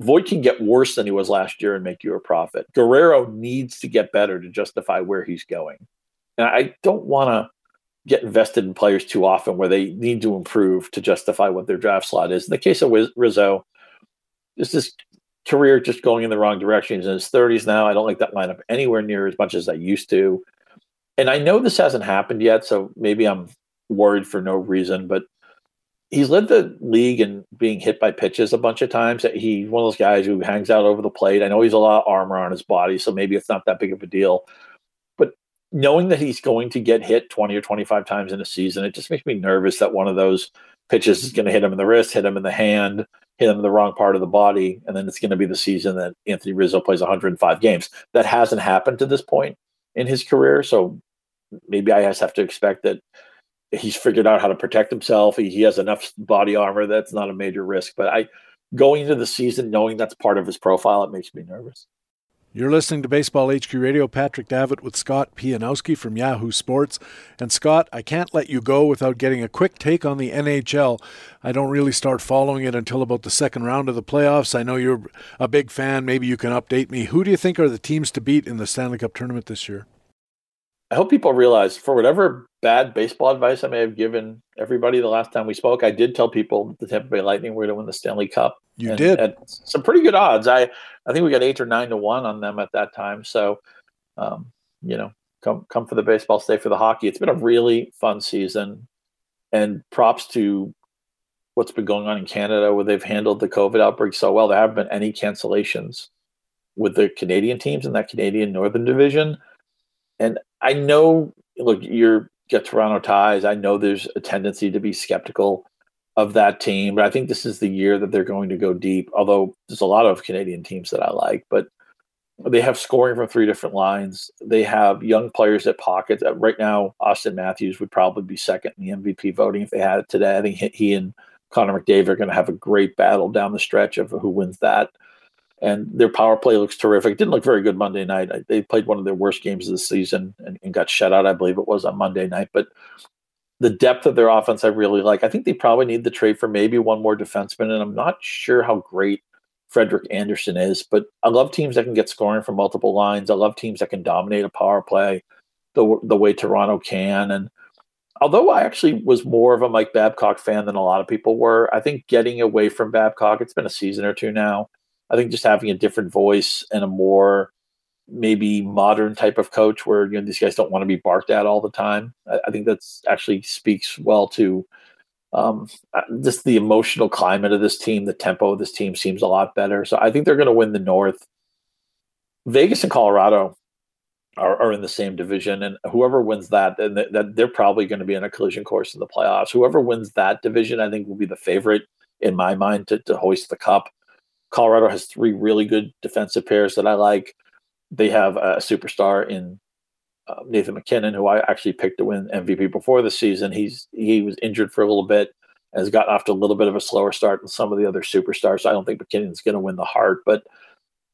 Voigt can get worse than he was last year and make you a profit. Guerrero needs to get better to justify where he's going. And I don't want to get invested in players too often where they need to improve to justify what their draft slot is. In the case of Rizzo, this is career just going in the wrong direction. He's in his thirties now. I don't like that lineup anywhere near as much as I used to. And I know this hasn't happened yet, so maybe I'm worried for no reason, but he's led the league in being hit by pitches a bunch of times. He's one of those guys who hangs out over the plate. I know he's a lot of armor on his body, so maybe it's not that big of a deal. But knowing that he's going to get hit twenty or twenty-five times in a season, it just makes me nervous that one of those pitches is going to hit him in the wrist, hit him in the hand, hit him in the wrong part of the body, and then it's going to be the season that Anthony Rizzo plays one hundred five games. That hasn't happened to this point in his career, so maybe I just have to expect that he's figured out how to protect himself. He, he has enough body armor. That's not a major risk. But I, going into the season, knowing that's part of his profile, it makes me nervous. You're listening to Baseball H Q Radio. Patrick Davitt with Scott Pianowski from Yahoo Sports. And Scott, I can't let you go without getting a quick take on the N H L. I don't really start following it until about the second round of the playoffs. I know you're a big fan. Maybe you can update me. Who do you think are the teams to beat in the Stanley Cup tournament this year? I hope people realize, for whatever bad baseball advice I may have given everybody the last time we spoke, I did tell people the Tampa Bay Lightning were going to win the Stanley Cup. You and, did. At some pretty good odds. I, I think we got eight or nine to one on them at that time. So, um, you know, come come for the baseball, stay for the hockey. It's been a really fun season. And props to what's been going on in Canada, where they've handled the COVID outbreak so well. There haven't been any cancellations with the Canadian teams in that Canadian Northern Division. And I know, look, you're got Toronto ties. I know there's a tendency to be skeptical of that team, but I think this is the year that they're going to go deep, although there's a lot of Canadian teams that I like. But they have scoring from three different lines. They have young players at pockets. Right now, Austin Matthews would probably be second in the M V P voting if they had it today. I think he and Connor McDavid are going to have a great battle down the stretch of who wins that. And their power play looks terrific. It didn't look very good Monday night. They played one of their worst games of the season and, and got shut out, I believe it was, on Monday night. But the depth of their offense I really like. I think they probably need the trade for maybe one more defenseman, and I'm not sure how great Frederik Andersen is. But I love teams that can get scoring from multiple lines. I love teams that can dominate a power play the, the way Toronto can. And although I actually was more of a Mike Babcock fan than a lot of people were, I think getting away from Babcock, it's been a season or two now, I think just having a different voice and a more maybe modern type of coach where, you know, these guys don't want to be barked at all the time. I, I think that's actually speaks well to um, just the emotional climate of this team. The tempo of this team seems a lot better. So I think they're going to win the North. Vegas and Colorado are, are in the same division, and whoever wins that, and th- that they're probably going to be in a collision course in the playoffs. Whoever wins that division, I think, will be the favorite in my mind to, to hoist the cup. Colorado has three really good defensive pairs that I like. They have a superstar in uh, Nathan MacKinnon, who I actually picked to win M V P before the season. He's he was injured for a little bit and has gotten off to a little bit of a slower start than some of the other superstars. So I don't think MacKinnon's going to win the heart, but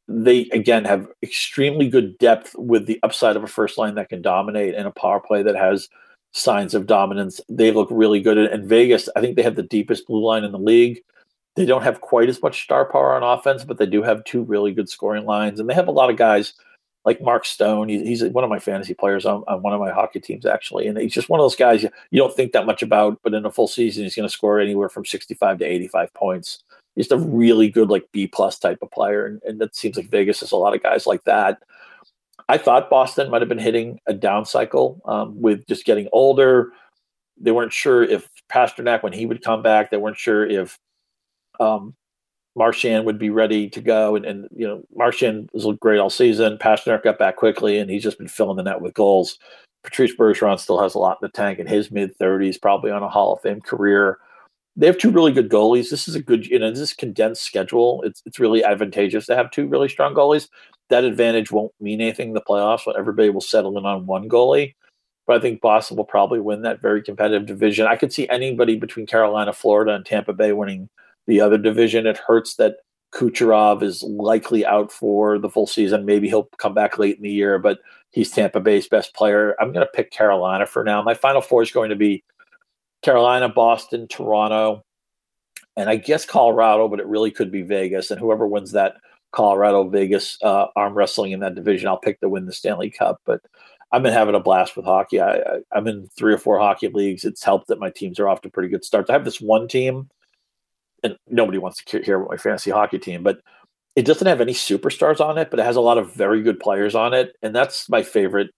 they again have extremely good depth with the upside of a first line that can dominate and a power play that has signs of dominance. They look really good. And Vegas, I think they have the deepest blue line in the league. They don't have quite as much star power on offense, but they do have two really good scoring lines. And they have a lot of guys like Mark Stone. He's one of my fantasy players on, on one of my hockey teams, actually. And he's just one of those guys you don't think that much about, but in a full season, he's going to score anywhere from sixty-five to eighty-five points. He's a really good, like, B-plus type of player. And, and that seems like Vegas has a lot of guys like that. I thought Boston might have been hitting a down cycle um, with just getting older. They weren't sure if Pasternak, when he would come back, they weren't sure if Um, Marchand would be ready to go, and, and you know, Marchand was great all season. Pasternak got back quickly, and he's just been filling the net with goals. Patrice Bergeron still has a lot in the tank in his mid-thirties, probably on a Hall of Fame career. They have two really good goalies. This is a good, you know, this condensed schedule. It's it's really advantageous to have two really strong goalies. That advantage won't mean anything in the playoffs when everybody will settle in on one goalie. But I think Boston will probably win that very competitive division. I could see anybody between Carolina, Florida, and Tampa Bay winning the other division. It hurts that Kucherov is likely out for the full season. Maybe he'll come back late in the year, but he's Tampa Bay's best player. I'm going to pick Carolina for now. My final four is going to be Carolina, Boston, Toronto, and I guess Colorado, but it really could be Vegas. And whoever wins that Colorado-Vegas uh, arm wrestling in that division, I'll pick to win the Stanley Cup. But I've been having a blast with hockey. I, I, I'm in three or four hockey leagues. It's helped that my teams are off to pretty good starts. I have this one team, and nobody wants to hear about my fantasy hockey team, but it doesn't have any superstars on it, but it has a lot of very good players on it. And that's my favorite.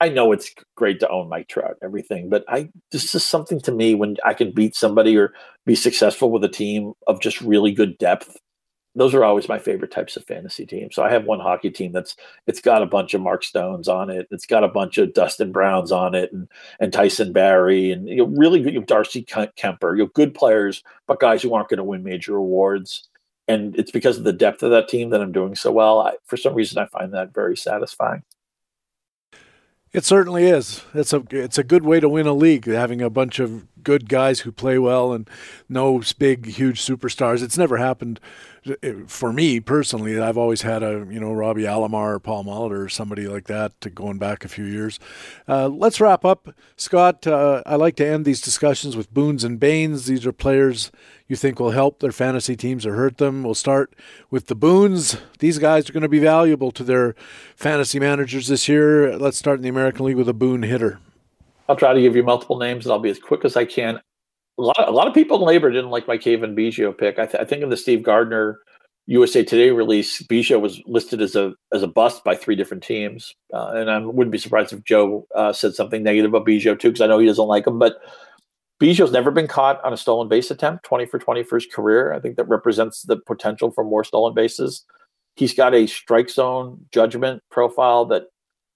I know it's great to own Mike Trout and everything, but I, this is something to me when I can beat somebody or be successful with a team of just really good depth. Those are always my favorite types of fantasy teams. So I have one hockey team that's, it's got a bunch of Mark Stones on it. It's got a bunch of Dustin Browns on it, and, and Tyson Barrie, and you know, really good, you know, Darcy Kemper, you know, good players, but guys who aren't going to win major awards. And it's because of the depth of that team that I'm doing so well. I, for some reason, I find that very satisfying. It certainly is. It's a it's a good way to win a league, having a bunch of good guys who play well and no big, huge superstars. It's never happened for me personally. I've always had a, you know, Robbie Alomar or Paul Molitor or somebody like that to going back a few years. Uh, let's wrap up. Scott, uh, I like to end these discussions with boons and banes. These are players you think will help their fantasy teams or hurt them. We'll start with the boons. These guys are going to be valuable to their fantasy managers this year. Let's start in the American League with a boon hitter. I'll try to give you multiple names, and I'll be as quick as I can. A lot, a lot of people in labor didn't like my Kevin Biggio pick. I, th- I think in the Steve Gardner U S A Today release, Biggio was listed as a as a bust by three different teams, uh, and I wouldn't be surprised if Joe uh, said something negative about Biggio too, because I know he doesn't like him, but Biggio's never been caught on a stolen base attempt, twenty for twenty for his career. I think that represents the potential for more stolen bases. He's got a strike zone judgment profile that,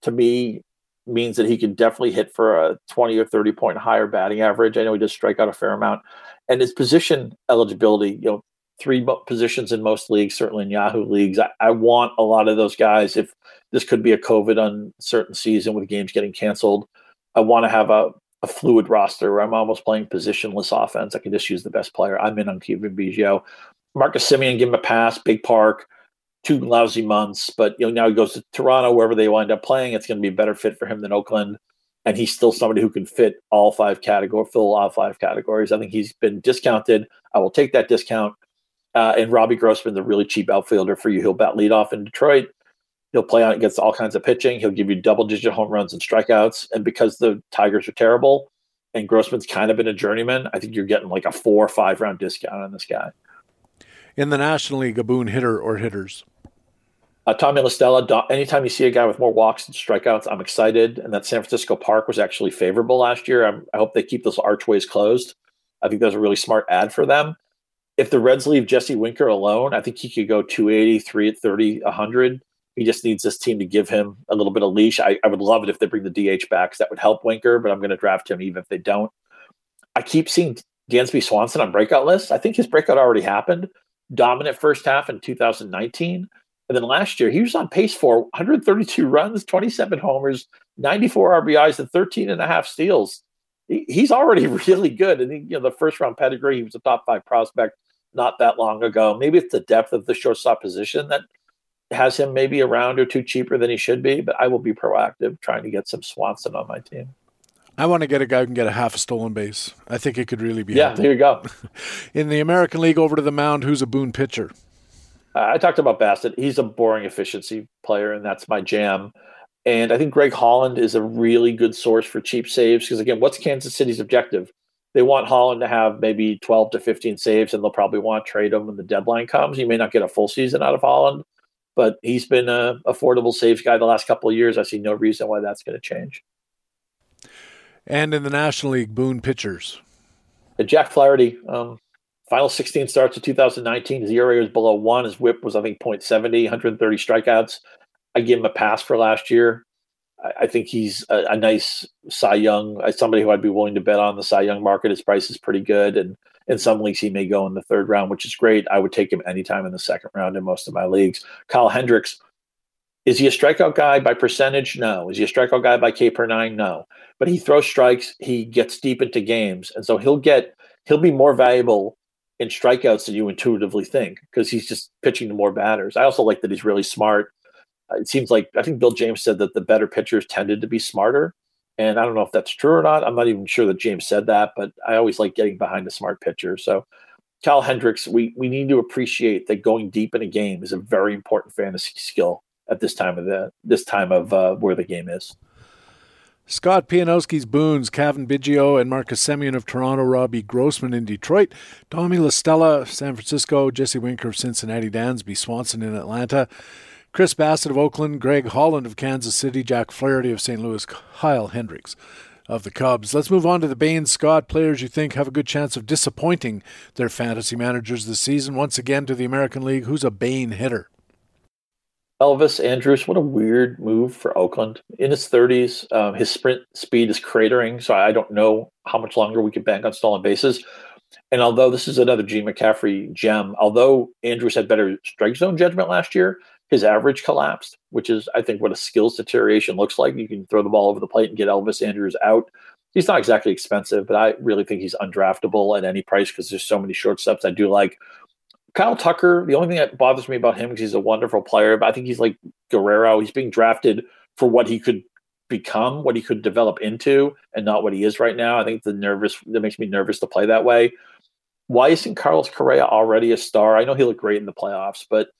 to me, means that he can definitely hit for a twenty or thirty point higher batting average. I know he does strike out a fair amount, and his position eligibility, you know, three positions in most leagues, certainly in Yahoo leagues. I, I want a lot of those guys. If this could be a COVID uncertain season with games getting canceled, I want to have a, a fluid roster where I'm almost playing positionless offense. I can just use the best player. I'm in on Kevin Biggio. Marcus Semien, give him a pass, big park, two lousy months, but you know, now he goes to Toronto, wherever they wind up playing, it's going to be a better fit for him than Oakland. And he's still somebody who can fit all five categories, fill all five categories. I think he's been discounted. I will take that discount. Uh, and Robbie Grossman, the really cheap outfielder for you. He'll bat leadoff in Detroit. He'll play on against all kinds of pitching. He'll give you double-digit home runs and strikeouts. And because the Tigers are terrible and Grossman's kind of been a journeyman, I think you're getting like a four or five-round discount on this guy. In the National League, a boon hitter or hitters? Uh, Tommy La Stella. Anytime you see a guy with more walks and strikeouts, I'm excited. And that San Francisco park was actually favorable last year. I'm, I hope they keep those archways closed. I think that's a really smart ad for them. If the Reds leave Jesse Winker alone, I think he could go two eighty, three thirty, one hundred. He just needs this team to give him a little bit of leash. I, I would love it if they bring the D H back, because that would help Winker, but I'm going to draft him even if they don't. I keep seeing Dansby Swanson on breakout lists. I think his breakout already happened. Dominant first half in two thousand nineteen. And then last year, he was on pace for one hundred thirty-two runs, twenty-seven homers, ninety-four R B Is, and thirteen and a half steals. He, he's already really good. And he, you know, the first-round pedigree, he was a top-five prospect not that long ago. Maybe it's the depth of the shortstop position that has him maybe a round or two cheaper than he should be, but I will be proactive trying to get some Swanson on my team. I want to get a guy who can get a half a stolen base. I think it could really be yeah, helpful. There you go. In the American League, over to the mound, who's a boon pitcher? Uh, I talked about Bassett. He's a boring efficiency player, and that's my jam. And I think Greg Holland is a really good source for cheap saves because, again, what's Kansas City's objective? They want Holland to have maybe twelve to fifteen saves, and they'll probably want to trade him when the deadline comes. You may not get a full season out of Holland, but he's been an affordable saves guy the last couple of years. I see no reason why that's going to change. And in the National League, boon pitchers. Jack Flaherty, um, final sixteen starts of two thousand nineteen. His E R A was below one. His whip was, I think, point seven oh, one hundred thirty strikeouts. I gave him a pass for last year. I think he's a, a nice Cy Young, somebody who I'd be willing to bet on. The Cy Young market, his price is pretty good. And in some leagues, he may go in the third round, which is great. I would take him anytime in the second round in most of my leagues. Kyle Hendricks, is he a strikeout guy by percentage? No. Is he a strikeout guy by K per nine? No. But he throws strikes. He gets deep into games. And so he'll get, he'll be more valuable in strikeouts than you intuitively think because he's just pitching to more batters. I also like that he's really smart. It seems like, I think Bill James said that the better pitchers tended to be smarter. And I don't know if that's true or not. I'm not even sure that James said that, but I always like getting behind a smart pitcher. So Kyle Hendricks, we, we need to appreciate that going deep in a game is a very important fantasy skill at this time of the, this time of uh, where the game is. Scott Pianowski's boons, Kevin Biggio and Marcus Semien of Toronto, Robbie Grossman in Detroit, Tommy La Stella of San Francisco, Jesse Winker of Cincinnati, Dansby Swanson in Atlanta, Chris Bassett of Oakland, Greg Holland of Kansas City, Jack Flaherty of Saint Louis, Kyle Hendricks of the Cubs. Let's move on to the Bain-Scott players you think have a good chance of disappointing their fantasy managers this season. Once again to the American League, who's a Bain hitter? Elvis Andrus, what a weird move for Oakland. In his thirties, um, his sprint speed is cratering, so I don't know how much longer we can bank on stolen bases. And although this is another Gene McCaffrey gem, although Andrus had better strike zone judgment last year, his average collapsed, which is, I think, what a skills deterioration looks like. You can throw the ball over the plate and get Elvis Andrus out. He's not exactly expensive, but I really think he's undraftable at any price because there's so many shortstops I do like. Kyle Tucker, the only thing that bothers me about him is he's a wonderful player, but I think he's like Guerrero. He's being drafted for what he could become, what he could develop into, and not what he is right now. I think the nervous that makes me nervous to play that way. Why isn't Carlos Correa already a star? I know he looked great in the playoffs, but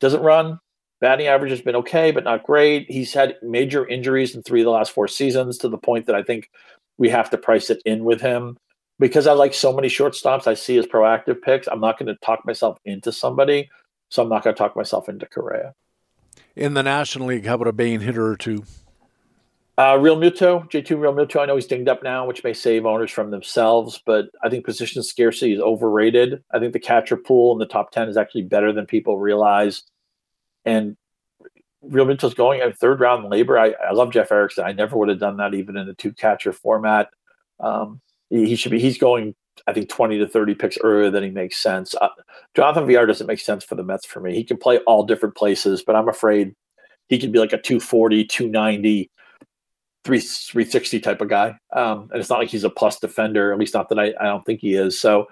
doesn't run. Batting average has been okay, but not great. He's had major injuries in three of the last four seasons to the point that I think we have to price it in with him. Because I like so many shortstops I see as proactive picks, I'm not going to talk myself into somebody, so I'm not going to talk myself into Correa. In the National League, how about a Bain hitter or two? Uh, Real Muto, J two Real Muto. I know he's dinged up now, which may save owners from themselves, but I think position scarcity is overrated. I think the catcher pool in the top ten is actually better than people realize. And Real Mitchell's going at third round labor. I, I love Jeff Erickson. I never would have done that even in the two catcher format. Um, he, he should be, he's going, I think twenty to thirty picks earlier than he makes sense. Uh, Jonathan Villar doesn't make sense for the Mets for me. He can play all different places, but I'm afraid he could be like a two forty, two ninety, three sixty type of guy. Um, and it's not like he's a plus defender, at least not that I, I don't think he is. So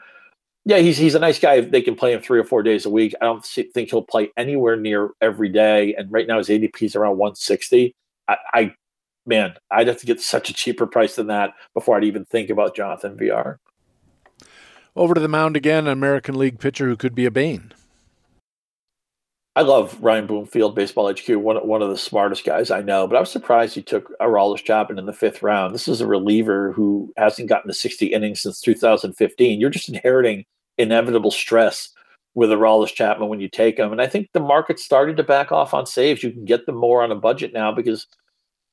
yeah, he's, he's a nice guy. If they can play him three or four days a week, I don't see, think he'll play anywhere near every day. And right now his A D P is around one sixty. I, I, man, I'd have to get such a cheaper price than that before I'd even think about Jonathan Villar. Over to the mound again, an American League pitcher who could be a bane. I love Ryan Bloomfield, Baseball H Q, one, one of the smartest guys I know, but I was surprised he took Aroldis Chapman in the fifth round. This is a reliever who hasn't gotten to sixty innings since two thousand fifteen. You're just inheriting inevitable stress with Aroldis Chapman when you take him. And I think the market started to back off on saves. You can get them more on a budget now because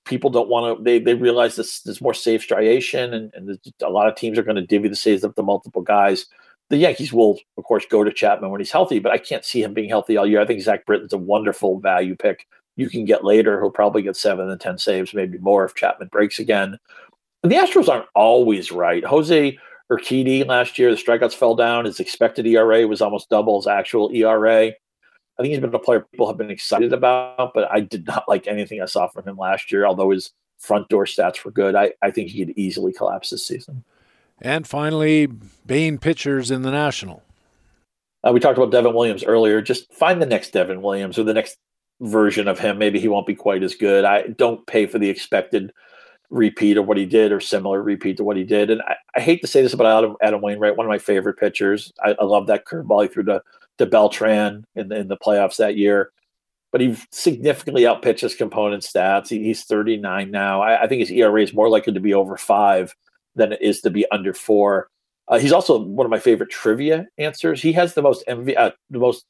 people don't want to, they, they realize this, there's more save striation and, and a lot of teams are going to divvy the saves up to multiple guys. The Yankees will, of course, go to Chapman when he's healthy, but I can't see him being healthy all year. I think Zach Britton's a wonderful value pick you can get later. He'll probably get seven and ten saves, maybe more if Chapman breaks again. And the Astros aren't always right. Jose Urquidy last year, the strikeouts fell down. His expected E R A was almost double his actual E R A. I think he's been a player people have been excited about, but I did not like anything I saw from him last year, although his front door stats were good. I, I think he could easily collapse this season. And finally, bane pitchers in the National. Uh, we talked about Devin Williams earlier. Just find the next Devin Williams or the next version of him. Maybe he won't be quite as good. I don't pay for the expected repeat of what he did or similar repeat to what he did. And I, I hate to say this about Adam, Adam Wainwright, one of my favorite pitchers. I, I love that curveball he threw to, to Beltran in the, in the playoffs that year. But he significantly outpitched his component stats. He, he's thirty-nine now. I, I think his E R A is more likely to be over five than it is to be under four. Uh, he's also one of my favorite trivia answers. He has the most M V, uh, the most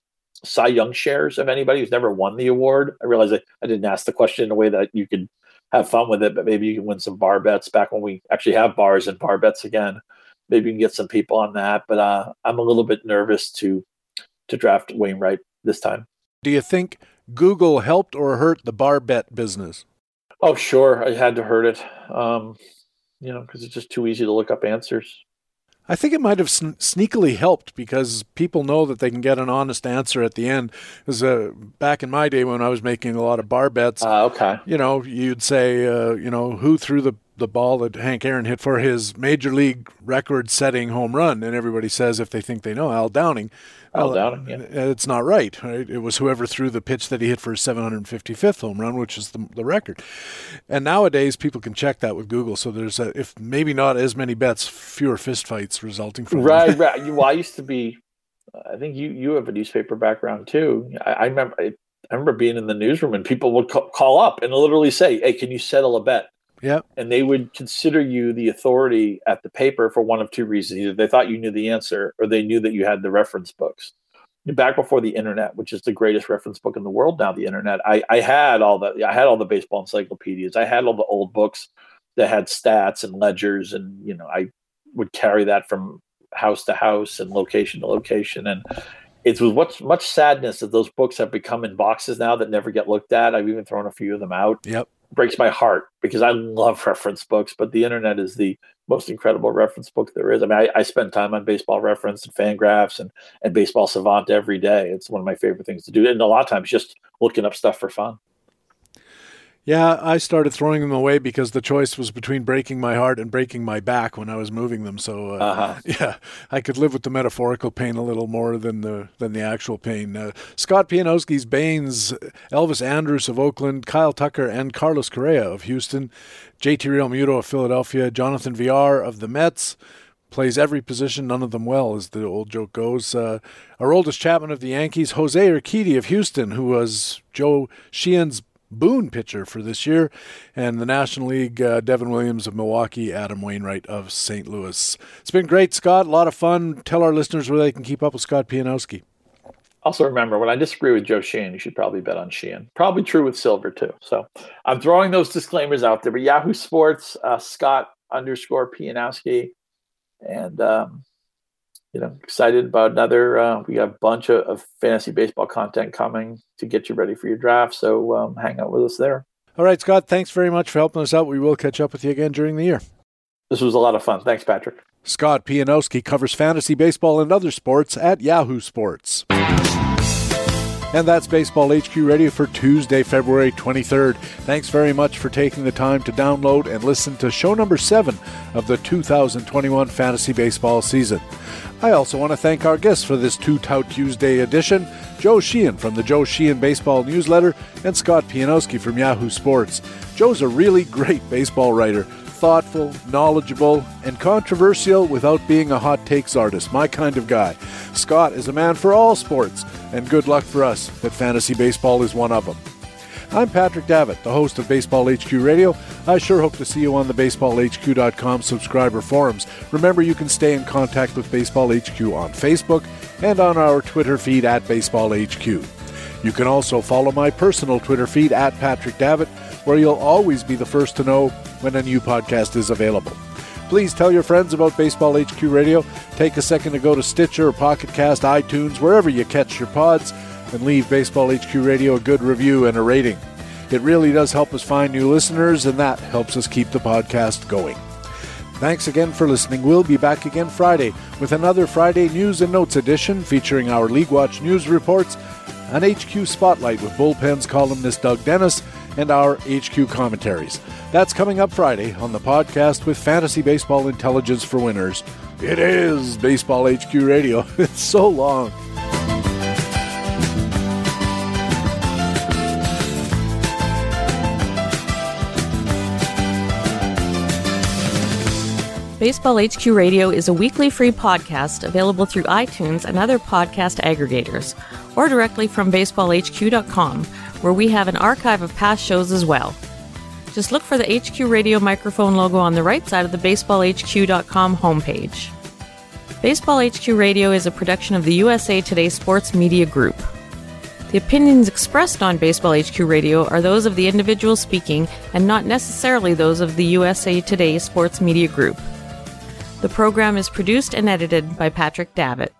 Cy Young shares of anybody who's never won the award. I realize I, I didn't ask the question in a way that you could have fun with it, but maybe you can win some bar bets back when we actually have bars and bar bets again. Maybe you can get some people on that, but uh, I'm a little bit nervous to to draft Wainwright this time. Do you think Google helped or hurt the bar bet business? Oh, sure. I had to hurt it. Um, You know, because it's just too easy to look up answers. I think it might have sn- sneakily helped because people know that they can get an honest answer at the end. Because uh, back in my day when I was making a lot of bar bets, uh, okay, you know, you'd say, uh, you know, who threw the, the ball that Hank Aaron hit for his major league record-setting home run, and everybody says if they think they know, Al Downing. Al Downing, yeah. It's not right, right? It was whoever threw the pitch that he hit for his seven hundred fifty-fifth home run, which is the, the record. And nowadays, people can check that with Google, so there's a, if maybe not as many bets, fewer fistfights resulting from right, them. Right, right. Well, I used to be, I think you, you have a newspaper background too. I, I remember I, I remember being in the newsroom and people would ca- call up and literally say, hey, can you settle a bet? Yeah, and they would consider you the authority at the paper for one of two reasons. Either they thought you knew the answer or they knew that you had the reference books. Back before the internet, which is the greatest reference book in the world now, the internet, I, I had all the I had all the baseball encyclopedias. I had all the old books that had stats and ledgers, and you know, I would carry that from house to house and location to location. And it's with much, much sadness that those books have become in boxes now that never get looked at. I've even thrown a few of them out. Yep. Breaks my heart because I love reference books, but the internet is the most incredible reference book there is. I mean, I, I spend time on Baseball Reference and Fangraphs and, and Baseball Savant every day. It's one of my favorite things to do. And a lot of times just looking up stuff for fun. Yeah, I started throwing them away because the choice was between breaking my heart and breaking my back when I was moving them. So, uh, uh-huh. yeah, I could live with the metaphorical pain a little more than the than the actual pain. Uh, Scott Pianowski's banes, Elvis Andrus of Oakland, Kyle Tucker and Carlos Correa of Houston, J T Realmuto of Philadelphia, Jonathan Villar of the Mets, plays every position, none of them well, as the old joke goes. Uh, Aroldis Chapman of the Yankees, Jose Urquidy of Houston, who was Joe Sheehan's Boone pitcher for this year, and the National League, uh, Devin Williams of Milwaukee, Adam Wainwright of Saint Louis. It's been great, Scott. A lot of fun. Tell our listeners where they can keep up with Scott Pianowski. Also remember, when I disagree with Joe Sheehan, you should probably bet on Sheehan. Probably true with Silver, too. So I'm throwing those disclaimers out there. But Yahoo Sports, uh, Scott underscore Pianowski, and um, you know, excited about another. Uh, we got a bunch of, of fantasy baseball content coming to get you ready for your draft. So um, hang out with us there. All right, Scott, thanks very much for helping us out. We will catch up with you again during the year. This was a lot of fun. Thanks, Patrick. Scott Pianowski covers fantasy baseball and other sports at Yahoo Sports. And that's Baseball H Q Radio for Tuesday, February twenty-third. Thanks very much for taking the time to download and listen to show number seven of the two thousand twenty-one fantasy baseball season. I also want to thank our guests for this Two Tout Tuesday edition, Joe Sheehan from the Joe Sheehan Baseball Newsletter and Scott Pianowski from Yahoo Sports. Joe's a really great baseball writer, thoughtful, knowledgeable, and controversial without being a hot takes artist, my kind of guy. Scott is a man for all sports, and good luck for us that fantasy baseball is one of them. I'm Patrick Davitt, the host of Baseball H Q Radio. I sure hope to see you on the baseball h q dot com subscriber forums. Remember, you can stay in contact with Baseball H Q on Facebook and on our Twitter feed at Baseball H Q. You can also follow my personal Twitter feed at Patrick Davitt, where you'll always be the first to know when a new podcast is available. Please tell your friends about Baseball H Q Radio. Take a second to go to Stitcher, Pocket Cast, iTunes, wherever you catch your pods, and leave Baseball H Q Radio a good review and a rating. It really does help us find new listeners, and that helps us keep the podcast going. Thanks again for listening. We'll be back again Friday with another Friday News and Notes edition featuring our League Watch news reports, an H Q Spotlight with Bullpen's columnist Doug Dennis, and our H Q commentaries. That's coming up Friday on the podcast with Fantasy Baseball Intelligence for Winners. It is Baseball H Q Radio. It's so long. Baseball H Q Radio is a weekly free podcast available through iTunes and other podcast aggregators, or directly from baseball h q dot com, where we have an archive of past shows as well. Just look for the H Q Radio microphone logo on the right side of the baseball h q dot com homepage. Baseball H Q Radio is a production of the U S A Today Sports Media Group. The opinions expressed on Baseball H Q Radio are those of the individual speaking and not necessarily those of the U S A Today Sports Media Group. The program is produced and edited by Patrick Davitt.